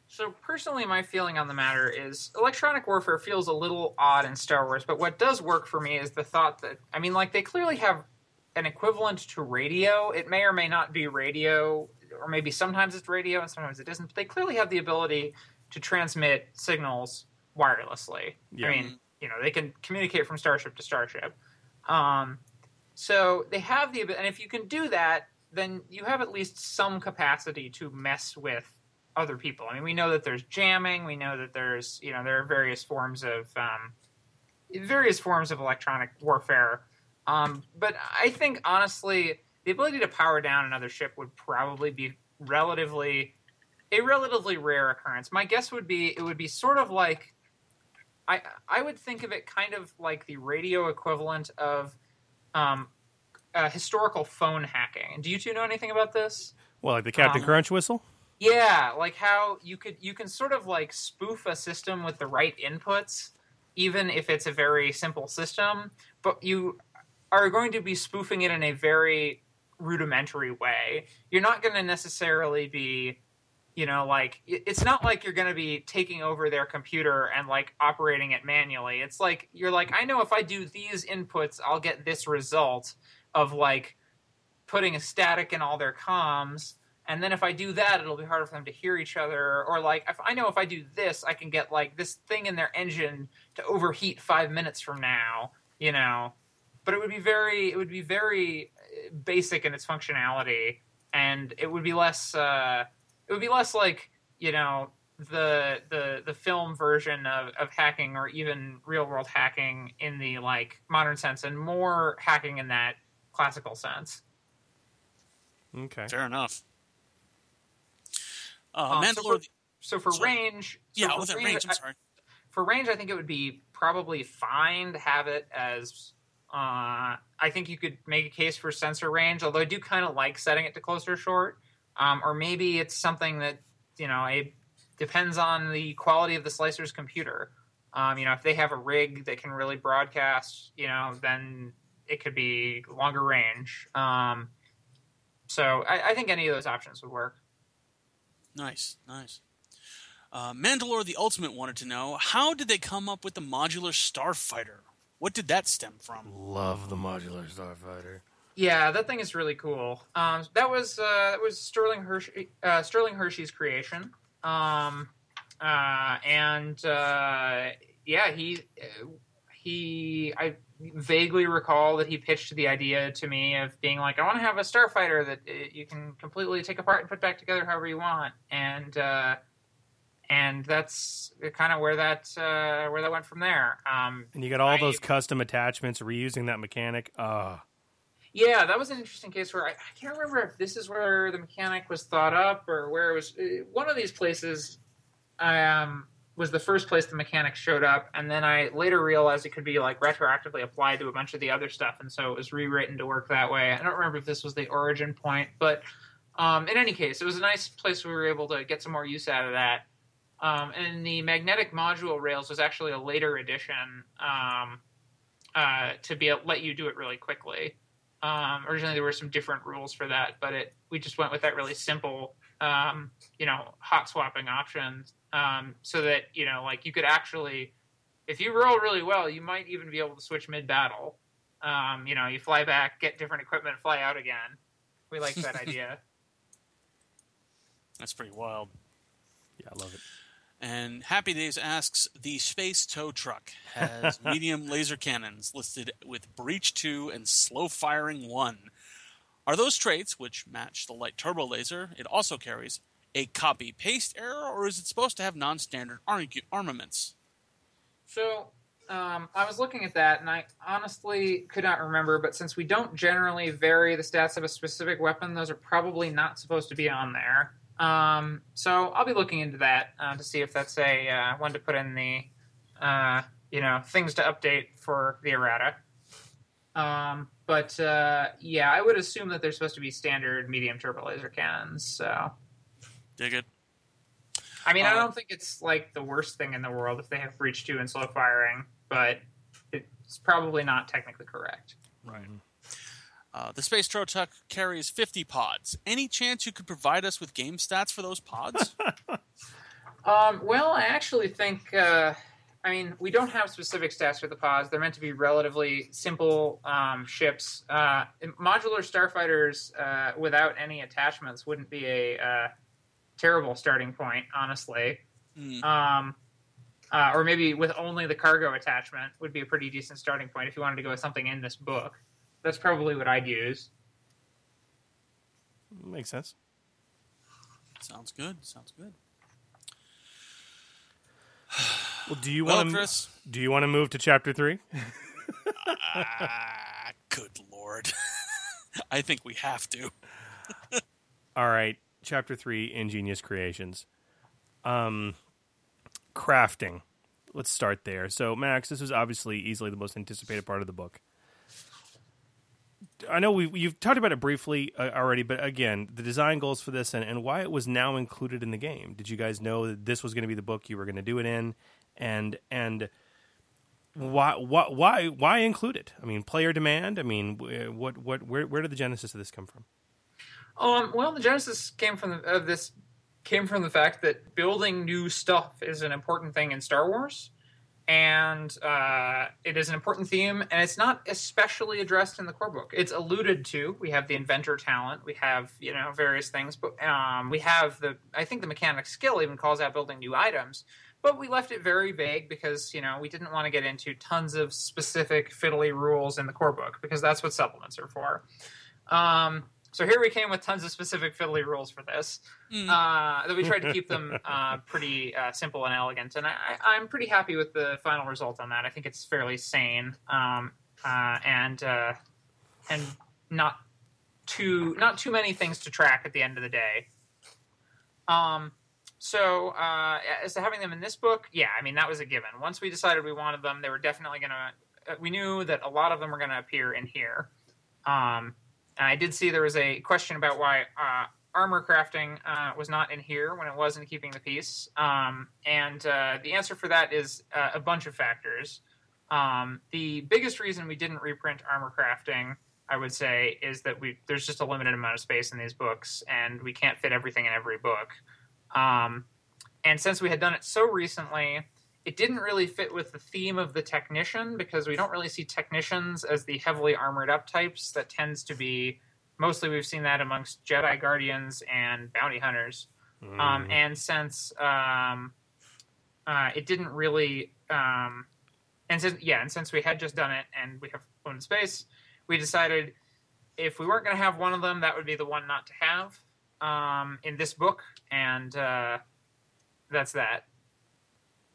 So personally, my feeling on the matter is electronic warfare feels a little odd in Star Wars, but what does work for me is the thought that, I mean, like, they clearly have an equivalent to radio. It may or may not be radio, or maybe sometimes it's radio and sometimes it isn't, but they clearly have the ability to transmit signals wirelessly. Yeah. I mean... You know, they can communicate from starship to starship. Um, so they have the ability, and if you can do that, then you have at least some capacity to mess with other people. I mean, we know that there's jamming. We know that there's, you know, there are various forms of um, various forms of electronic warfare Um, but I think, honestly, the ability to power down another ship would probably be relatively a relatively rare occurrence. My guess would be it would be sort of like, I I would think of it kind of like the radio equivalent of um, uh, historical phone hacking. Do you two know anything about this? Well, like the Captain um, Crunch whistle? Yeah, like how you could you can sort of like spoof a system with the right inputs, even if it's a very simple system, but you are going to be spoofing it in a very rudimentary way. You're not going to necessarily be, you know, like, it's not like you're going to be taking over their computer and, like, operating it manually. It's like, you're like, I know if I do these inputs, I'll get this result of, like, putting a static in all their comms. And then if I do that, it'll be harder for them to hear each other. Or, like, if I know if I do this, I can get, like, this thing in their engine to overheat five minutes from now, you know. But it would be very, it would be very basic in its functionality, and it would be less, uh, it would be less like, you know, the the the film version of, of hacking, or even real world hacking in the like modern sense, and more hacking in that classical sense. Okay, fair enough. Uh, um, Mandalor- so for, so for range, so yeah, for with range, range I'm sorry. I, for range, I think it would be probably fine to have it as. Uh, I think you could make a case for sensor range, although I do kind of like setting it to closer short. Um, or maybe it's something that, you know, it depends on the quality of the slicer's computer. Um, you know, if they have a rig that can really broadcast, you know, then it could be longer range. Um, so I, I think any of those options would work. Nice, nice. Uh, Mandalore the Ultimate wanted to know, how did they come up with the modular starfighter? What did that stem from? Love the modular starfighter. Yeah, that thing is really cool. Um, that was uh, that was Sterling Hershey, uh, Sterling Hershey's creation, um, uh, and uh, yeah, he he I vaguely recall that he pitched the idea to me of being like, I want to have a starfighter that you can completely take apart and put back together however you want, and uh, and that's kind of where that uh, where that went from there. Um, and you got all I, those custom attachments, reusing that mechanic. Uh. Yeah, that was an interesting case where I, I can't remember if this is where the mechanic was thought up or where it was. One of these places um, was the first place the mechanic showed up, and then I later realized it could be like retroactively applied to a bunch of the other stuff, and so it was rewritten to work that way. I don't remember if this was the origin point, but um, in any case, it was a nice place where we were able to get some more use out of that. Um, and the magnetic module rails was actually a later addition um, uh, to be able, let you do it really quickly. Um, originally, there were some different rules for that, but it we just went with that really simple, um, you know, hot swapping option, um, so that you know, like you could actually, if you roll really well, you might even be able to switch mid battle. Um, you know, you fly back, get different equipment, fly out again. We like that idea. That's pretty wild. Yeah, I love it. And Happy Days asks, the space tow truck has medium laser cannons listed with Breach two and Slow Firing one. Are those traits, which match the light turbo laser it also carries, a copy-paste error, or is it supposed to have non-standard armaments? So, um, I was looking at that, and I honestly could not remember, but since we don't generally vary the stats of a specific weapon, those are probably not supposed to be on there. Um, so I'll be looking into that, uh, to see if that's a, uh, one to put in the, uh, you know, things to update for the errata. Um, but, uh, yeah, I would assume that they're supposed to be standard medium turbo laser cannons, so. Dig it. I mean, um, I don't think it's, like, the worst thing in the world if they have Breach two and slow firing, but it's probably not technically correct. Right. Uh, the Space Tow Truck carries fifty pods. Any chance you could provide us with game stats for those pods? um, well, I actually think, uh, I mean, we don't have specific stats for the pods. They're meant to be relatively simple um, ships. Uh, modular starfighters uh, without any attachments wouldn't be a uh, terrible starting point, honestly. Mm. Um, uh, or maybe with only the cargo attachment would be a pretty decent starting point if you wanted to go with something in this book. That's probably what I'd use. Makes sense. Sounds good. Sounds good. Well, do you well, want to? Do you want to move to chapter three? uh, Good Lord. I think we have to. All right. Chapter three, Ingenious Creations. Um, crafting. Let's start there. So, Max, this was obviously easily the most anticipated part of the book. I know we've, you've talked about it briefly uh, already, but again, the design goals for this and, and why it was now included in the game. Did you guys know that this was going to be the book you were going to do it in? And and why why why why include it? I mean, player demand. I mean, what what where where did the genesis of this come from? Um, well, the genesis came from the, uh, this came from the fact that building new stuff is an important thing in Star Wars. And uh, it is an important theme, and it's not especially addressed in the core book. It's alluded to. We have the inventor talent. We have, you know, various things. But um, we have the, I think the mechanic skill even calls out building new items. But we left it very vague because, you know, we didn't want to get into tons of specific fiddly rules in the core book because that's what supplements are for. Um, so here we came with tons of specific fiddly rules for this. Mm. Uh, that we tried to keep them uh, pretty uh, simple and elegant, and I, I'm pretty happy with the final result on that. I think it's fairly sane um, uh, and uh, and not too not too many things to track at the end of the day. Um, so uh, as to having them in this book, yeah, I mean that was a given. Once we decided we wanted them, they were definitely going to. We knew that a lot of them were going to appear in here. Um, and I did see there was a question about why. Uh, Armor crafting uh, was not in here when it was in Keeping the Peace. Um, and uh, the answer for that is uh, a bunch of factors. Um, the biggest reason we didn't reprint armor crafting, I would say, is that we there's just a limited amount of space in these books, and we can't fit everything in every book. Um, and since we had done it so recently, it didn't really fit with the theme of the technician, because we don't really see technicians as the heavily armored up types. That tends to be... Mostly we've seen that amongst Jedi Guardians and Bounty Hunters. Mm. Um, and since um, uh, it didn't really... Um, and since, yeah, and since we had just done it and we have limited space, we decided if we weren't going to have one of them, that would be the one not to have um, in this book. And uh, that's that.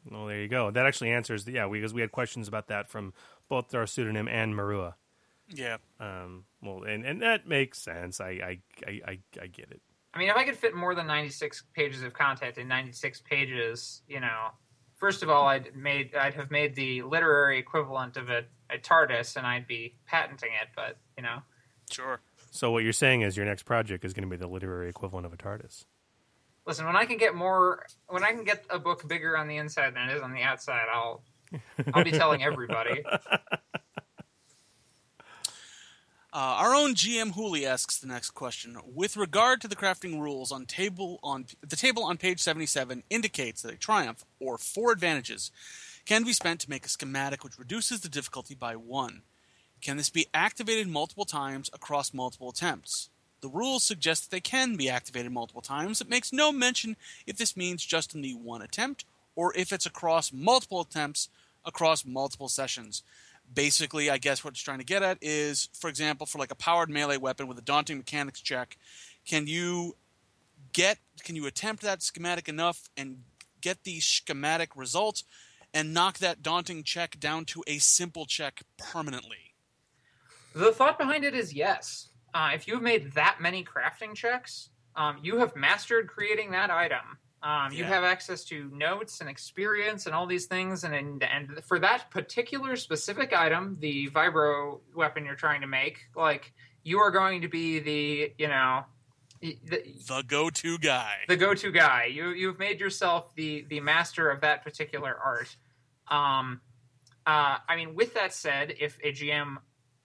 Well, there you go. That actually answers... The, yeah, because we, we had questions about that from both our pseudonym and Marua. Yeah. Um, well, and, and that makes sense. I, I, I, I get it. I mean, if I could fit more than ninety-six pages of content in ninety-six pages, you know, first of all, I'd made, I'd have made the literary equivalent of a, a TARDIS, and I'd be patenting it. But you know, sure. So what you're saying is your next project is going to be the literary equivalent of a TARDIS. Listen, when I can get more, when I can get a book bigger on the inside than it is on the outside, I'll, I'll be telling everybody. Uh, our own G M Hooley asks the next question. With regard to the crafting rules, on table on the table on page seventy-seven indicates that a triumph, or four advantages, can be spent to make a schematic which reduces the difficulty by one. Can this be activated multiple times across multiple attempts? The rules suggest that they can be activated multiple times. It makes no mention if this means just in the one attempt, or if it's across multiple attempts across multiple sessions. Basically, I guess what it's trying to get at is, for example, for like a powered melee weapon with a daunting mechanics check, can you get, can you attempt that schematic enough and get the schematic result and knock that daunting check down to a simple check permanently? The thought behind it is yes. Uh, if you've made that many crafting checks, um, you have mastered creating that item. Um, you yeah. have access to notes and experience and all these things. And, and and for that particular specific item, the vibro weapon you're trying to make, like you are going to be the, you know, the, the go-to guy, the go-to guy. You, you've made yourself the, the master of that particular art. Um, uh, I mean, with that said, if a G M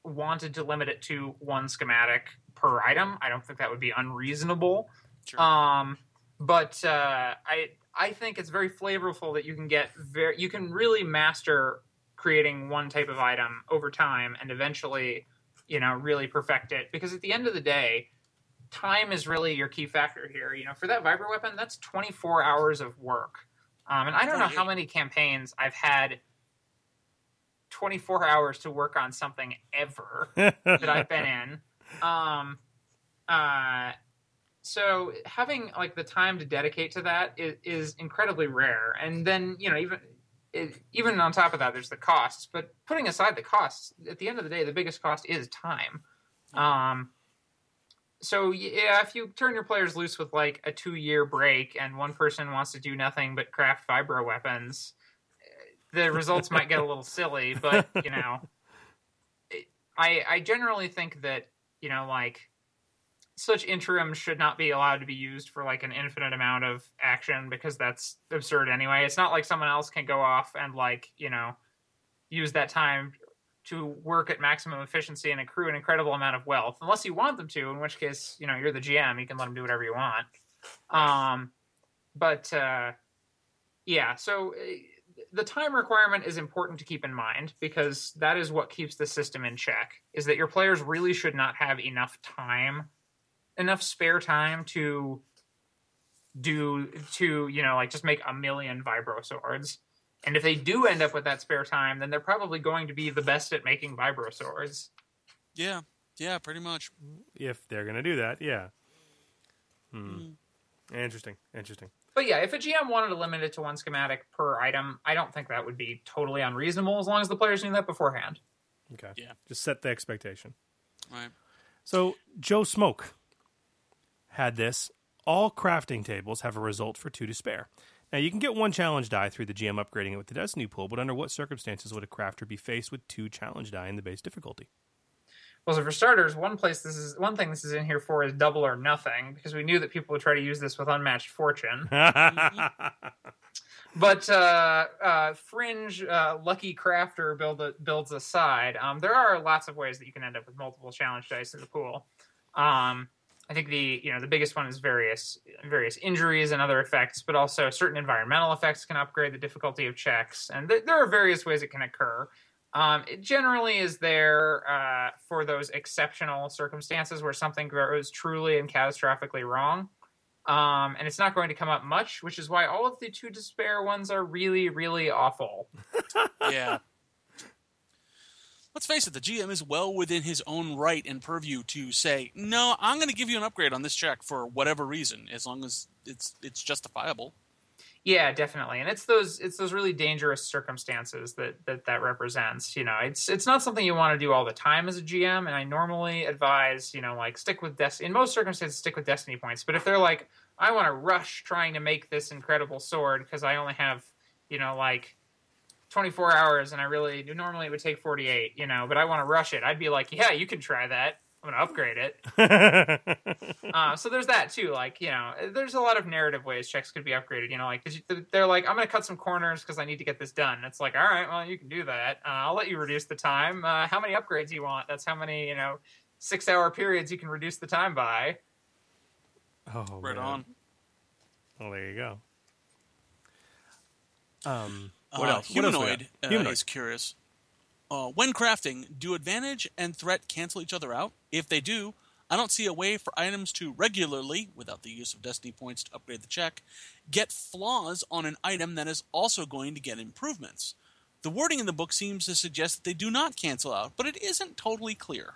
wanted to limit it to one schematic per item, I don't think that would be unreasonable. Sure. Um, But uh, I I think it's very flavorful that you can get very you can really master creating one type of item over time and eventually, you know, really perfect it, because at the end of the day, time is really your key factor here. You know, for that vibro weapon, that's twenty-four hours of work, um, and I don't know how many campaigns I've had twenty-four hours to work on something ever that I've been in. Um, uh. So having like the time to dedicate to that is, is incredibly rare. And then, you know, even it, even on top of that, there's the costs. But putting aside the costs, at the end of the day, the biggest cost is time. Um, so, yeah, if you turn your players loose with, like, a two-year break and one person wants to do nothing but craft vibro weapons, the results might get a little silly. But, you know, it, I, I generally think that, you know, like, such interims should not be allowed to be used for, like, an infinite amount of action, because that's absurd anyway. It's not like someone else can go off and, like, you know, use that time to work at maximum efficiency and accrue an incredible amount of wealth, unless you want them to, in which case, you know, you're the G M. You can let them do whatever you want. Um, but, uh, yeah, so the time requirement is important to keep in mind, because that is what keeps the system in check, is that your players really should not have enough time enough spare time to do, to, you know, like, just make a million vibro swords. And if they do end up with that spare time, then they're probably going to be the best at making vibro swords. Yeah. Yeah, pretty much. If they're going to do that, yeah. Hmm. Mm. Interesting. Interesting. But yeah, if a G M wanted to limit it to one schematic per item, I don't think that would be totally unreasonable, as long as the players knew that beforehand. Okay. Yeah. Just set the expectation. All right. So, Joe Smoke had this. All crafting tables have a result for two to spare. Now, you can get one challenge die through the G M upgrading it with the Destiny pool, but under what circumstances would a crafter be faced with two challenge die in the base difficulty? Well, so for starters, one place this is one thing this is in here for is double or nothing, because we knew that people would try to use this with unmatched fortune. But uh, uh, fringe uh, lucky crafter build a, builds aside, um, there are lots of ways that you can end up with multiple challenge dice in the pool. Um, I think the you know the biggest one is various various injuries and other effects, but also certain environmental effects can upgrade the difficulty of checks, and th- there are various ways it can occur. Um, it generally is there uh, for those exceptional circumstances where something goes truly and catastrophically wrong, um, and it's not going to come up much, which is why all of the two despair ones are really, really awful. Yeah. Let's face it, the G M is well within his own right and purview to say, no, I'm going to give you an upgrade on this check for whatever reason, as long as it's it's justifiable. Yeah, definitely. And it's those it's those really dangerous circumstances that that, that represents. You know, it's it's not something you want to do all the time as a G M, and I normally advise, you know, like, stick with Destiny. In most circumstances, stick with Destiny points. But if they're like, I want to rush trying to make this incredible sword because I only have, you know, like, twenty-four hours, and I really do. Normally it would take forty-eight, you know, but I want to rush it. I'd be like, yeah, you can try that. I'm going to upgrade it. uh, so there's that too. Like, you know, there's a lot of narrative ways checks could be upgraded. You know, like, they're like, I'm going to cut some corners because I need to get this done. It's like, all right, well, you can do that. Uh, I'll let you reduce the time. Uh, how many upgrades do you want? That's how many, you know, six hour periods you can reduce the time by. Oh, right man. On. Well, there you go. Um, What uh, else? Humanoid, what else uh, humanoid is curious. Uh, when crafting, do advantage and threat cancel each other out? If they do, I don't see a way for items to regularly, without the use of Destiny points to upgrade the check, get flaws on an item that is also going to get improvements. The wording in the book seems to suggest that they do not cancel out, but it isn't totally clear.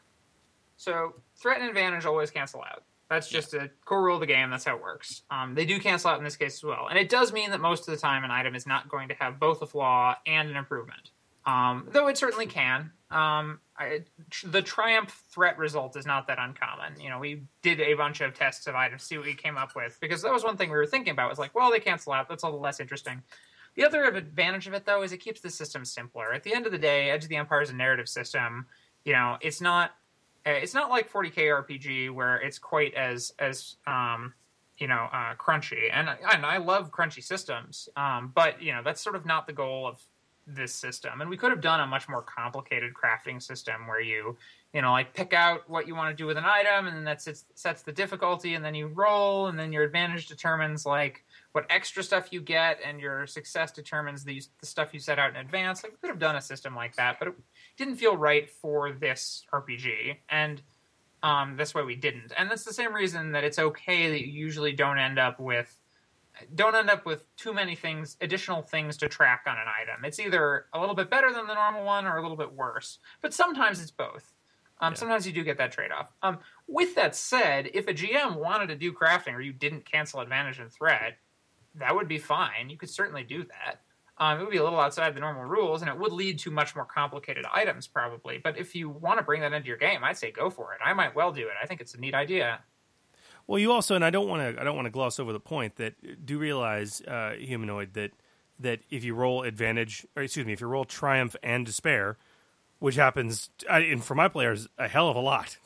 So, threat and advantage always cancel out. That's just a core rule of the game. That's how it works. Um, they do cancel out in this case as well. And it does mean that most of the time an item is not going to have both a flaw and an improvement. Um, though it certainly can. Um, I, the triumph threat result is not that uncommon. You know, we did a bunch of tests of items, see what we came up with, because that was one thing we were thinking about, was like, well, they cancel out. That's all the less interesting. The other advantage of it, though, is it keeps the system simpler. At the end of the day, Edge of the Empire is a narrative system. You know, it's not... It's not like forty K R P G where it's quite as as um, you know uh, crunchy, and and I love crunchy systems, um, but you know that's sort of not the goal of this system. And we could have done a much more complicated crafting system where you you know like pick out what you want to do with an item, and then that sits, sets the difficulty, and then you roll, and then your advantage determines like what extra stuff you get, and your success determines the the stuff you set out in advance. Like we could have done a system like that, but it didn't feel right for this R P G, and um, that's why we didn't. And that's the same reason that it's okay that you usually don't end up with don't end up with too many things, additional things to track on an item. It's either a little bit better than the normal one or a little bit worse, but sometimes it's both. Um, yeah. Sometimes you do get that trade-off. Um, with that said, if a G M wanted to do crafting or you didn't cancel advantage and threat, that would be fine. You could certainly do that. Um, it would be a little outside the normal rules, and it would lead to much more complicated items probably. But if you want to bring that into your game, I'd say go for it. I might well do it. I think it's a neat idea. Well, you also, and I don't want to, I don't want to gloss over the point that do realize, uh, Humanoid, that that if you roll advantage, or excuse me, if you roll triumph and despair, which happens, I, and for my players, a hell of a lot.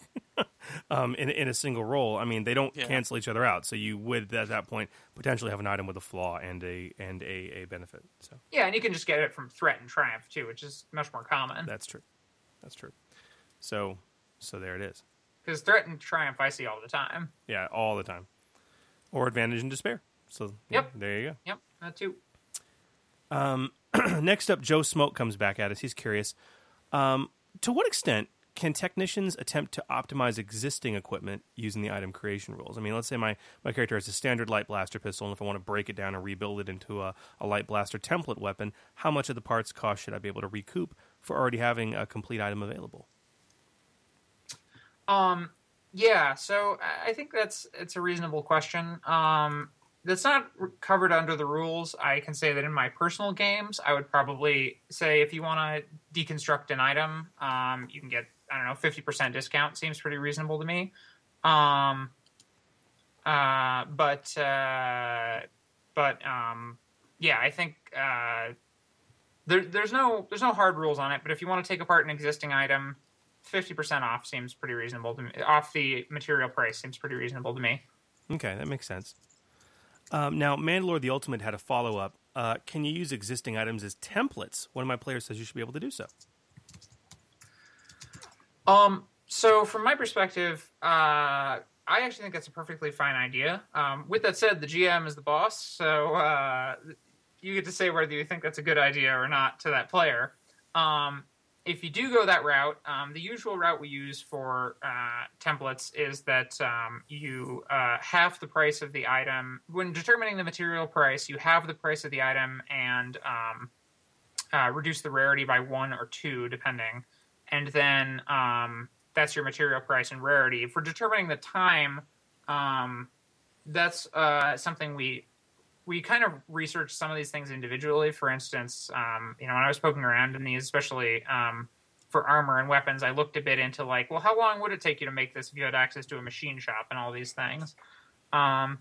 um, in in a single roll, I mean, they don't yeah. cancel each other out. So you would at that point potentially have an item with a flaw and a and a, a benefit. So yeah, and you can just get it from threat and triumph too, which is much more common. That's true. That's true. So so there it is. Because threat and triumph, I see all the time. Yeah, all the time. Or advantage and despair. So yeah, yep, there you go. Yep, that too. Um, next up, Joe Smoke comes back at us. He's curious. Um, to what extent can technicians attempt to optimize existing equipment using the item creation rules? I mean, let's say my, my character has a standard light blaster pistol, and if I want to break it down and rebuild it into a, a light blaster template weapon, how much of the parts cost should I be able to recoup for already having a complete item available? Um, yeah, so I think that's it's a reasonable question. Um, that's not covered under the rules. I can say that in my personal games, I would probably say if you want to deconstruct an item, um, you can get... I don't know, fifty percent discount seems pretty reasonable to me. Um, uh, but, uh, but, um, yeah, I think, uh, there, there's no, there's no hard rules on it, but if you want to take apart an existing item, fifty percent off seems pretty reasonable to me. Off the material price seems pretty reasonable to me. Okay. That makes sense. Um, now Mandalore the Ultimate had a follow-up. Uh, can you use existing items as templates? One of my players says you should be able to do so. Um, so from my perspective, uh, I actually think that's a perfectly fine idea. Um, with that said, the G M is the boss, so uh, you get to say whether you think that's a good idea or not to that player. Um, if you do go that route, um, the usual route we use for uh, templates is that um, you uh, half the price of the item. When determining the material price, you halve the price of the item and um, uh, reduce the rarity by one or two, depending. And then um, that's your material price and rarity. For determining the time, um, that's uh, something we we kind of research some of these things individually. For instance, um, you know, when I was poking around in these, especially um, for armor and weapons, I looked a bit into like, well, how long would it take you to make this if you had access to a machine shop and all these things? Um,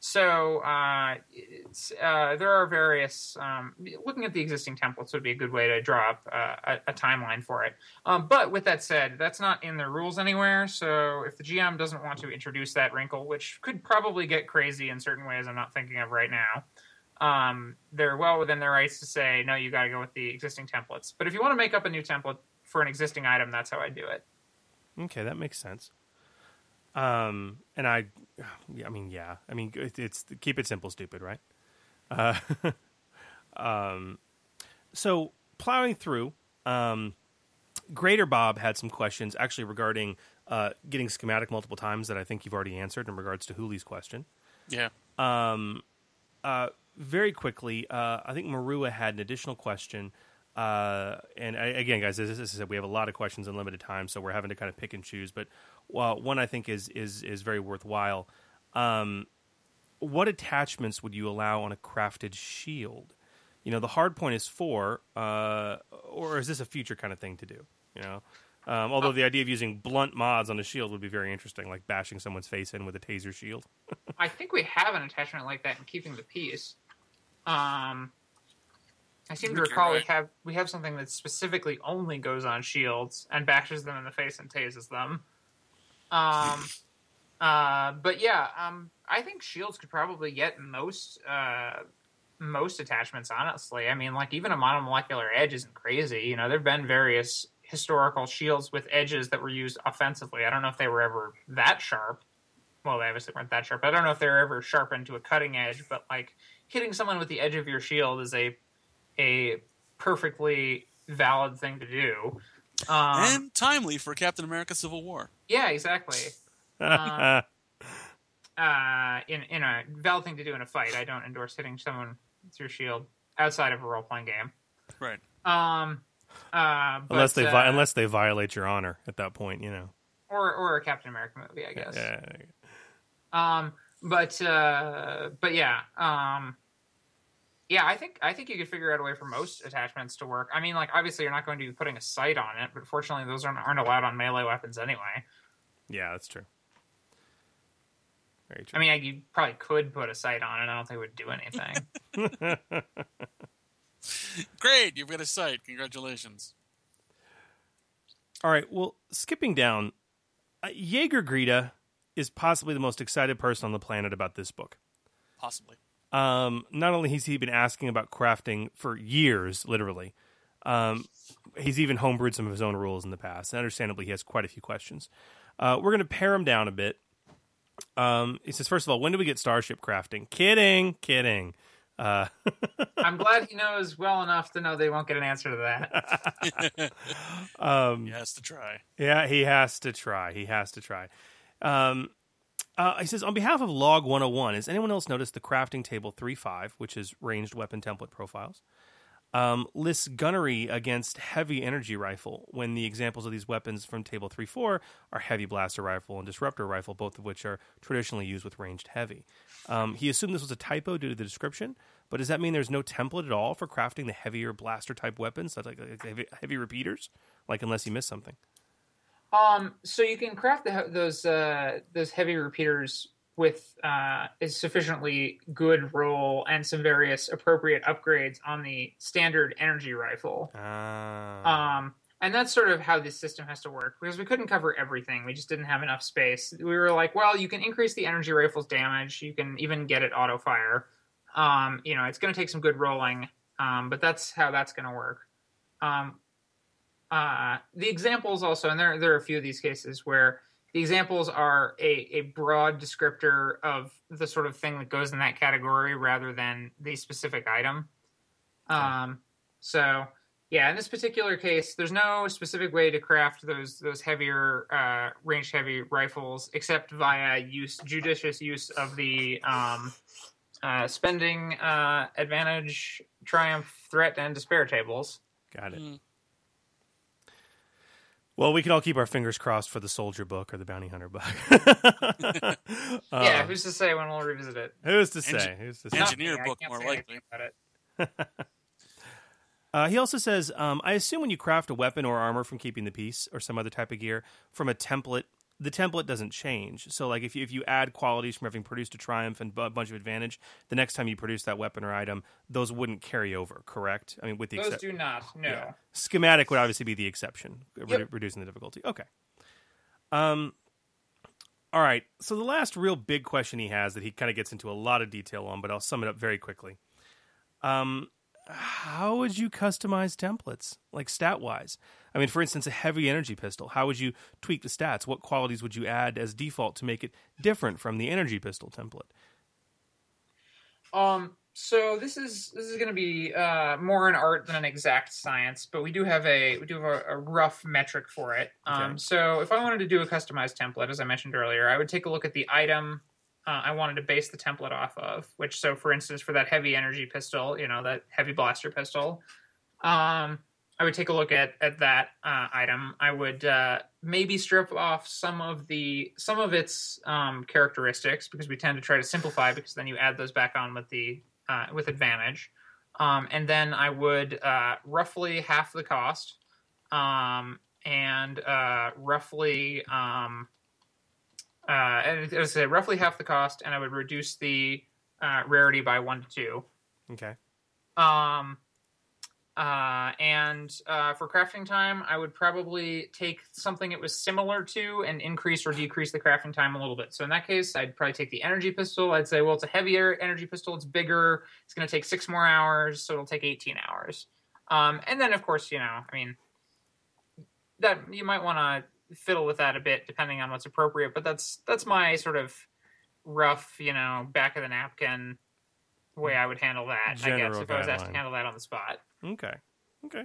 so uh, it's, uh, there are various, um, looking at the existing templates would be a good way to draw up uh, a, a timeline for it. Um, but with that said, that's not in the rules anywhere. So if the G M doesn't want to introduce that wrinkle, which could probably get crazy in certain ways I'm not thinking of right now, um, they're well within their rights to say, no, you got to go with the existing templates. But if you want to make up a new template for an existing item, that's how I do it. Okay, that makes sense. Um, and I, I mean, yeah, I mean, it's, it's keep it simple, stupid, right? Uh, um, so plowing through, um, Greater Bob had some questions actually regarding, uh, getting schematic multiple times that I think you've already answered in regards to Huli's question. Yeah. Um, uh, very quickly, uh, I think Marua had an additional question. Uh, and I, again, guys, as I said, we have a lot of questions in limited time, so we're having to kind of pick and choose, but well, one I think is is is very worthwhile. Um, what attachments would you allow on a crafted shield? You know, the hard point is four, uh, or is this a future kind of thing to do? You know, um, although the idea of using blunt mods on a shield would be very interesting, like bashing someone's face in with a taser shield. I think we have an attachment like that in Keeping the Peace. Um, I seem to recall right. we have we have something that specifically only goes on shields and bashes them in the face and tases them. Um, uh, but yeah, um, I think shields could probably get most, uh, most attachments, honestly. I mean, like even a monomolecular edge isn't crazy. You know, there've been various historical shields with edges that were used offensively. I don't know if they were ever that sharp. Well, they obviously weren't that sharp. I don't know if they were ever sharpened to a cutting edge, but like hitting someone with the edge of your shield is a, a perfectly valid thing to do. Um, and timely for Captain America Civil War. Yeah, exactly. Uh, uh, in in a valid thing to do in a fight. I don't endorse hitting someone through shield outside of a role-playing game. Right. Um, uh, but, unless they uh, vi- unless they violate your honor at that point, you know. Or or a Captain America movie, I guess. Yeah. Um, but uh, but yeah, um, Yeah, I think I think you could figure out a way for most attachments to work. I mean, like, obviously you're not going to be putting a sight on it, but fortunately those aren't, aren't allowed on melee weapons anyway. Yeah, that's true. Very true. I mean, I, you probably could put a sight on it. I don't think it would do anything. Great, you've got a sight. Congratulations. All right, well, skipping down, uh, Jaeger Greta is possibly the most excited person on the planet about this book. Possibly. Um, not only has he been asking about crafting for years, literally, um, he's even homebrewed some of his own rules in the past. And understandably, he has quite a few questions. Uh, we're going to pare him down a bit. Um, he says, first of all, when do we get starship crafting? Kidding, kidding. Uh, I'm glad he knows well enough to know they won't get an answer to that. um, he has to try. Yeah, he has to try. He has to try. Um, uh, he says, on behalf of Log one oh one, has anyone else noticed the crafting table three five, which is ranged weapon template profiles, um, lists gunnery against heavy energy rifle when the examples of these weapons from table three four are heavy blaster rifle and disruptor rifle, both of which are traditionally used with ranged heavy. Um, he assumed this was a typo due to the description, but does that mean there's no template at all for crafting the heavier blaster type weapons, like, like heavy, heavy repeaters, like unless he missed something? Um, so you can craft the, those uh, those heavy repeaters with uh, a sufficiently good roll and some various appropriate upgrades on the standard energy rifle. Uh. Um, and that's sort of how this system has to work, because we couldn't cover everything. We just didn't have enough space. We were like, well, you can increase the energy rifle's damage. You can even get it auto-fire. Um, you know, it's going to take some good rolling, um, but that's how that's going to work. Um Uh, the examples also, and there, there are a few of these cases where the examples are a, a broad descriptor of the sort of thing that goes in that category rather than the specific item. Um, so, yeah, in this particular case, there's no specific way to craft those those heavier, uh, range-heavy rifles except via use judicious use of the um, uh, spending uh, advantage, triumph, threat, and despair tables. Got it. Mm. Well, we can all keep our fingers crossed for the Soldier book or the Bounty Hunter book. uh, yeah, who's to say when we'll revisit it? Who's to say? Engi- who's to say? Engineer book, more likely. uh, he also says, um, I assume when you craft a weapon or armor from Keeping the Peace or some other type of gear from a template, the template doesn't change. So, like, if you, if you add qualities from having produced a triumph and a bunch of advantage, the next time you produce that weapon or item, those wouldn't carry over, correct? I mean, with the those exce- do not. No, yeah. Schematic would obviously be the exception, yep. re- reducing the difficulty. Okay. Um. All right. So the last real big question he has that he kind of gets into a lot of detail on, but I'll sum it up very quickly. Um. How would you customize templates, like stat-wise? I mean, for instance, a heavy energy pistol. How would you tweak the stats? What qualities would you add as default to make it different from the energy pistol template? Um. So this is this is going to be uh, more an art than an exact science, but we do have a we do have a, a rough metric for it. Okay. Um. So if I wanted to do a customized template, as I mentioned earlier, I would take a look at the item Uh, I wanted to base the template off of, which, so for instance, for that heavy energy pistol, you know, that heavy blaster pistol, um, I would take a look at, at that uh, item. I would uh, maybe strip off some of the, some of its um, characteristics, because we tend to try to simplify, because then you add those back on with the, uh, with advantage. Um, and then I would uh, roughly half the cost um, and uh, roughly, um, Uh, and it was uh, roughly half the cost, and I would reduce the uh, rarity by one to two. Okay. Um. Uh. And uh, for crafting time, I would probably take something it was similar to and increase or decrease the crafting time a little bit. So in that case, I'd probably take the energy pistol. I'd say, well, it's a heavier energy pistol. It's bigger. It's going to take six more hours, so it'll take eighteen hours. Um. And then, of course, you know, I mean, that you might want to fiddle with that a bit depending on what's appropriate, but that's that's my sort of rough, you know, back of the napkin way I would handle that. General I guess if guideline. I was asked to handle that on the spot. Okay. Okay.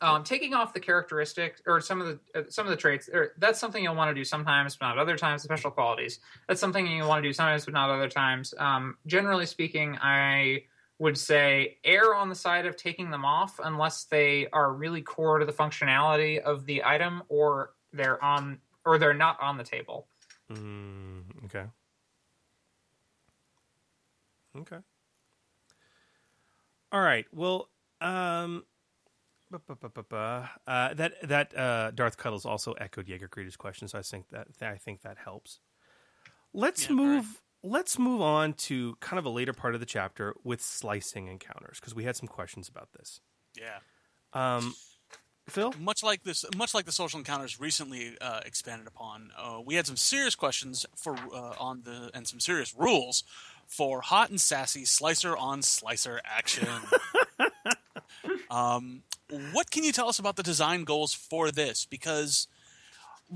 Um, taking off the characteristics or some of the uh, some of the traits, or that's something you'll want to do sometimes, but not other times. Special qualities. That's something you want to do sometimes, but not other times. Um, generally speaking, I would say err on the side of taking them off unless they are really core to the functionality of the item, or they're on, or they're not on the table. Mm, okay. Okay. All right. Well, um, uh, that that uh, Darth Cuddles also echoed Jaeger Creeder's question, so I think that I think that helps. Let's yeah, move. Right. Let's move on to kind of a later part of the chapter with slicing encounters, because we had some questions about this. Yeah. Um, Phil? Much like this, much like the social encounters recently uh, expanded upon, uh, we had some serious questions for uh, on the and some serious rules for hot and sassy slicer on slicer action. um, what can you tell us about the design goals for this? Because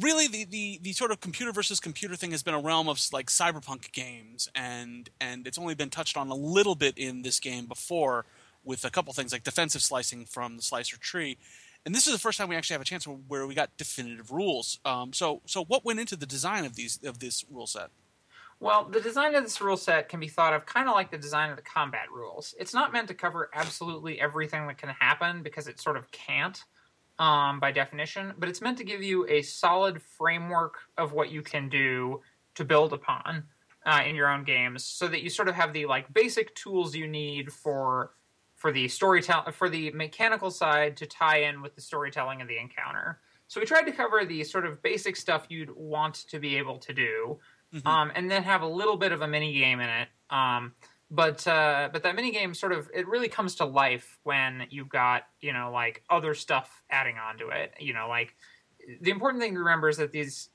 really, the, the, the sort of computer versus computer thing has been a realm of like cyberpunk games, and and it's only been touched on a little bit in this game before, with a couple things like defensive slicing from the slicer tree. And this is the first time we actually have a chance where we got definitive rules. Um, so so what went into the design of these of this rule set? Well, the design of this rule set can be thought of kind of like the design of the combat rules. It's not meant to cover absolutely everything that can happen, because it sort of can't um, by definition. But it's meant to give you a solid framework of what you can do to build upon uh, in your own games, so that you sort of have the like basic tools you need for... for the storytelling, for the mechanical side to tie in with the storytelling of the encounter. So we tried to cover the sort of basic stuff you'd want to be able to do, mm-hmm. um, and then have a little bit of a mini game in it. Um, but uh, but that mini game sort of it really comes to life when you've got you know like other stuff adding on to it. You know like the important thing to remember is that these,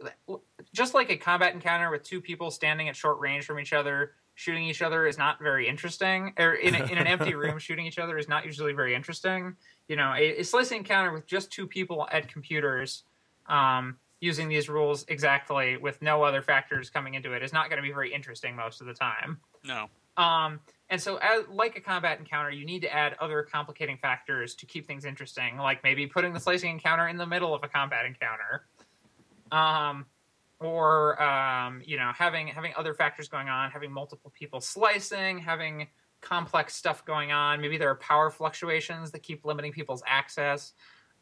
just like a combat encounter with two people standing at short range from each other, shooting each other is not very interesting, or in, a, in an empty room, shooting each other is not usually very interesting. You know, a, a slicing encounter with just two people at computers um, using these rules exactly with no other factors coming into it is not going to be very interesting most of the time. No. Um, and so as, like a combat encounter, you need to add other complicating factors to keep things interesting, like maybe putting the slicing encounter in the middle of a combat encounter. Um... Or, um, you know, having having other factors going on, having multiple people slicing, having complex stuff going on. Maybe there are power fluctuations that keep limiting people's access.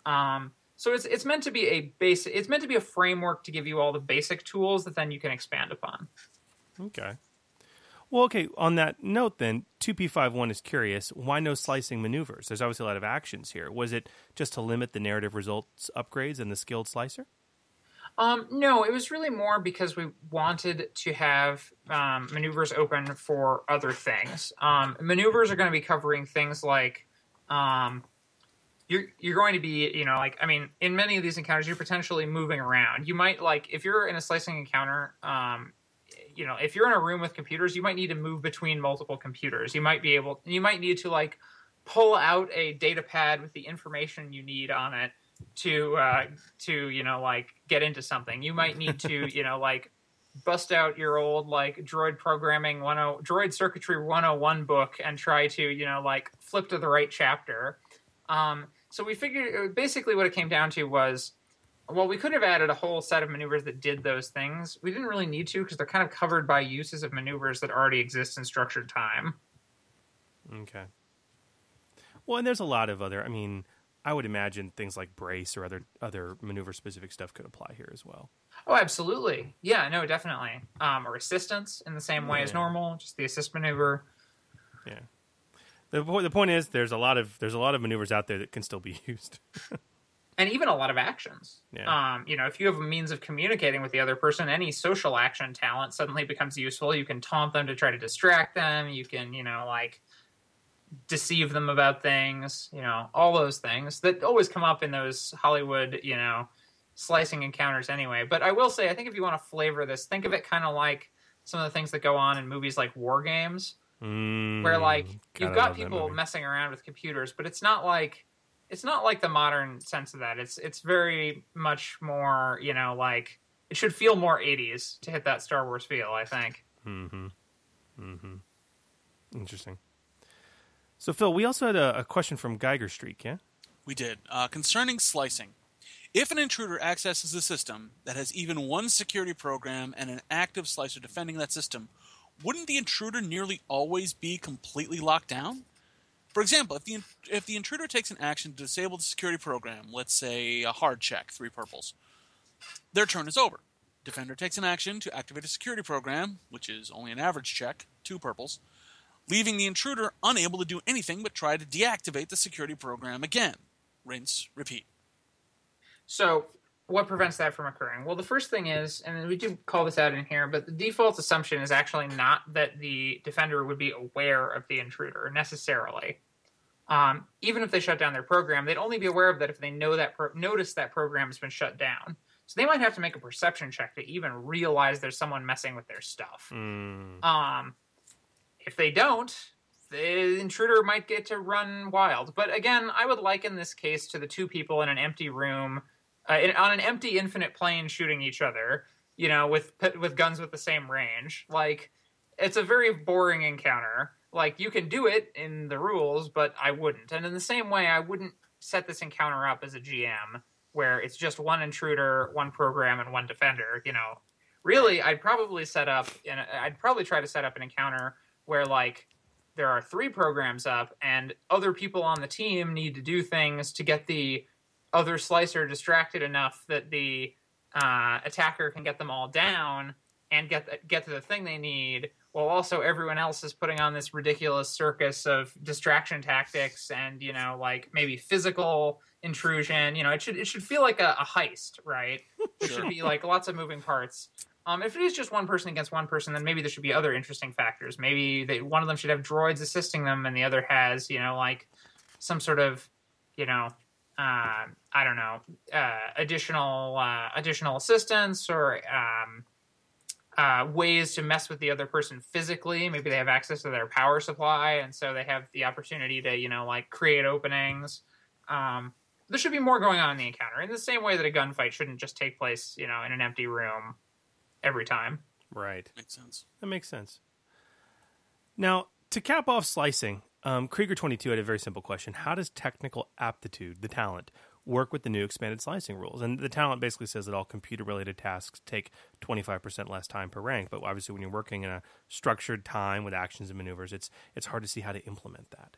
Um, so it's it's meant to be a basic. It's meant to be a framework to give you all the basic tools that then you can expand upon. Okay. Well, okay. On that note, then, two P fifty-one is curious. Why no slicing maneuvers? There's obviously a lot of actions here. Was it just to limit the narrative results upgrades and the skilled slicer? Um, no, it was really more because we wanted to have um, maneuvers open for other things. Um, maneuvers are going to be covering things like um, you're you're going to be, you know, like, I mean, in many of these encounters, you're potentially moving around. You might, like, if you're in a slicing encounter, um, you know, if you're in a room with computers, you might need to move between multiple computers. You might be able, you might need to, like, pull out a data pad with the information you need on it to uh to you know like get into something. You might need to you know like bust out your old like droid programming one oh droid circuitry one oh one book and try to you know like flip to the right chapter. Um so we figured basically what it came down to was, well, we could have added a whole set of maneuvers that did those things. We didn't really need to, because they're kind of covered by uses of maneuvers that already exist in structured time. Okay. Well, and there's a lot of other, I mean, I would imagine things like brace or other other maneuver-specific stuff could apply here as well. Oh, absolutely. Yeah, no, definitely. Um, or assistance in the same way yeah. as normal, just the assist maneuver. Yeah. The, the point is there's a lot of there's a lot of maneuvers out there that can still be used. And even a lot of actions. Yeah. Um, you know, if you have a means of communicating with the other person, any social action talent suddenly becomes useful. You can taunt them to try to distract them. You can, you know, like... deceive them about things, you know, all those things that always come up in those Hollywood, you know, slicing encounters anyway. But I will say, I think if you want to flavor this, think of it kind of like some of the things that go on in movies like War Games, mm, where like you've got people messing around with computers, but it's not like, it's not like the modern sense of that. It's, it's very much more, you know, like it should feel more eighties to hit that Star Wars feel, I think. Mm-hmm. Mm-hmm. Interesting. So, Phil, we also had a, a question from Geiger Streak, yeah? We did. Uh, concerning slicing. If an intruder accesses a system that has even one security program and an active slicer defending that system, wouldn't the intruder nearly always be completely locked down? For example, if the if the intruder takes an action to disable the security program, let's say a hard check, three purples, their turn is over. Defender takes an action to activate a security program, which is only an average check, two purples. leaving the intruder unable to do anything but try to deactivate the security program again. Rinse, repeat. So what prevents that from occurring? Well, the first thing is, and we do call this out in here, but the default assumption is actually not that the defender would be aware of the intruder necessarily. Um, even if they shut down their program, they'd only be aware of that if they know that pro- notice that program has been shut down. So they might have to make a perception check to even realize there's someone messing with their stuff. Mm. Um, if they don't, the intruder might get to run wild. But again, I would liken this case to the two people in an empty room, uh, in, on an empty infinite plane shooting each other, you know, with with guns with the same range. Like, it's a very boring encounter. Like, you can do it in the rules, but I wouldn't. And in the same way, I wouldn't set this encounter up as a G M where it's just one intruder, one program, and one defender. You know, really, I'd probably set up, and I'd probably try to set up an encounter where, like, there are three programs up, and other people on the team need to do things to get the other slicer distracted enough that the uh, attacker can get them all down and get get to the thing they need. Well, also everyone else is putting on this ridiculous circus of distraction tactics and, you know, like maybe physical intrusion. You know, it should it should feel like a, a heist, right? There should be like lots of moving parts. Um, if it is just one person against one person, then maybe there should be other interesting factors. Maybe they, one of them should have droids assisting them, and the other has, you know, like some sort of, you know, uh, I don't know, uh, additional uh, additional assistance or. Um, Uh, ways to mess with the other person physically. Maybe they have access to their power supply, and so they have the opportunity to, you know, like create openings. Um, there should be more going on in the encounter, in the same way that a gunfight shouldn't just take place, you know, in an empty room every time. Right. Makes sense. That makes sense. Now, to cap off slicing, um, Krieger twenty-two had a very simple question. How does technical aptitude, the talent, work with the new expanded slicing rules? And the talent basically says that all computer-related tasks take twenty-five percent less time per rank. But obviously, when you're working in a structured time with actions and maneuvers, it's it's hard to see how to implement that.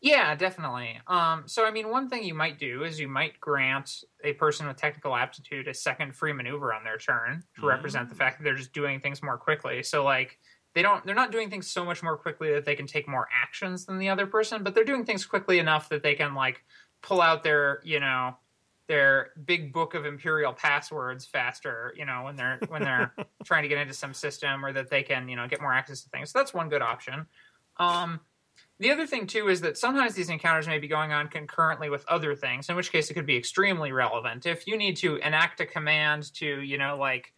Yeah, definitely. Um, so, I mean, one thing you might do is you might grant a person with technical aptitude a second free maneuver on their turn to mm. represent the fact that they're just doing things more quickly. So, like, they don't, they're not doing things so much more quickly that they can take more actions than the other person, but they're doing things quickly enough that they can, like, pull out their, you know, their big book of imperial passwords faster, you know, when they're when they're trying to get into some system, or that they can, you know, get more access to things. So that's one good option. Um, the other thing, too, is that sometimes these encounters may be going on concurrently with other things, in which case it could be extremely relevant. If you need to enact a command to, you know, like,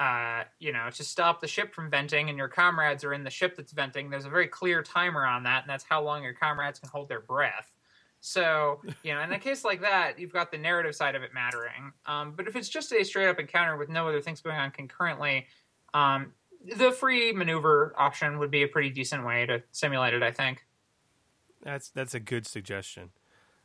uh, you know, to stop the ship from venting, and your comrades are in the ship that's venting, there's a very clear timer on that, and that's how long your comrades can hold their breath. So, you know, in a case like that, you've got the narrative side of it mattering. Um, but if it's just a straight-up encounter with no other things going on concurrently, um, the free maneuver option would be a pretty decent way to simulate it, I think. That's that's a good suggestion.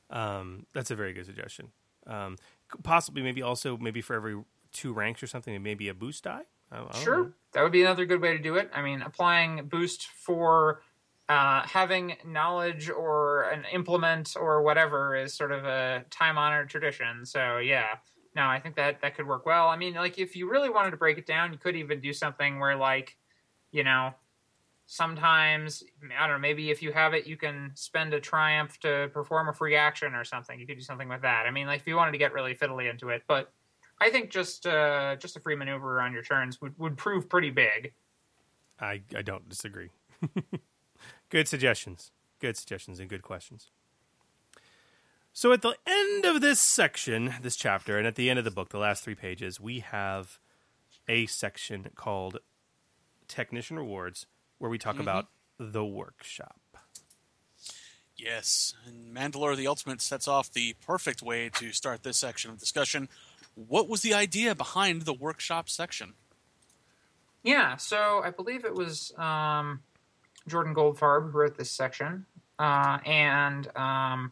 Um, that's a very good suggestion. Um, possibly maybe also maybe for every two ranks or something, maybe a boost die? I don't, I don't sure. Know. That would be another good way to do it. I mean, applying boost for... Uh, having knowledge or an implement or whatever is sort of a time-honored tradition. So, yeah. No, I think that, that could work well. I mean, like, if you really wanted to break it down, you could even do something where, like, you know, sometimes, I don't know, maybe if you have it, you can spend a triumph to perform a free action or something. You could do something with that. I mean, like, if you wanted to get really fiddly into it. But I think just uh, just a free maneuver on your turns would, would prove pretty big. I, I don't disagree. Good suggestions. Good suggestions and good questions. So at the end of this section, this chapter, and at the end of the book, the last three pages, we have a section called Technician Rewards, where we talk mm-hmm. about the workshop. Yes, and Mandalore the Ultimate sets off the perfect way to start this section of discussion. What was the idea behind the workshop section? Yeah, so I believe it was... Um... Jordan Goldfarb wrote this section, uh, and um,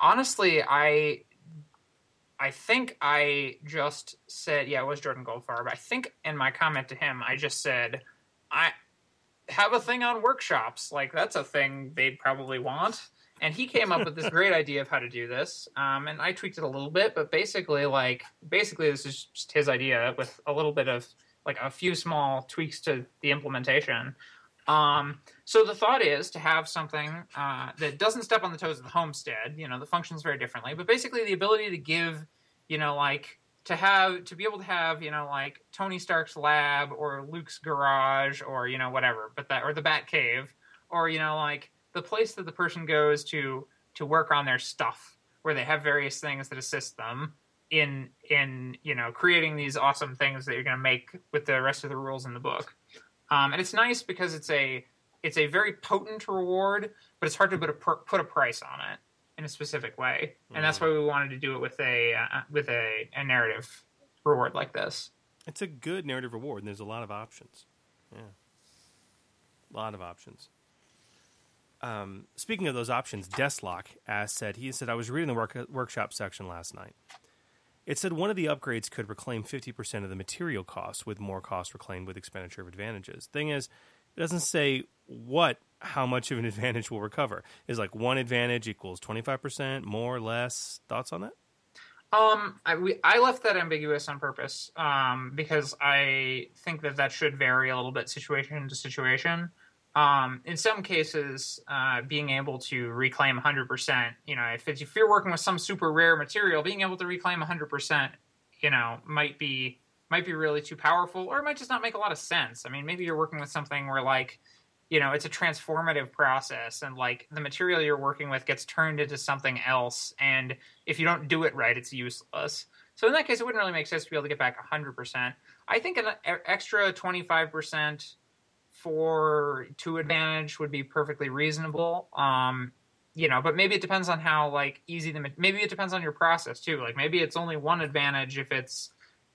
honestly, I I think I just said, yeah, it was Jordan Goldfarb. I think in my comment to him, I just said, I have a thing on workshops. Like, that's a thing they'd probably want. And he came up with this great idea of how to do this, um, and I tweaked it a little bit, but basically, like, basically this is just his idea with a little bit of, like, a few small tweaks to the implementation. Um, so the thought is to have something uh, that doesn't step on the toes of the homestead, you know, that functions very differently, but basically the ability to give, you know, like, to have, to be able to have, you know, like, Tony Stark's lab or Luke's garage or, you know, whatever, but that, or the Batcave, or, you know, like, the place that the person goes to to work on their stuff, where they have various things that assist them in, in you know, creating these awesome things that you're going to make with the rest of the rules in the book. Um, and it's nice because it's a it's a very potent reward, but it's hard to put a, put a price on it in a specific way. Mm. And that's why we wanted to do it with a uh, with a, a narrative reward like this. It's a good narrative reward, and there's a lot of options. Yeah. A lot of options. Um, speaking of those options, Deslock asked, said, he said, I was reading the work, workshop section last night. It said one of the upgrades could reclaim fifty percent of the material costs, with more costs reclaimed with expenditure of advantages. Thing is, it doesn't say what, how much of an advantage will recover. It's like one advantage equals twenty-five percent, more or less. Thoughts on that? Um, I, we, I left that ambiguous on purpose um, because I think that that should vary a little bit situation to situation. Um, in some cases, uh, being able to reclaim one hundred percent, you know, if, it's, if you're working with some super rare material, being able to reclaim one hundred percent, you know, might be might be really too powerful, or it might just not make a lot of sense. I mean, maybe you're working with something where, like, you know, it's a transformative process, and, like, the material you're working with gets turned into something else, and if you don't do it right, it's useless. So in that case, it wouldn't really make sense to be able to get back one hundred percent. I think an extra twenty-five percent... for two advantage would be perfectly reasonable, um, you know, but maybe it depends on how, like, easy the, maybe it depends on your process too. Like, maybe it's only one advantage if it's,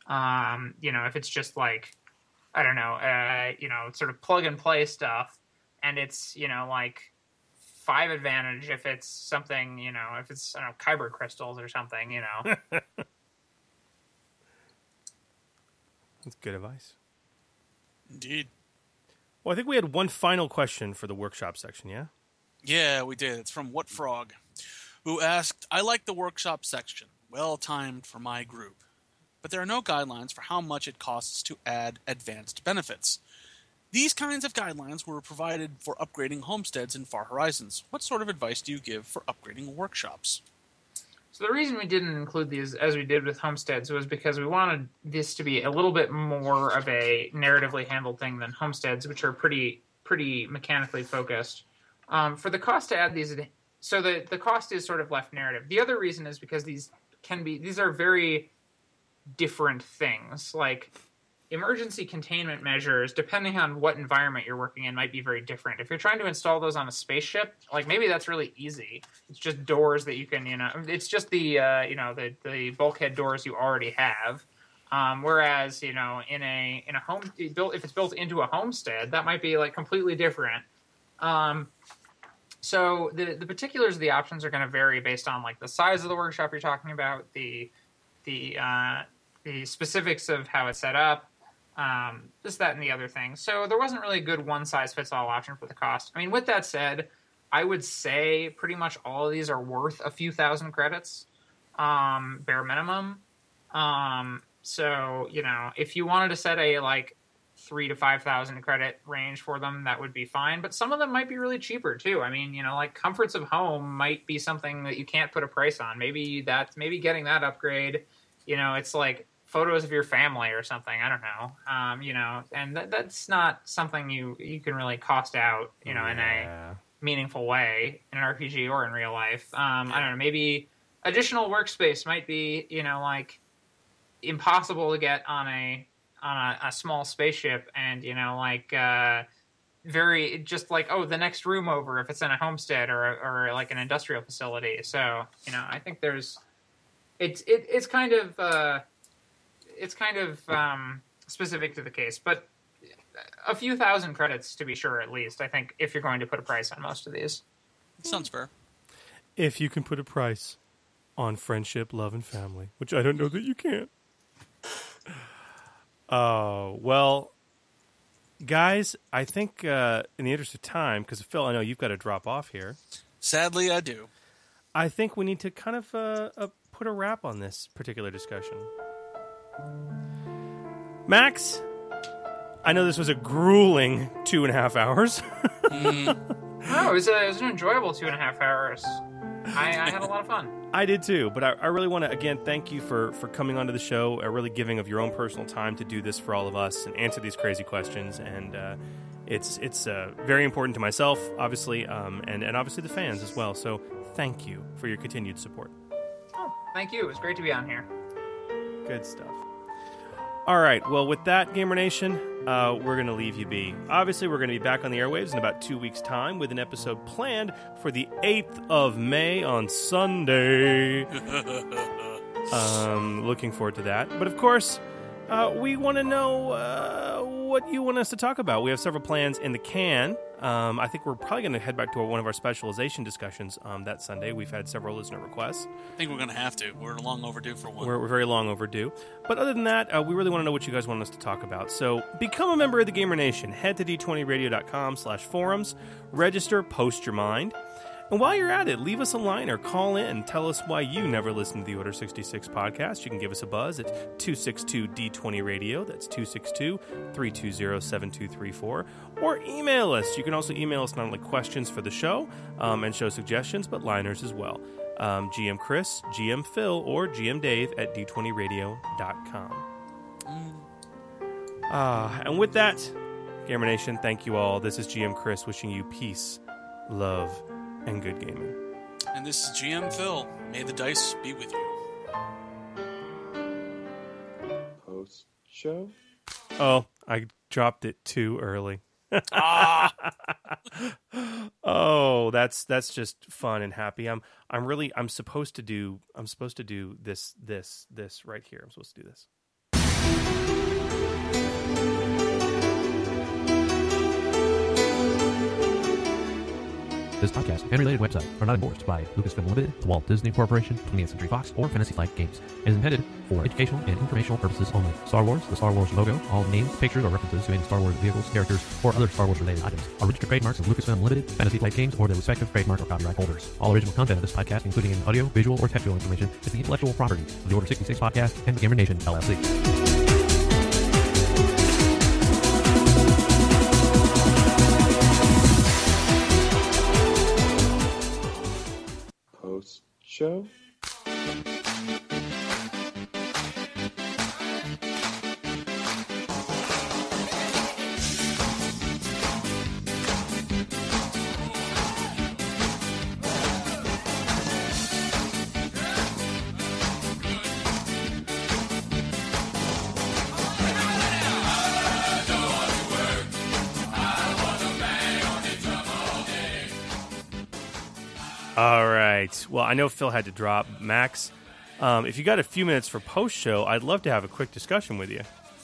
um, you know, if it's just like, I don't know, uh, you know, sort of plug and play stuff, and it's, you know, like five advantage if it's something, you know, if it's, I don't know, kyber crystals or something, you know. That's good advice. Indeed. Well, I think we had one final question for the workshop section, yeah? Yeah, we did. It's from What Frog, who asked, I like the workshop section, well-timed for my group, but there are no guidelines for how much it costs to add advanced benefits. These kinds of guidelines were provided for upgrading homesteads in Far Horizons. What sort of advice do you give for upgrading workshops? So the reason we didn't include these as we did with homesteads was because we wanted this to be a little bit more of a narratively handled thing than homesteads, which are pretty pretty mechanically focused. Um, for the cost to add these, so the, the cost is sort of left narrative. The other reason is because these can be these are very different things. Like emergency containment measures, depending on what environment you're working in, might be very different. If you're trying to install those on a spaceship, like maybe that's really easy. It's just doors that you can, you know, it's just the, uh, you know, the, the bulkhead doors you already have. Um, whereas, you know, in a in a home, if it's built into a homestead, that might be like completely different. Um, so the the particulars of the options are going to vary based on like the size of the workshop you're talking about, the the uh, the specifics of how it's set up. Um, this, that, and the other thing. So there wasn't really a good one-size-fits-all option for the cost. I mean, with that said, I would say pretty much all of these are worth a few thousand credits, um, bare minimum. Um, so, you know, if you wanted to set a, like, three to five thousand credit range for them, that would be fine. But some of them might be really cheaper, too. I mean, you know, like, comforts of home might be something that you can't put a price on. Maybe that's, maybe getting that upgrade, you know, it's like photos of your family or something. I don't know. Um, you know, and th- that's not something you, you can really cost out, you know, yeah. in a meaningful way in an R P G or in real life. Um, I don't know. Maybe additional workspace might be, you know, like impossible to get on a, on a, a small spaceship, and, you know, like, uh, very just like, oh, the next room over if it's in a homestead or, or like an industrial facility. So, you know, I think there's, it's, it, it's kind of, uh, it's kind of um, specific to the case, but a few thousand credits to be sure, at least, I think, if you're going to put a price on most of these. Sounds fair. If you can put a price on friendship, love, and family, which I don't know that you can. Oh, uh, well, guys, I think uh, in the interest of time, because Phil, I know you've got to drop off here. Sadly, I do. I think we need to kind of uh, uh, put a wrap on this particular discussion. Max, I know this was a grueling two and a half hours. mm. No, it was, a, it was an enjoyable two and a half hours. I, I had a lot of fun. I did too, but I, I really want to, again, thank you for, for coming onto the show, uh, really giving of your own personal time to do this for all of us and answer these crazy questions. And uh, it's it's uh, very important to myself, obviously, um, and, and obviously the fans as well. So thank you for your continued support. Oh, thank you. It was great to be on here. Good stuff. All right. Well, with that, Gamer Nation, uh, we're going to leave you be. Obviously, we're going to be back on the airwaves in about two weeks' time with an episode planned for the eighth of May on Sunday. um, looking forward to that. But, of course, uh, we want to know uh, what you want us to talk about. We have several plans in the can. Um, I think we're probably going to head back to our, one of our specialization discussions um, that Sunday. We've had several listener requests. I think we're going to have to. We're long overdue for one. We're, we're very long overdue. But other than that, uh, we really want to know what you guys want us to talk about. So become a member of the Gamer Nation. Head to d twenty radio dot com slash forums. Register, post your mind. And while you're at it, leave us a line or call in and tell us why you never listened to the Order sixty-six podcast. You can give us a buzz at two six two D twenty radio. That's two six two, three two zero, seven two three four. Or email us. You can also email us not only questions for the show um, and show suggestions, but liners as well. Um, G M Chris, G M Phil, or G M Dave at d twenty radio dot com. Uh, and with that, Gamer Nation, thank you all. This is G M Chris wishing you peace, love, and good gaming. And this is G M Phil. May the dice be with you. Post show? Oh, I dropped it too early. ah! Oh, that's that's just fun and happy. I'm I'm really I'm supposed to do I'm supposed to do this this this right here. I'm supposed to do this. This podcast and related website are not endorsed by Lucasfilm Limited, the Walt Disney Corporation, twentieth Century Fox, or Fantasy Flight Games. It is intended for educational and informational purposes only. Star Wars, the Star Wars logo, all names, pictures, or references to any Star Wars vehicles, characters, or other Star Wars related items are registered trademarks of Lucasfilm Limited, Fantasy Flight Games, or their respective trademark or copyright holders. All original content of this podcast, including any audio, visual, or textual information, is the intellectual property of the Order sixty-six Podcast and the Gamer Nation, L L C. Show. Well, I know Phil had to drop. Max, um, if you got a few minutes for post-show, I'd love to have a quick discussion with you.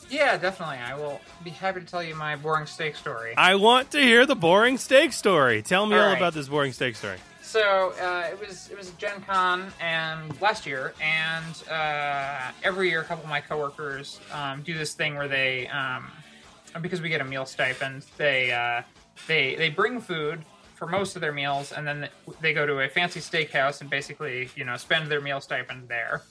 Yeah, definitely. I will be happy to tell you my boring steak story. I want to hear the boring steak story. Tell me all, all right. about this boring steak story. So uh, it was it was Gen Con and last year, and uh, every year a couple of my coworkers um, do this thing where they, um, because we get a meal stipend, they uh, they they bring food for most of their meals, and then they go to a fancy steakhouse and basically, you know, spend their meal stipend there.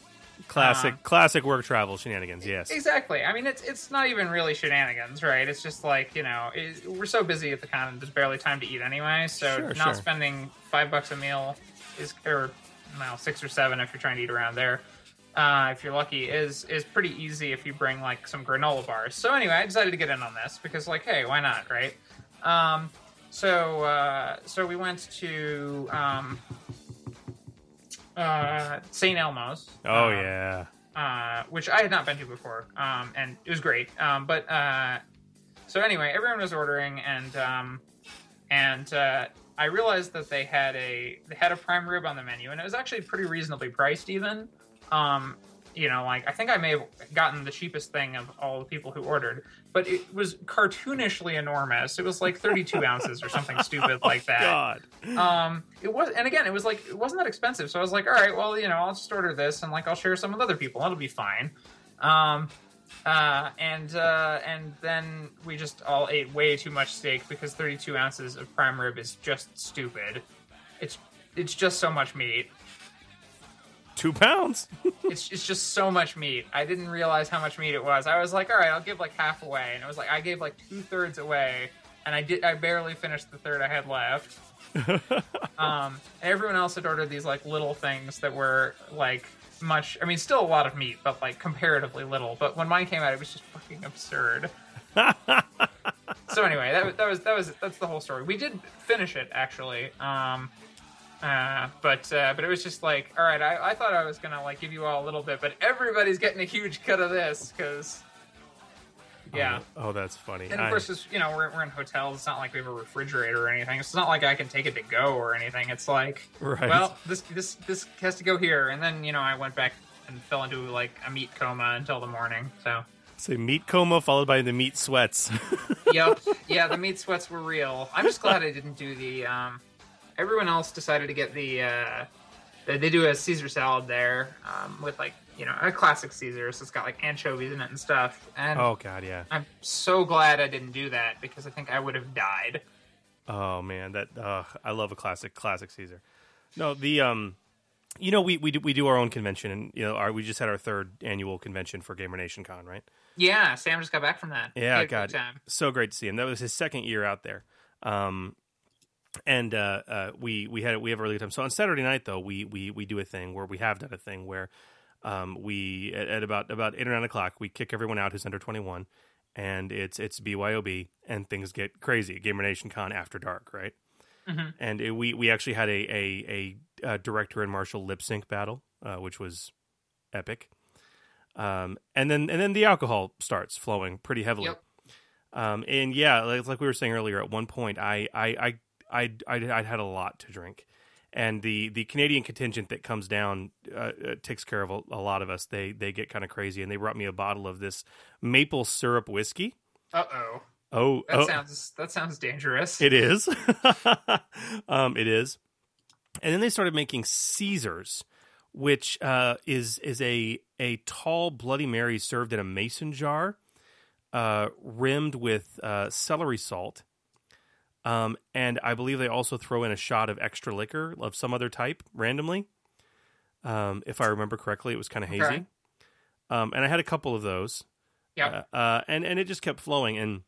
Classic, um, classic work travel shenanigans. Yes, exactly. I mean, it's it's not even really shenanigans, right? It's just like, you know, it, we're so busy at the con, there's barely time to eat anyway. So sure, not sure. spending five bucks a meal is, or well, six or seven if you're trying to eat around there. Uh, if you're lucky, is is pretty easy if you bring like some granola bars. So anyway, I decided to get in on this because, like, hey, why not, right? Um, So, uh, so we went to um, uh, Saint Elmo's. Oh um, yeah, uh, which I had not been to before, um, and it was great. Um, but uh, so anyway, everyone was ordering, and um, and uh, I realized that they had a they had a prime rib on the menu, and it was actually pretty reasonably priced, even. Um, You know, like, I think I may have gotten the cheapest thing of all the people who ordered, but it was cartoonishly enormous. It was like thirty-two ounces or something stupid like that. Oh, God. Um, it was, and again, it was like, it wasn't that expensive. So I was like, all right, well, you know, I'll just order this and like, I'll share some with other people. That'll be fine. Um, uh, and, uh, and then we just all ate way too much steak because thirty-two ounces of prime rib is just stupid. It's, it's just so much meat. Two pounds. it's it's just so much meat. I didn't realize how much meat it was. I was like, all right, I'll give like half away, and it was like I gave like two thirds away, and I did I barely finished the third I had left. um, and everyone else had ordered these like little things that were like much. I mean, still a lot of meat, but like comparatively little. But when mine came out, it was just fucking absurd. So anyway, that, that was that was that's the whole story. We did finish it actually. Um, Uh, but uh, but it was just like, all right, I, I thought I was gonna like give you all a little bit, but everybody's getting a huge cut of this because, yeah. Oh, oh, that's funny. And of course, I... it's, you know, we're we're in hotels. It's not like we have a refrigerator or anything. It's not like I can take it to go or anything. It's like, right. Well, this this this has to go here, and then you know I went back and fell into like a meat coma until the morning. So. So meat coma followed by the meat sweats. Yep. Yeah, the meat sweats were real. I'm just glad I didn't do the. Um, Everyone else decided to get the, uh, they do a Caesar salad there um, with like, you know, a classic Caesar. So it's got like anchovies in it and stuff. And oh, God, yeah. I'm so glad I didn't do that because I think I would have died. Oh, man, that, uh, I love a classic, classic Caesar. No, the, um, you know, we, we, do, we do our own convention and, you know, our, we just had our third annual convention for Gamer Nation Con, right? Yeah, Sam just got back from that. Yeah, God, so great to see him. That was his second year out there. Um And uh, uh, we we had we have a really good time. So on Saturday night though, we we we do a thing where we have done a thing where um, we at, at about about eight or nine o'clock we kick everyone out who's under twenty-one, and it's it's B Y O B and things get crazy. Gamer Nation Con after dark, right? Mm-hmm. And it, we we actually had a a, a, a director and Marshall lip sync battle, uh, which was epic. Um, and then and then the alcohol starts flowing pretty heavily. Yep. Um, and yeah, like, like we were saying earlier, at one point I I. I I'd, I'd, I'd had a lot to drink, and the, the Canadian contingent that comes down uh, takes care of a, a lot of us. They they get kind of crazy, and they brought me a bottle of this maple syrup whiskey. Uh oh. Oh, that oh. sounds that sounds dangerous. It is. um, it is. And then they started making Caesars, which uh, is is a a tall Bloody Mary served in a mason jar, uh, rimmed with uh, celery salt. Um, and I believe they also throw in a shot of extra liquor of some other type randomly. Um, if I remember correctly, it was kind of hazy. Okay. Um, and I had a couple of those. Yeah. Uh, uh, and, and it just kept flowing. And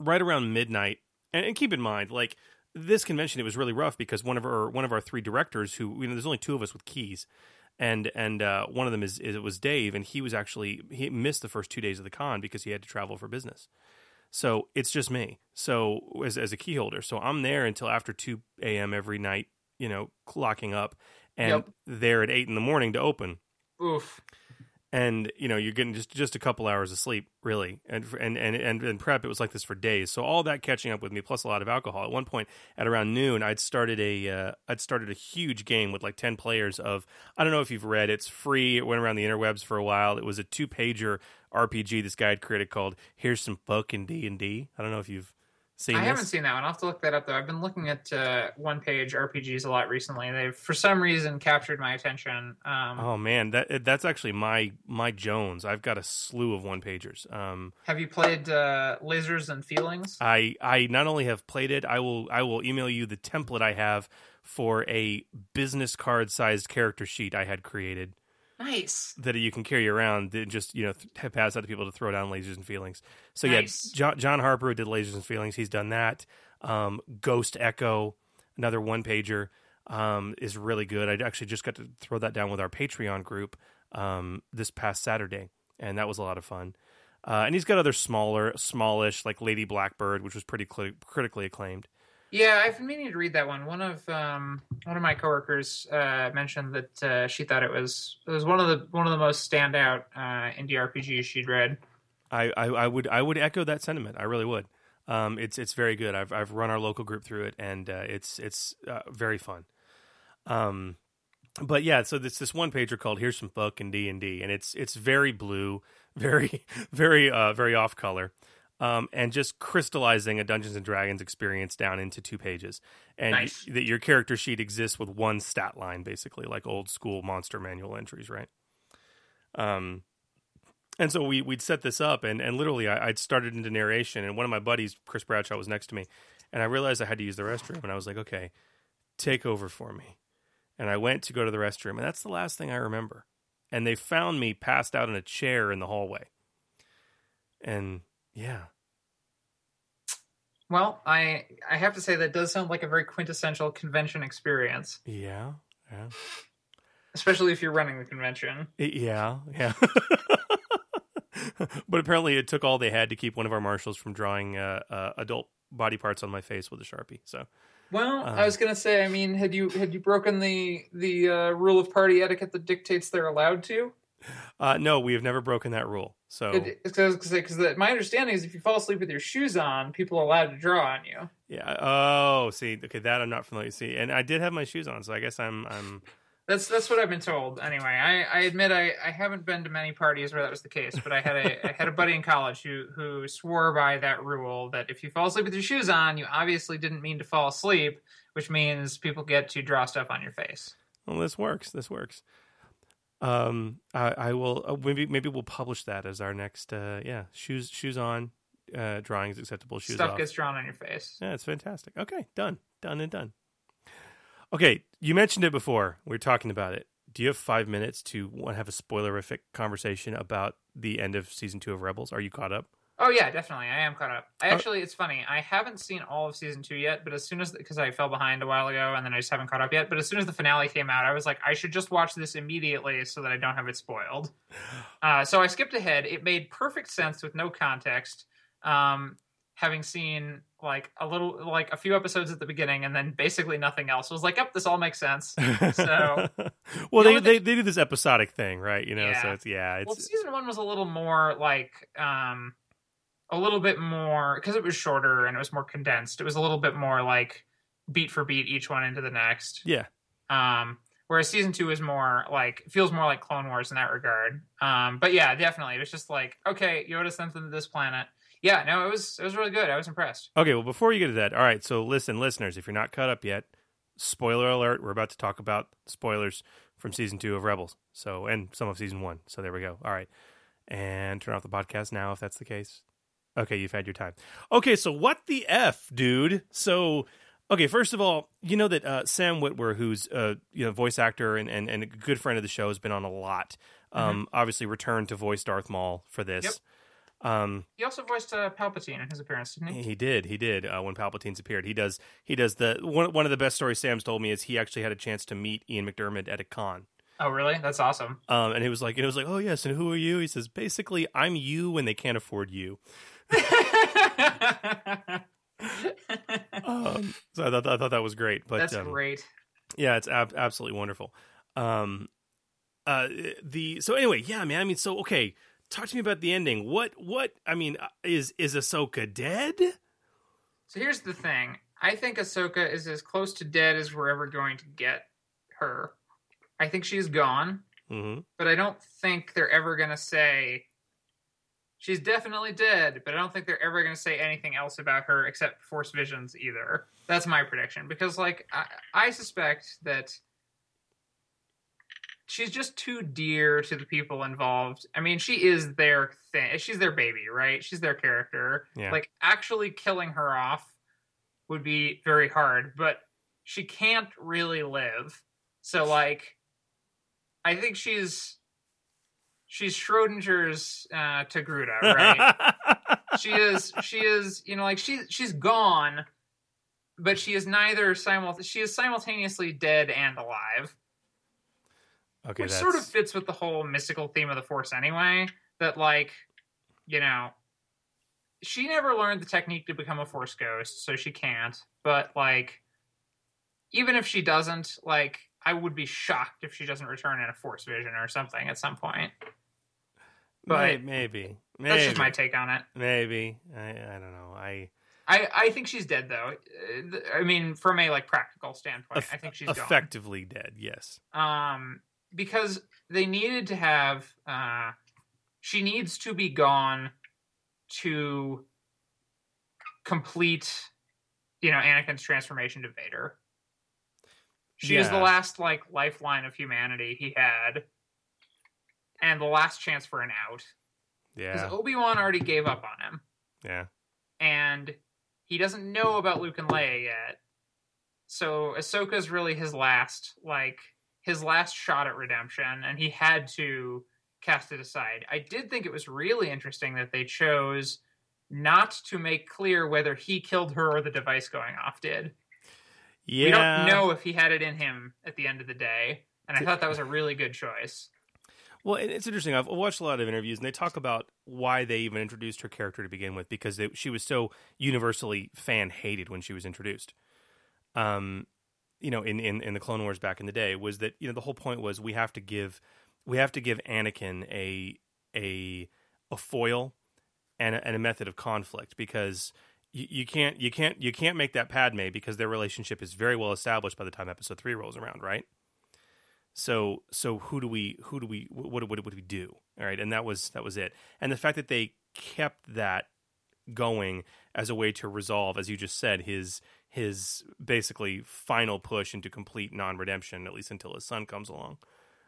right around midnight, and, and keep in mind, like this convention, it was really rough because one of our, one of our three directors who, you know, there's only two of us with keys and, and, uh, one of them is, is it was Dave, and he was actually, he missed the first two days of the con because he had to travel for business. So it's just me. So as as a key holder, so I'm there until after two a.m. every night, you know, clocking up, and yep. there at eight in the morning to open. Oof. And you know, you're getting just, just a couple hours of sleep, really, and and and and in prep, it was like this for days. So all that catching up with me, plus a lot of alcohol. At one point, at around noon, I'd started a uh, I'd started a huge game with like ten players of I don't know if you've read it's free. It went around the interwebs for a while. It was a two pager. R P G this guy had created called Here's Some Fucking D and D. I don't know if you've seen I this. Haven't seen that one. I'll have to look that up, though. I've been looking at uh, one-page R P Gs a lot recently. They've, for some reason, captured my attention. Um, oh, man. that That's actually my my Jones. I've got a slew of one-pagers. Um, have you played uh, Lasers and Feelings? I, I not only have played it, I will I will email you the template I have for a business card-sized character sheet I had created. Nice. That you can carry around and just, you know, th- pass out to people to throw down Lasers and Feelings. So, nice. yeah, John, John Harper who did Lasers and Feelings. He's done that. Um, Ghost Echo, another one-pager, um, is really good. I actually just got to throw that down with our Patreon group um, this past Saturday, and that was a lot of fun. Uh, and he's got other smaller, smallish, like Lady Blackbird, which was pretty cl- critically acclaimed. Yeah, I've been meaning to read that one. One of um, one of my coworkers uh, mentioned that uh, she thought it was it was one of the one of the most standout uh, indie R P Gs she'd read. I, I, I would I would echo that sentiment. I really would. Um, it's it's very good. I've I've run our local group through it, and uh, it's it's uh, very fun. Um, but yeah, so this this one pager called "Here's Some Fucking D and D," and it's it's very blue, very very uh, very off color. Um, and just crystallizing a Dungeons and Dragons experience down into two pages. And nice. y- that your character sheet exists with one stat line, basically, like old school monster manual entries, right? Um, and so we, we'd set this up, and, and literally I, I'd started into narration, and one of my buddies, Chris Bradshaw, was next to me, and I realized I had to use the restroom, and I was like, okay, take over for me. and I went to go to the restroom, and that's the last thing I remember. And they found me passed out in a chair in the hallway. And yeah. Well, I I have to say that does sound like a very quintessential convention experience. Yeah, yeah. Especially if you're running the convention. It, yeah, yeah. But apparently it took all they had to keep one of our marshals from drawing uh, uh, adult body parts on my face with a Sharpie. So, well, um, I was going to say, I mean, had you had you broken the the uh, rule of party etiquette that dictates they're allowed to? Uh, no, we have never broken that rule. So, because my understanding is if you fall asleep with your shoes on, people are allowed to draw on you. Yeah. Oh, see, okay, that I'm not familiar. See, and I did have my shoes on, so I guess I'm. I'm... That's that's what I've been told. Anyway, I, I admit I, I haven't been to many parties where that was the case, but I had a I had a buddy in college who who swore by that rule that if you fall asleep with your shoes on, you obviously didn't mean to fall asleep, which means people get to draw stuff on your face. Well, this works. This works. Um, I, I will uh, maybe maybe we'll publish that as our next uh, yeah shoes shoes on uh, drawings acceptable shoes stuff off. Gets drawn on your face. Yeah, it's fantastic. Okay, done, done, and done. Okay, you mentioned it before. We were talking about it. Do you have five minutes to have a spoilerific conversation about the end of season two of Rebels? Are you caught up? Oh yeah, definitely. I am caught up. I actually, it's funny. I haven't seen all of season two yet, but as soon as, because I fell behind a while ago and then I just haven't caught up yet, but as soon as the finale came out, I was like, I should just watch this immediately so that I don't have it spoiled. Uh, so I skipped ahead. It made perfect sense with no context. Um, having seen like a little, like a few episodes at the beginning and then basically nothing else, I was like, yep, this all makes sense. So, well, you know, they, they, they do this episodic thing, right? You know, yeah. So it's, yeah. It's, well, season one was a little more like, um, a little bit more, because it was shorter and it was more condensed. It was a little bit more like beat for beat, each one into the next. Yeah. Um, whereas season two is more like, feels more like Clone Wars in that regard. Um, but yeah, definitely. It was just like, okay, Yoda sent them to this planet. Yeah, no, it was, it was really good. I was impressed. Okay. Well, before you get to that. All right. So listen, listeners, if you're not caught up yet, spoiler alert, we're about to talk about spoilers from season two of Rebels. So, and some of season one. So there we go. All right. And turn off the podcast now if that's the case. Okay, you've had your time. Okay, so what the F, dude? So, okay, first of all, you know that uh, Sam Witwer, who's a you know, voice actor and, and, and a good friend of the show, has been on a lot. Um, mm-hmm. Obviously returned to voice Darth Maul for this. Yep. Um, he also voiced uh, Palpatine in his appearance, didn't he? He did, he did, uh, when Palpatine's appeared. He does, he does the, one, one of the best stories Sam's told me is he actually had a chance to meet Ian McDiarmid at a con. Oh, really? That's awesome. Um, and it was like, it was like, oh yes, and who are you? He says, basically, I'm you when they can't afford you. um, so I thought, I thought that was great. But that's um, great. Yeah, it's ab- absolutely wonderful. Um, uh, the so anyway, yeah, man. I mean, so okay, talk to me about the ending. What what I mean is is Ahsoka dead? So here's the thing. I think Ahsoka is as close to dead as we're ever going to get her. I think she's gone, mm-hmm. but I don't think they're ever going to say. She's definitely dead, but I don't think they're ever going to say anything else about her except Force Visions either. That's my prediction. Because, like, I, I suspect that she's just too dear to the people involved. I mean, she is their thing. She's their baby, right? She's their character. Yeah. Like, actually killing her off would be very hard, but she can't really live. So, like, I think she's... She's Schrodinger's uh, Togruta, right? she is, she is, you know, like she, she's gone, but she is neither simul- she is simultaneously dead and alive. Okay, which that's... sort of fits with the whole mystical theme of the Force, anyway. That, like, you know, she never learned the technique to become a Force ghost, so she can't. But like, even if she doesn't, like, I would be shocked if she doesn't return in a Force vision or something at some point. But maybe, maybe. That's just my take on it. Maybe. I, I don't know. I, I I think she's dead, though. I mean, from a like practical standpoint, I think she's gone. Effectively dead, yes. Um, because they needed to have... Uh, she needs to be gone to complete, you know, Anakin's transformation to Vader. She yeah. is the last, like, lifeline of humanity he had. And the last chance for an out. Yeah. Because Obi-Wan already gave up on him. Yeah. And he doesn't know about Luke and Leia yet. So Ahsoka's really his last, like, his last shot at redemption, and he had to cast it aside. I did think it was really interesting that they chose not to make clear whether he killed her or the device going off did. Yeah. We don't know if he had it in him at the end of the day, and I thought that was a really good choice. Well, it's interesting. I've watched a lot of interviews, and they talk about why they even introduced her character to begin with, because they, she was so universally fan-hated when she was introduced. Um, you know, in, in, in the Clone Wars back in the day, was that, you know, the whole point was we have to give we have to give Anakin a a a foil and a, and a method of conflict, because you, you can't you can't you can't make that Padme, because their relationship is very well established by the time Episode Three rolls around, right? So, so who do we, who do we, what, what would we do? All right. And that was, that was it. And the fact that they kept that going as a way to resolve, as you just said, his, his basically final push into complete non-redemption, at least until his son comes along.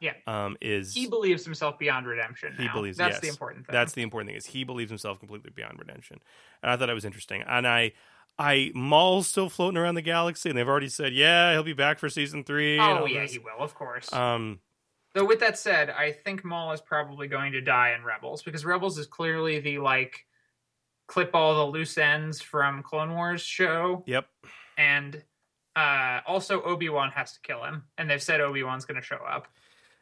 Yeah. Um, is he believes himself beyond redemption. He now. believes that's yes, the important thing. That's the important thing, is he believes himself completely beyond redemption. And I thought it was interesting. And I, I Maul's still floating around the galaxy, and they've already said, yeah, he'll be back for season three. Oh, yeah, this. He will, of course. Um, Though with that said, I think Maul is probably going to die in Rebels, because Rebels is clearly the, like, clip all the loose ends from Clone Wars show. Yep. And uh, also Obi-Wan has to kill him, and they've said Obi-Wan's going to show up.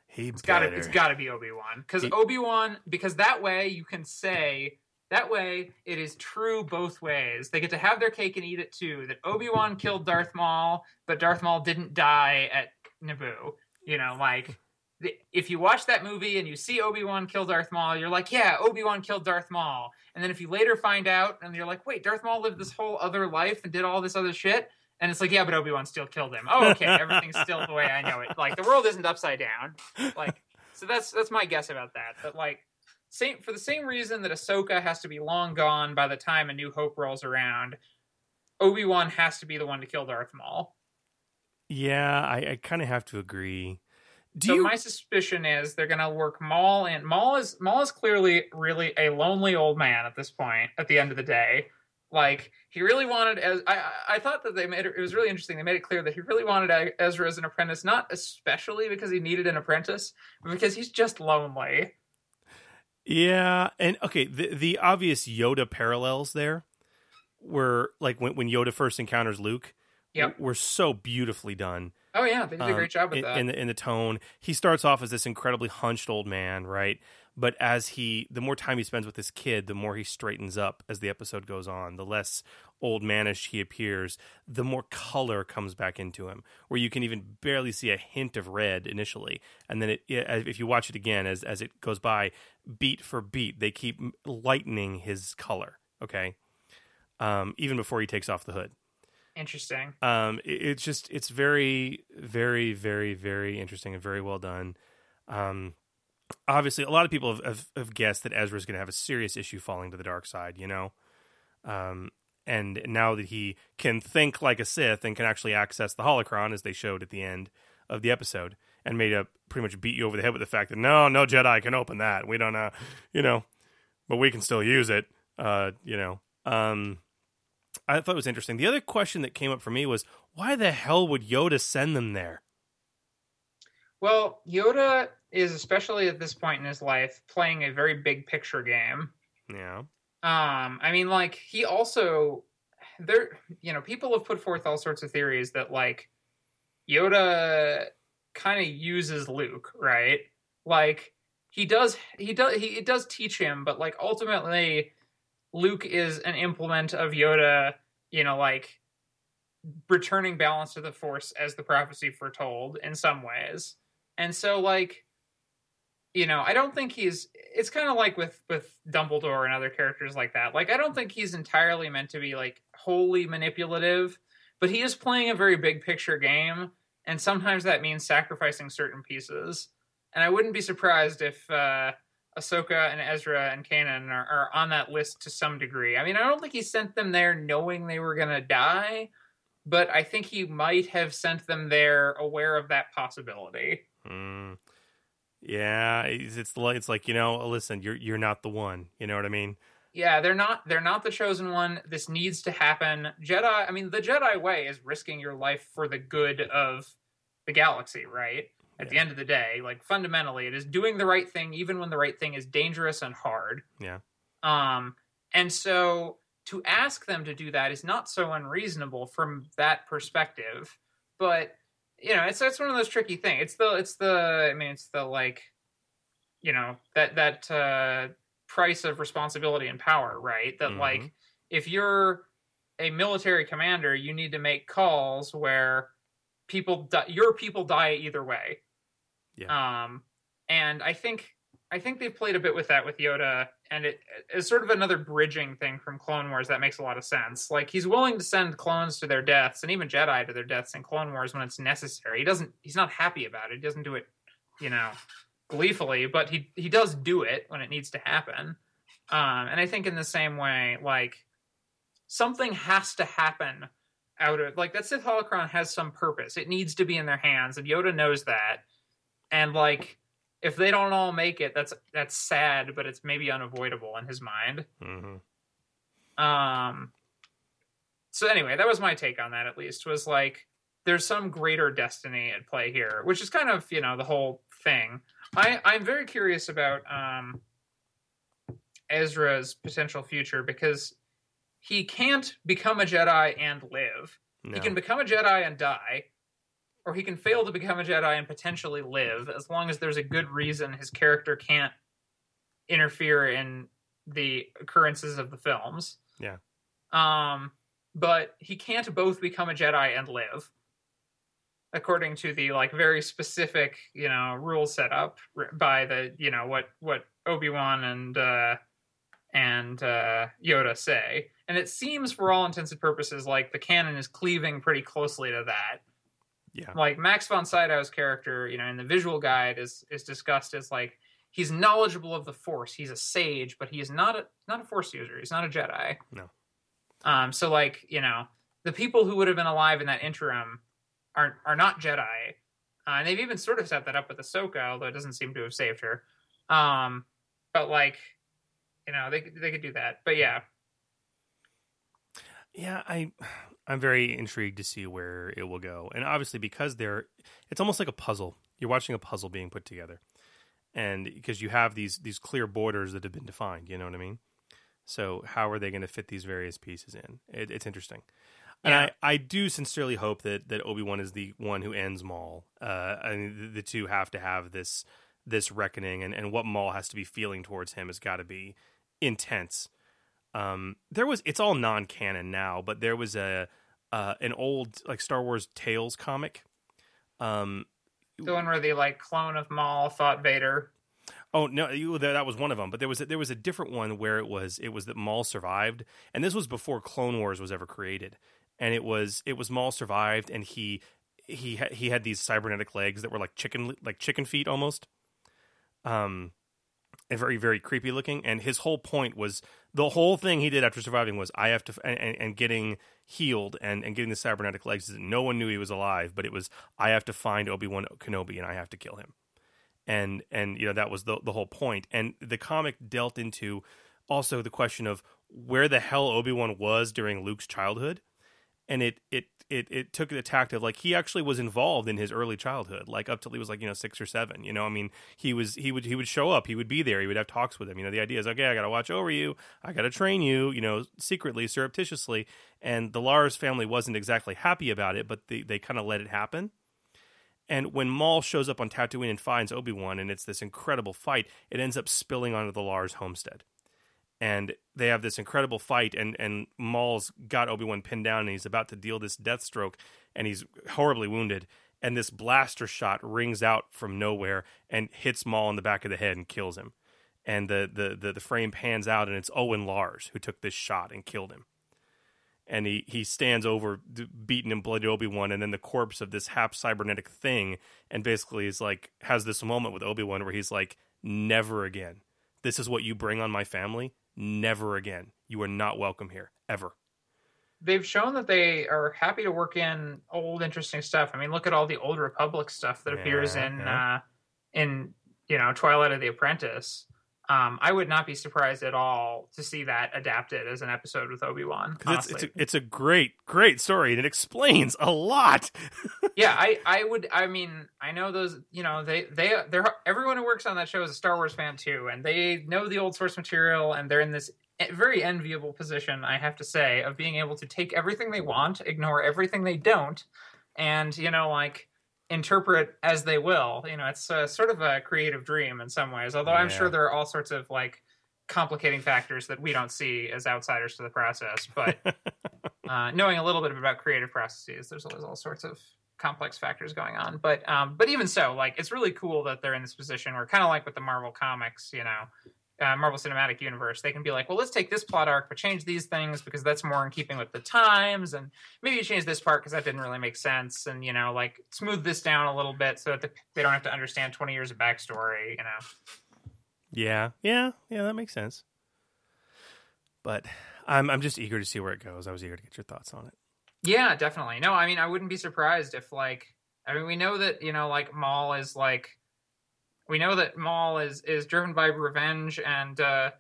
He it's got It's got to be Obi-Wan. Because he... Obi-Wan, because that way you can say... That way, it is true both ways. They get to have their cake and eat it too. That Obi-Wan killed Darth Maul, but Darth Maul didn't die at Naboo. You know, like, the, if you watch that movie and you see Obi-Wan kill Darth Maul, you're like, yeah, Obi-Wan killed Darth Maul. And then if you later find out, and you're like, wait, Darth Maul lived this whole other life and did all this other shit? And it's like, yeah, but Obi-Wan still killed him. Oh, okay, everything's still the way I know it. Like, the world isn't upside down. Like, so that's that's my guess about that. But, like, Same, for the same reason that Ahsoka has to be long gone by the time A New Hope rolls around, Obi-Wan has to be the one to kill Darth Maul. Yeah, I, I kind of have to agree. Do so you... my suspicion is they're going to work Maul in. Maul is Maul is clearly really a lonely old man at this point, at the end of the day. Like, he really wanted... as I, I thought that they made it... It was really interesting. They made it clear that he really wanted Ezra as an apprentice, not especially because he needed an apprentice, but because he's just lonely. Yeah, and okay, the the obvious Yoda parallels there were, like, when when Yoda first encounters Luke, yep. were so beautifully done. Oh yeah, they did a great job with um, that. In, in the in the tone, he starts off as this incredibly hunched old man, right? But as he, the more time he spends with this kid, the more he straightens up as the episode goes on. The less old manish he appears, the more color comes back into him, where you can even barely see a hint of red initially. And then, it, if you watch it again as as it goes by, beat for beat, they keep lightening his color. Okay, um, even before he takes off the hood. Interesting. Um, it, it's just it's very, very, very, very interesting and very well done. Um. Obviously, a lot of people have, have, have guessed that Ezra's going to have a serious issue falling to the dark side, you know? Um, and now that he can think like a Sith and can actually access the holocron, as they showed at the end of the episode, and made a pretty much beat you over the head with the fact that, no, no Jedi can open that. We don't, uh, you know, but we can still use it, uh, you know. Um, I thought it was interesting. The other question that came up for me was, why the hell would Yoda send them there? Well, Yoda... is, especially at this point in his life, playing a very big picture game. Yeah. Um, I mean, like, he also, there, you know, people have put forth all sorts of theories that, like, Yoda kind of uses Luke, right? Like, he does, he does, he it does teach him, but, like, ultimately, Luke is an implement of Yoda, you know, like, returning balance to the Force as the prophecy foretold in some ways. And so, like, you know, I don't think he's... It's kind of like with, with Dumbledore and other characters like that. Like, I don't think he's entirely meant to be, like, wholly manipulative, but he is playing a very big picture game, and sometimes that means sacrificing certain pieces. And I wouldn't be surprised if uh, Ahsoka and Ezra and Kanan are, are on that list to some degree. I mean, I don't think he sent them there knowing they were going to die, but I think he might have sent them there aware of that possibility. Mm. Yeah, it's, it's like it's like you know. Listen, you're you're not the one. You know what I mean? Yeah, they're not they're not the chosen one. This needs to happen. Jedi. I mean, the Jedi way is risking your life for the good of the galaxy, right? at yeah. the end of the day. Like, fundamentally, it is doing the right thing, even when the right thing is dangerous and hard. Yeah. Um, and so to ask them to do that is not so unreasonable from that perspective. But, you know, it's it's one of those tricky things. It's the, it's the, I mean, it's the, like, you know, that, that uh, price of responsibility and power, right? That, mm-hmm. like, if you're a military commander, you need to make calls where people, di- your people die either way. Yeah. Um, and I think, I think they've played a bit with that with Yoda, and it is sort of another bridging thing from Clone Wars that makes a lot of sense. Like, he's willing to send clones to their deaths, and even Jedi to their deaths in Clone Wars when it's necessary. He doesn't, he's not happy about it. He doesn't do it, you know, gleefully, but he, he does do it when it needs to happen. Um, and I think in the same way, like, something has to happen out of, like, that Sith holocron has some purpose. It needs to be in their hands, and Yoda knows that. And, like, if they don't all make it, that's that's sad, but it's maybe unavoidable in his mind. Mm-hmm. Um. So anyway, that was my take on that, at least, was, like, there's some greater destiny at play here, which is kind of, you know, the whole thing. I, I'm very curious about um, Ezra's potential future, because he can't become a Jedi and live. No. He can become a Jedi and die, or he can fail to become a Jedi and potentially live, as long as there's a good reason his character can't interfere in the occurrences of the films. Yeah. Um, but he can't both become a Jedi and live, according to the, like, very specific, you know, rule set up by the, you know, what, what Obi-Wan and, uh, and uh, Yoda say. And it seems, for all intents and purposes, like the canon is cleaving pretty closely to that. Yeah. Like, Max von Sydow's character, you know, in the visual guide is is discussed as, like, he's knowledgeable of the Force. He's a sage, but he is not a, not a Force user. He's not a Jedi. No. Um. So, like, you know, the people who would have been alive in that interim are, are not Jedi. Uh, and they've even sort of set that up with Ahsoka, although it doesn't seem to have saved her. Um. But, like, you know, they they could do that. But yeah. Yeah, I I'm very intrigued to see where it will go. And obviously, because they're it's almost like a puzzle. You're watching a puzzle being put together. And because you have these these clear borders that have been defined, you know what I mean? So how are they going to fit these various pieces in? It, it's interesting. And yeah. I, I do sincerely hope that that Obi-Wan is the one who ends Maul. Uh, I mean, the, the two have to have this this reckoning, and, and what Maul has to be feeling towards him has got to be intense. Um, there was, it's all non-canon now, but there was a, uh, an old, like, Star Wars Tales comic. Um, the one where the, like, clone of Maul thought Vader. Oh no, you, that was one of them, but there was, a, there was a different one where it was, it was that Maul survived. And this was before Clone Wars was ever created. And it was, it was Maul survived. And he, he, ha- he had these cybernetic legs that were like chicken, like chicken feet almost. Um, and very, very creepy looking. And his whole point was, the whole thing he did after surviving was, I have to, and, and getting healed and, and getting the cybernetic legs. No one knew he was alive, but it was, I have to find Obi-Wan Kenobi and I have to kill him. And, and, you know, that was the, the whole point. And the comic dealt into also the question of where the hell Obi-Wan was during Luke's childhood. And it, it, it, it took the tact of, like, he actually was involved in his early childhood, like, up till he was, like, you know, six or seven, you know, I mean, he was, he would, he would show up, he would be there, he would have talks with him. You know, the idea is, okay, I got to watch over you. I got to train you, you know, secretly, surreptitiously. And the Lars family wasn't exactly happy about it, but they, they kind of let it happen. And when Maul shows up on Tatooine and finds Obi-Wan, and it's this incredible fight, it ends up spilling onto the Lars homestead. And they have this incredible fight, and, and Maul's got Obi-Wan pinned down, and he's about to deal this death stroke, and he's horribly wounded. And this blaster shot rings out from nowhere and hits Maul in the back of the head and kills him. And the the the, the frame pans out, and it's Owen Lars who took this shot and killed him. And he, he stands over beaten and bloody Obi-Wan, and then the corpse of this half-cybernetic thing, and basically is like, has this moment with Obi-Wan where he's like, never again. This is what you bring on my family? Never again. You are not welcome here, ever. They've shown that they are happy to work in old, interesting stuff. I mean, look at all the Old Republic stuff that yeah, appears in, yeah. uh, in you know, Twilight of the Apprentice. Um, I would not be surprised at all to see that adapted as an episode with Obi-Wan. It's, it's, a, it's a great, great story, and it explains a lot. yeah, I, I would. I mean, I know those. You know, they, they, they're everyone who works on that show is a Star Wars fan too, and they know the old source material, and they're in this very enviable position, I have to say, of being able to take everything they want, ignore everything they don't, and you know, like. interpret as they will. You know, it's a, sort of a creative dream in some ways, although yeah. I'm sure there are all sorts of like complicating factors that we don't see as outsiders to the process, but uh knowing a little bit about creative processes, there's always all sorts of complex factors going on. But um but even so, like, it's really cool that they're in this position where, kind of like with the Marvel comics, you know, Uh, Marvel Cinematic Universe, they can be like, well, let's take this plot arc but change these things because that's more in keeping with the times, and maybe you change this part because that didn't really make sense, and you know, like, smooth this down a little bit so that the, they don't have to understand twenty years of backstory, you know. Yeah, yeah, yeah, that makes sense. But I'm I'm just eager to see where it goes. I was eager to get your thoughts on it. Yeah, definitely. No, I mean, I wouldn't be surprised if, like, I mean, we know that, you know, like, Maul is like. We know that Maul is, is driven by revenge and uh,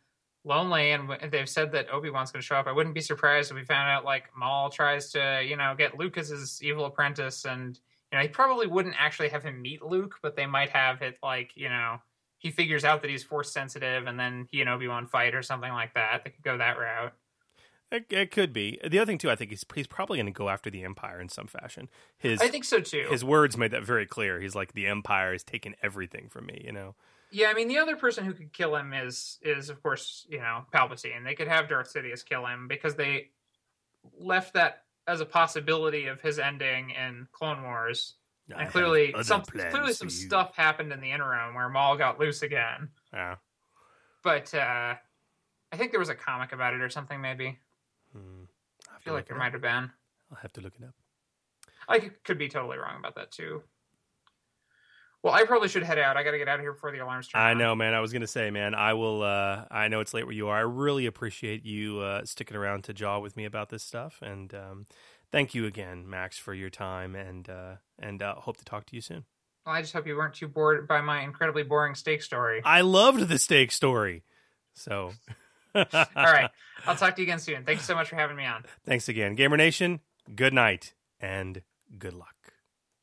lonely, and w- they've said that Obi-Wan's going to show up. I wouldn't be surprised if we found out, like, Maul tries to, you know, get Luke as his evil apprentice, and, you know, he probably wouldn't actually have him meet Luke, but they might have it, like, you know, he figures out that he's Force-sensitive, and then he and Obi-Wan fight or something like that. They could go that route. It, it could be. The other thing, too, I think he's, he's probably going to go after the Empire in some fashion. His, I think so, too. His words made that very clear. He's like, the Empire has taken everything from me, you know? Yeah, I mean, the other person who could kill him is, is of course, you know, Palpatine. They could have Darth Sidious kill him because they left that as a possibility of his ending in Clone Wars. I and clearly some, clearly some stuff happened in the interim where Maul got loose again. Yeah. But uh, I think there was a comic about it or something, maybe. Hmm. I, I feel like there might have been. I'll have to look it up. I could be totally wrong about that too. Well, I probably should head out. I got to get out of here before the alarms turn on. I know, man. I was going to say, man, I will. Uh, I know it's late where you are. I really appreciate you uh, sticking around to jaw with me about this stuff. And um, thank you again, Max, for your time. And uh, and uh, hope to talk to you soon. Well, I just hope you weren't too bored by my incredibly boring steak story. I loved the steak story. So. All right. I'll talk to you again soon. Thank you so much for having me on. Thanks again. Gamer Nation, good night and good luck.